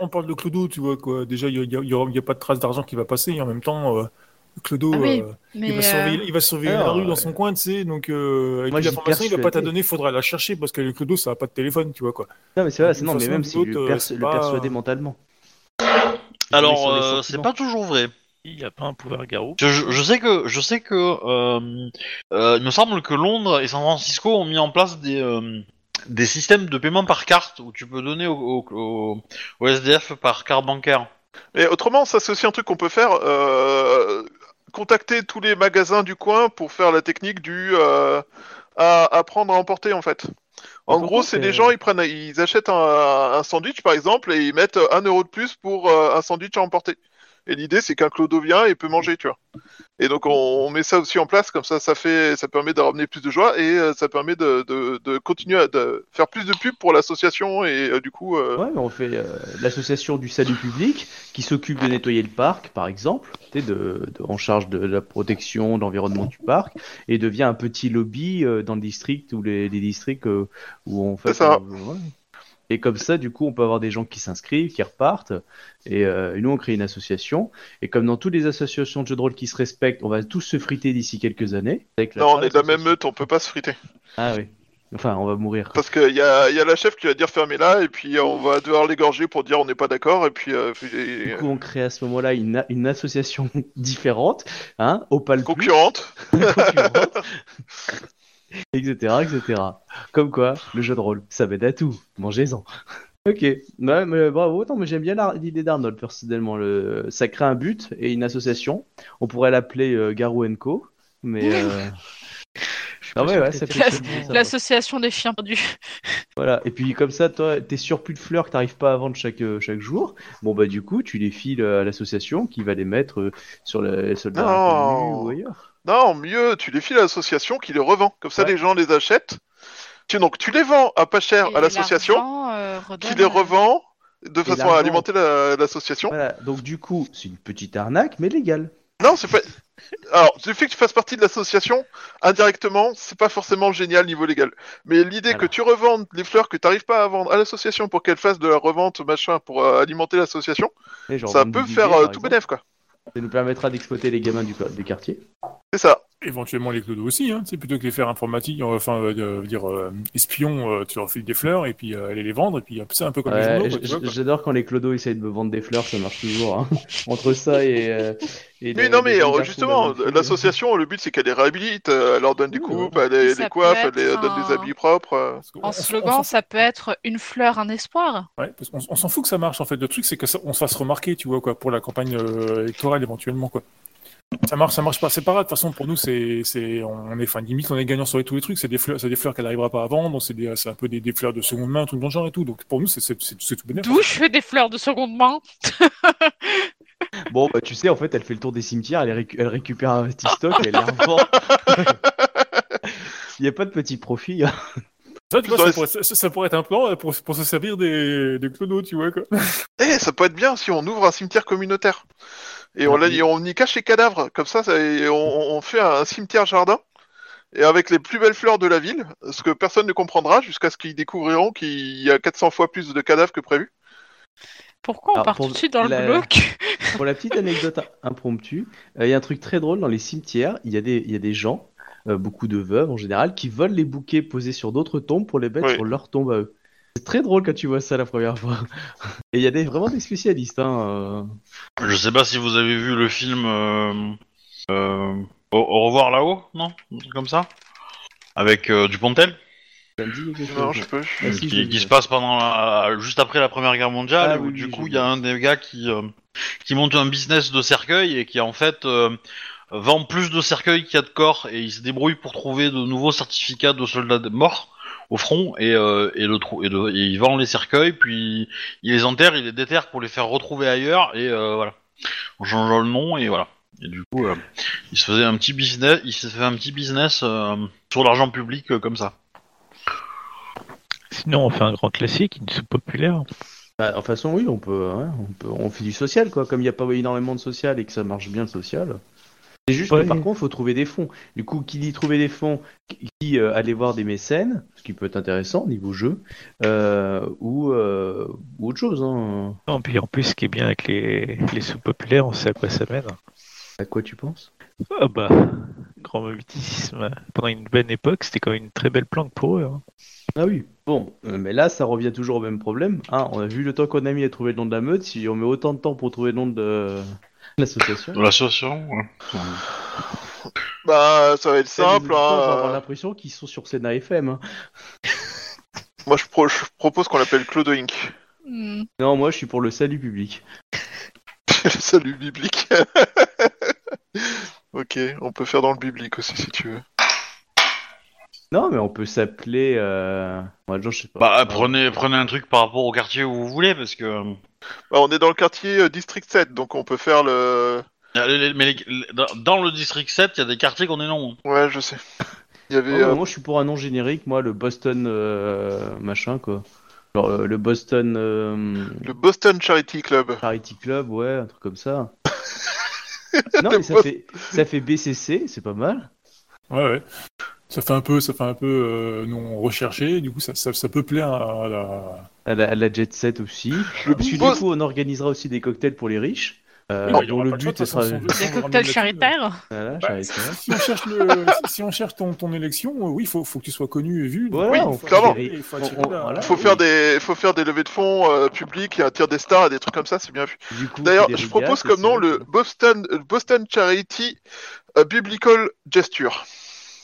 On parle de Clodo, tu vois quoi. Déjà, il y a pas de trace d'argent qui va passer. Et en même temps. Clodo, il va surveiller la rue dans son coin, tu sais, donc moi, la formation, il va pas t'adonner, faudra la chercher, parce que le Clodo, ça a pas de téléphone, tu vois, quoi. Non, mais c'est vrai, mais même si le persuader mentalement. Alors, c'est pas toujours vrai. Il n'y a pas un pouvoir garou. Je sais que il me semble que Londres et San Francisco ont mis en place des systèmes de paiement par carte, où tu peux donner au SDF par carte bancaire. Mais autrement, ça c'est aussi un truc qu'on peut faire, contacter tous les magasins du coin pour faire la technique du à prendre à emporter en fait. En gros, c'est des gens, ils achètent un sandwich par exemple et ils mettent 1 euro de plus pour un sandwich à emporter. Et l'idée c'est qu'un clodo vient et peut manger, tu vois. Et donc on met ça aussi en place, comme ça permet de ramener plus de joie et ça permet de continuer à faire plus de pub pour l'association et du coup. Ouais, mais on fait l'association du salut public qui s'occupe de nettoyer le parc, par exemple, en charge de la protection de l'environnement du parc et devient un petit lobby dans le district ou les districts où on fait. C'est ça. Ouais. Et comme ça, du coup, on peut avoir des gens qui s'inscrivent, qui repartent. Et nous, on crée une association. Et comme dans toutes les associations de jeux de rôle qui se respectent, on va tous se friter d'ici quelques années. On est de la même meute, on peut pas se friter. Ah oui. Enfin, on va mourir. Parce qu'il y a la chef qui va dire fermez-la, et puis on va devoir l'égorger pour dire on n'est pas d'accord, et puis... Du coup, on crée à ce moment-là une association différente, hein, Opal concurrente. Concurrente. Etc., etc. Comme quoi, le jeu de rôle, ça m'aide à tout. Mangez-en. Ok, ouais, mais bravo. Non, mais j'aime bien l'idée d'Arnold, personnellement. Ça crée un but et une association. On pourrait l'appeler Garou & Co, mais... Ah ouais, ça fait l'association des chiens perdus. Voilà, et puis comme ça, toi, tes surplus de fleurs que t'arrives pas à vendre chaque jour, bon bah du coup, tu les files à l'association qui va les mettre sur les soldats ou ailleurs. Non, mieux, tu les files à l'association qui les revend. Comme ça, les gens les achètent. Donc tu les vends à pas cher et à l'association qui les revend de façon à alimenter l'association. Voilà, donc du coup, c'est une petite arnaque, mais légale. Non, c'est pas... Alors, le fait que tu fasses partie de l'association, indirectement, c'est pas forcément génial niveau légal. Mais l'idée que tu revendes les fleurs que t'arrives pas à vendre à l'association pour qu'elle fasse de la revente, machin, pour alimenter l'association, ça peut faire tout bénef, quoi. Ça nous permettra d'exploiter les gamins du quartier. C'est ça. Éventuellement les clodos aussi, hein. C'est plutôt que les faire informatiques, enfin, espions, tu leur files des fleurs et puis aller les vendre, et puis c'est un peu comme les journaux. J'adore quand les clodos essayent de me vendre des fleurs, ça marche toujours, hein. Entre ça et mais non, mais justement, l'association, le but c'est qu'elle les réhabilite, elle leur donne des coupes, elle les coiffe, elle leur donne des habits propres. En slogan, ça peut être une fleur, un espoir. Ouais, parce qu'on s'en fout que ça marche en fait. Le truc c'est qu'on se fasse remarquer, tu vois, quoi, pour la campagne électorale éventuellement, quoi. Ça marche pas, c'est pas grave. De toute façon, pour nous, on est, enfin, limite, on est gagnant sur tous les trucs. C'est des fleurs qu'elle n'arrivera pas à vendre. C'est un peu des fleurs de seconde main, tout le genre et tout. Donc, pour nous, c'est tout bénéf. D'où je fais des fleurs de seconde main. Bon, bah, tu sais, en fait, elle fait le tour des cimetières, elle récupère un petit stock, et elle les revend. Il n'y a pas de petit profit. Hein. Ça, tu vois, ça pourrait être un plan pour se servir des clodos, tu vois, quoi. Ça peut être bien si on ouvre un cimetière communautaire. Et on y cache les cadavres, comme ça, on fait un cimetière jardin, et avec les plus belles fleurs de la ville, ce que personne ne comprendra jusqu'à ce qu'ils découvriront qu'il y a 400 fois plus de cadavres que prévu. Pourquoi on part tout de suite dans le bloc? Pour la petite anecdote impromptue, il y a un truc très drôle dans les cimetières, il y a des gens... beaucoup de veuves en général, qui volent les bouquets posés sur d'autres tombes pour les mettre sur leur tombe à eux. C'est très drôle quand tu vois ça la première fois. Et il y a vraiment des spécialistes. Hein, Je sais pas si vous avez vu le film Au revoir là-haut, non ? Un truc comme ça ? Avec Dupontel ? Non, je peux. Qui se passe pendant juste après la Première Guerre mondiale. Ah, du coup, il y a un des gars qui monte un business de cercueil et qui en fait... vend plus de cercueils qu'il y a de corps et il se débrouille pour trouver de nouveaux certificats de soldats morts au front et il vend les cercueils puis il les enterre, il les déterre pour les faire retrouver ailleurs et voilà. On change le nom et voilà. Et du coup, il se faisait un petit business, sur l'argent public comme ça. Sinon, on fait un grand classique, une soupe populaire. Bah, de toute façon, oui, on fait du social quoi. Comme il n'y a pas énormément de social et que ça marche bien le social. C'est juste que par contre, il faut trouver des fonds. Du coup, qui dit trouver des fonds, qui aller voir des mécènes, ce qui peut être intéressant niveau jeu, ou autre chose. Hein. Non, puis en plus, ce qui est bien avec les sous-populaires, on sait à quoi ça mène. À quoi tu penses ? Ah bah, grand mobilisme. Pendant une bonne époque, c'était quand même une très belle planque pour eux. Hein. Ah oui, bon, mais là ça revient toujours au même problème. Hein, on a vu le temps qu'on a mis à trouver le nom de la meute, si on met autant de temps pour trouver le nom de l'association. De l'association, ouais. Bah ça va être simple. On va avoir l'impression qu'ils sont sur Sénat FM. Hein. Moi je propose qu'on l'appelle Clodo Inc. Non, moi je suis pour le salut public. Le salut public. Ok, on peut faire dans le biblique aussi si tu veux. Non, mais on peut s'appeler... Ouais, genre, je sais pas. Bah, prenez un truc par rapport au quartier où vous voulez, parce que... Bah, on est dans le quartier District 7, donc on peut faire le... Mais dans le District 7, il y a des quartiers qu'on est non. Ouais, je sais. Il y avait, moi, je suis pour un nom générique, moi, le Boston... machin, quoi. Genre, le Boston... Le Boston Charity Club. Charity Club, ouais, un truc comme ça. Non, mais ça fait BCC, c'est pas mal. Ouais. Ça fait un peu non recherché, du coup ça peut plaire à la jet set aussi. Parce que du coup on organisera aussi des cocktails pour les riches. Dont le but sera... Des cocktails charitaires. Voilà, charitaire. Si on cherche ton élection, oui, il faut que tu sois connu et vu. Voilà, oui, clairement. Il faut faire des levées de fonds publiques, attirer des stars et des trucs comme ça, c'est bien vu. Coup, d'ailleurs, je propose comme nom le Boston Charity Biblical Gesture.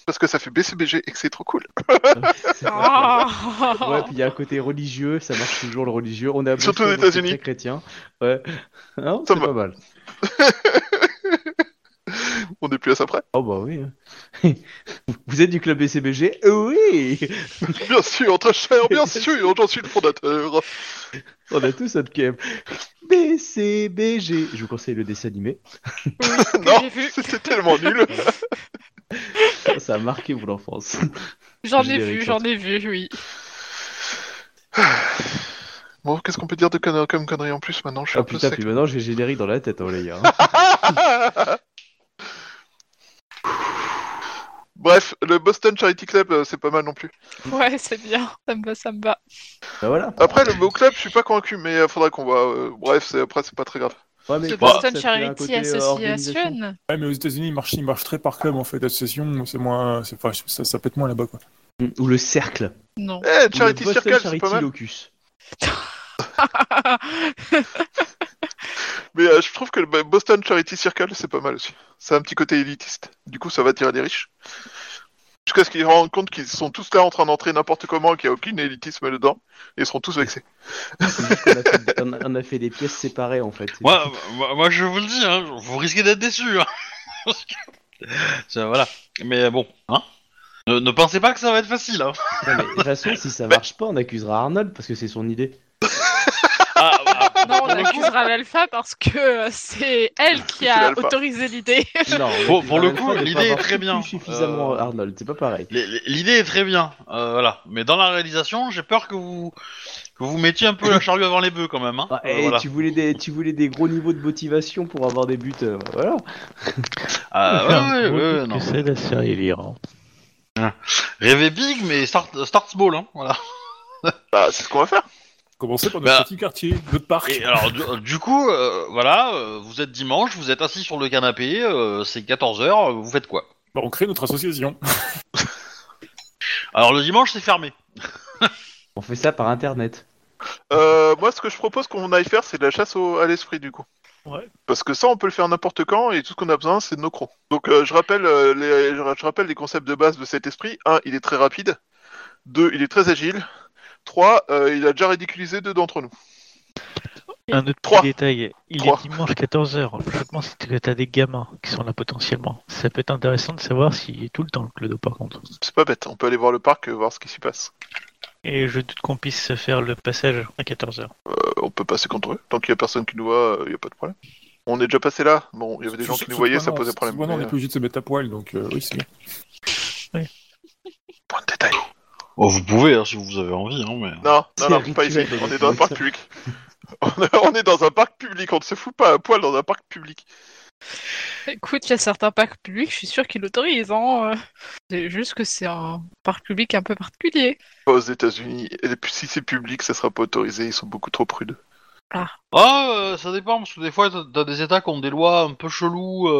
Parce que ça fait BCBG et que c'est trop cool. Ouais, puis il y a un côté religieux, ça marche toujours le religieux. On a surtout aux États-Unis. Chrétien. Ouais. Non, c'est pas mal. On n'est plus à ça près. Oh bah oui. Vous êtes du club BCBG ? Oui. Bien sûr, très cher, bien sûr, j'en suis le fondateur. On a tous notre club. BCBG. Je vous conseille le dessin animé. Oui, non, c'était tellement nul. Ça a marqué mon enfance. J'en ai vu, oui. Bon, qu'est-ce qu'on peut dire de comme conneries en plus maintenant ? Je suis un peu sec. Puis maintenant j'ai générique dans la tête, oh les gars. Bref, le Boston Charity Club, c'est pas mal non plus. Ouais, c'est bien, ça me va. Ben voilà. Après, le mot club, je suis pas convaincu, mais faudrait qu'on voit. Bref, c'est pas très grave. Ouais, mais Boston Charity Association. Ouais, mais aux États-Unis, ils marchent très par club en fait. Association, c'est moins, ça pète moins là-bas quoi. Ou le cercle. Non. Charity Circle, c'est pas mal. Locus. Mais je trouve que le Boston Charity Circle, c'est pas mal aussi. Ça a un petit côté élitiste. Du coup, ça va attirer des riches. Jusqu'à ce qu'ils se rendent compte qu'ils sont tous là en train d'entrer n'importe comment, qu'il n'y a aucune élitisme dedans, et ils seront tous vexés. On a fait des pièces séparées en fait. Moi je vous le dis, hein, vous risquez d'être déçus. Hein. Voilà. Mais bon, hein, ne pensez pas que ça va être facile. Hein. Non, mais, de toute façon, si ça marche pas, on accusera Arnold parce que c'est son idée. Non, on accusera l'alpha parce que c'est elle qui a autorisé l'idée. Non, bon, pour le coup, l'idée est très bien. Suffisamment Arnold, c'est pas pareil. L'idée est très bien, voilà. Mais dans la réalisation, j'ai peur que vous mettiez un peu la charrue avant les bœufs quand même. Hein. Ah, voilà. Tu voulais des gros niveaux de motivation pour avoir des buts, voilà. Ouais, non. C'est la série lire. Hein. Rêvez big, mais start small, hein, voilà. Bah, c'est ce qu'on va faire. Commencez par notre petit quartier, notre parc. Et alors, du coup, voilà, vous êtes dimanche, vous êtes assis sur le canapé, c'est 14h, vous faites quoi ? Bah, on crée notre association. Alors, le dimanche, c'est fermé. On fait ça par internet. Moi, ce que je propose qu'on aille faire, c'est de la chasse à l'esprit, du coup. Ouais. Parce que ça, on peut le faire n'importe quand, et tout ce qu'on a besoin, c'est de nos crocs. Donc, je rappelle les concepts de base de cet esprit. 1, il est très rapide. 2, il est très agile. 3, il a déjà ridiculisé 2 d'entre nous. Un autre petit détail, est dimanche 14h. Je pense que t'as des gamins qui sont là potentiellement. Ça peut être intéressant de savoir s'il est tout le temps le clodo par contre. C'est pas bête, on peut aller voir le parc, voir ce qui s'y passe. Et je doute qu'on puisse faire le passage à 14h. On peut passer contre eux, tant qu'il y a personne qui nous voit, il n'y a pas de problème. On est déjà passé là, bon, il y avait des gens qui nous voyaient, ça posait problème. On est plus obligé de se mettre à poil, donc oui, c'est bien. Oui. Point de détail. Oh, vous pouvez, hein, si vous avez envie, hein, mais... Non, pas ici, on est dans un parc public. On est dans un parc public, on ne se fout pas à poil dans un parc public. Écoute, il y a certains parcs publics, je suis sûr qu'ils l'autorisent, hein. C'est juste que c'est un parc public un peu particulier. Aux États-Unis, si c'est public, ça ne sera pas autorisé, ils sont beaucoup trop prudents. Ça dépend, parce que des fois, t'as des états qui ont des lois un peu cheloues...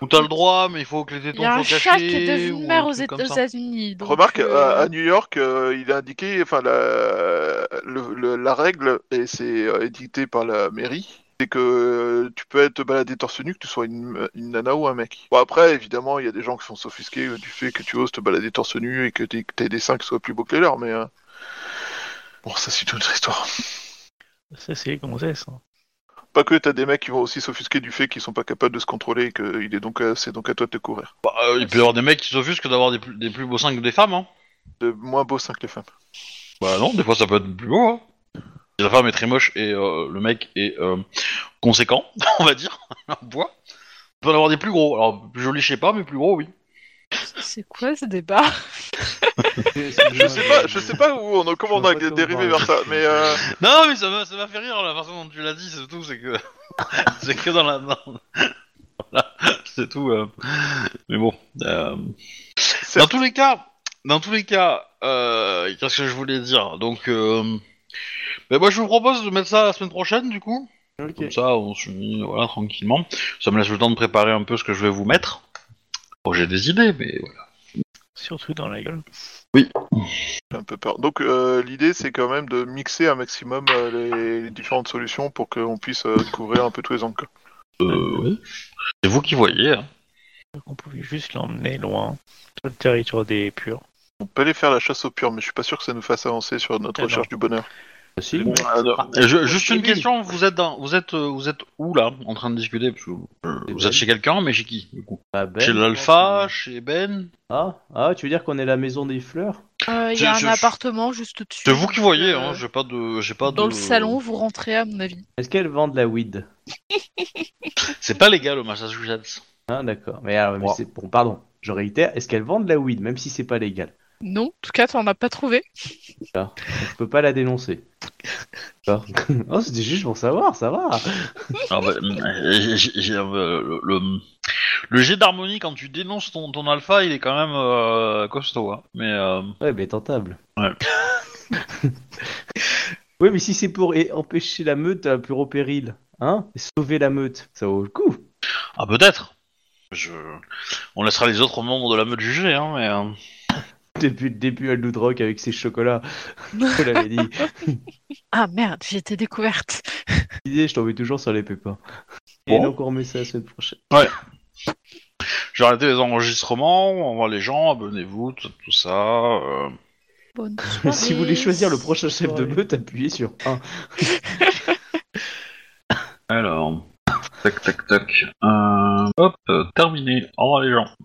Où t'as le droit, mais il faut que les tétons soient cachés. Il y a un chat qui est devenu maire aux États-Unis. Remarque, à New York, il a indiqué, enfin la règle, et c'est édicté par la mairie, c'est que tu peux te balader torse nu, que tu sois une nana ou un mec. Bon après, évidemment, il y a des gens qui sont s'offusqués du fait que tu oses te balader torse nu et que t'aies des seins qui soient plus beaux que les leurs, mais bon, ça c'est toute autre histoire. Ça c'est les gonzesses, hein. Pas que t'as des mecs qui vont aussi s'offusquer du fait qu'ils sont pas capables de se contrôler et que c'est donc à toi de te couvrir. Bah, il peut y avoir des mecs qui s'offusquent d'avoir des plus beaux seins que des femmes, hein. De moins beaux seins que les femmes. Bah non, des fois ça peut être plus beau, hein. La femme est très moche et le mec est conséquent, on va dire, en bois. Il peut en avoir des plus gros, alors plus jolis je sais pas, mais plus gros oui. C'est quoi ce débat ? Je sais pas où on comment on a dérivé vers ça, mais non, mais ça m'a fait rire la façon dont tu l'as dit, c'est tout, c'est que dans la voilà, c'est tout. Mais bon, dans tous les cas, qu'est-ce que je voulais dire ? Donc, moi je vous propose de mettre ça la semaine prochaine du coup. Okay. Comme ça, on se met voilà, tranquillement. Ça me laisse le temps de préparer un peu ce que je vais vous mettre. Bon, j'ai des idées, mais voilà. Surtout dans la gueule. Oui. J'ai un peu peur. Donc l'idée, c'est quand même de mixer un maximum les différentes solutions pour qu'on puisse couvrir un peu tous les angles. Oui. C'est vous qui voyez. Hein. On pouvait juste l'emmener loin, sur le territoire des purs. On peut aller faire la chasse aux purs, mais je suis pas sûr que ça nous fasse avancer sur notre recherche du bonheur. Si, bon, alors, juste une question, vous êtes où là, en train de discuter parce que, vous êtes chez quelqu'un, mais chez qui du coup ben, chez l'Alpha, chez Ben. Ah, tu veux dire qu'on est la maison des fleurs? Il y a un appartement juste au-dessus. C'est vous qui voyez, hein, j'ai pas de... Dans le salon, vous rentrez à mon avis. Est-ce qu'elles vendent la weed? C'est pas légal au Massachusetts. Ah d'accord, mais, alors, mais c'est... Bon, pardon, je réitère, est-ce qu'elles vendent la weed, même si c'est pas légal? Non, en tout cas, t'en as pas trouvé. Ah, on peut pas la dénoncer. Ah. Oh, c'était juste pour savoir, ça va. Ah bah, le jet d'harmonie, quand tu dénonces ton alpha, il est quand même costaud. Hein. Mais, ouais, mais tentable. Ouais. Oui, mais si c'est pour empêcher la meute à plus au péril, hein, et sauver la meute, ça vaut le coup. Ah, peut-être. On laissera les autres membres de la meute juger, hein, mais... Depuis le début, elle nous drogue avec ses chocolats. Je l'avais dit. Ah merde, j'ai été découverte. L'idée, je tombais toujours sur les pépins. Bon. Et donc, on remet ça la semaine prochaine. Ouais. J'ai arrêté les enregistrements, on voit les gens, abonnez-vous, tout ça. Bonne soirée. Si vous voulez choisir le prochain chef de meute, appuyez sur 1. Alors, tac, tac, tac. Hop, terminé. Au revoir les gens.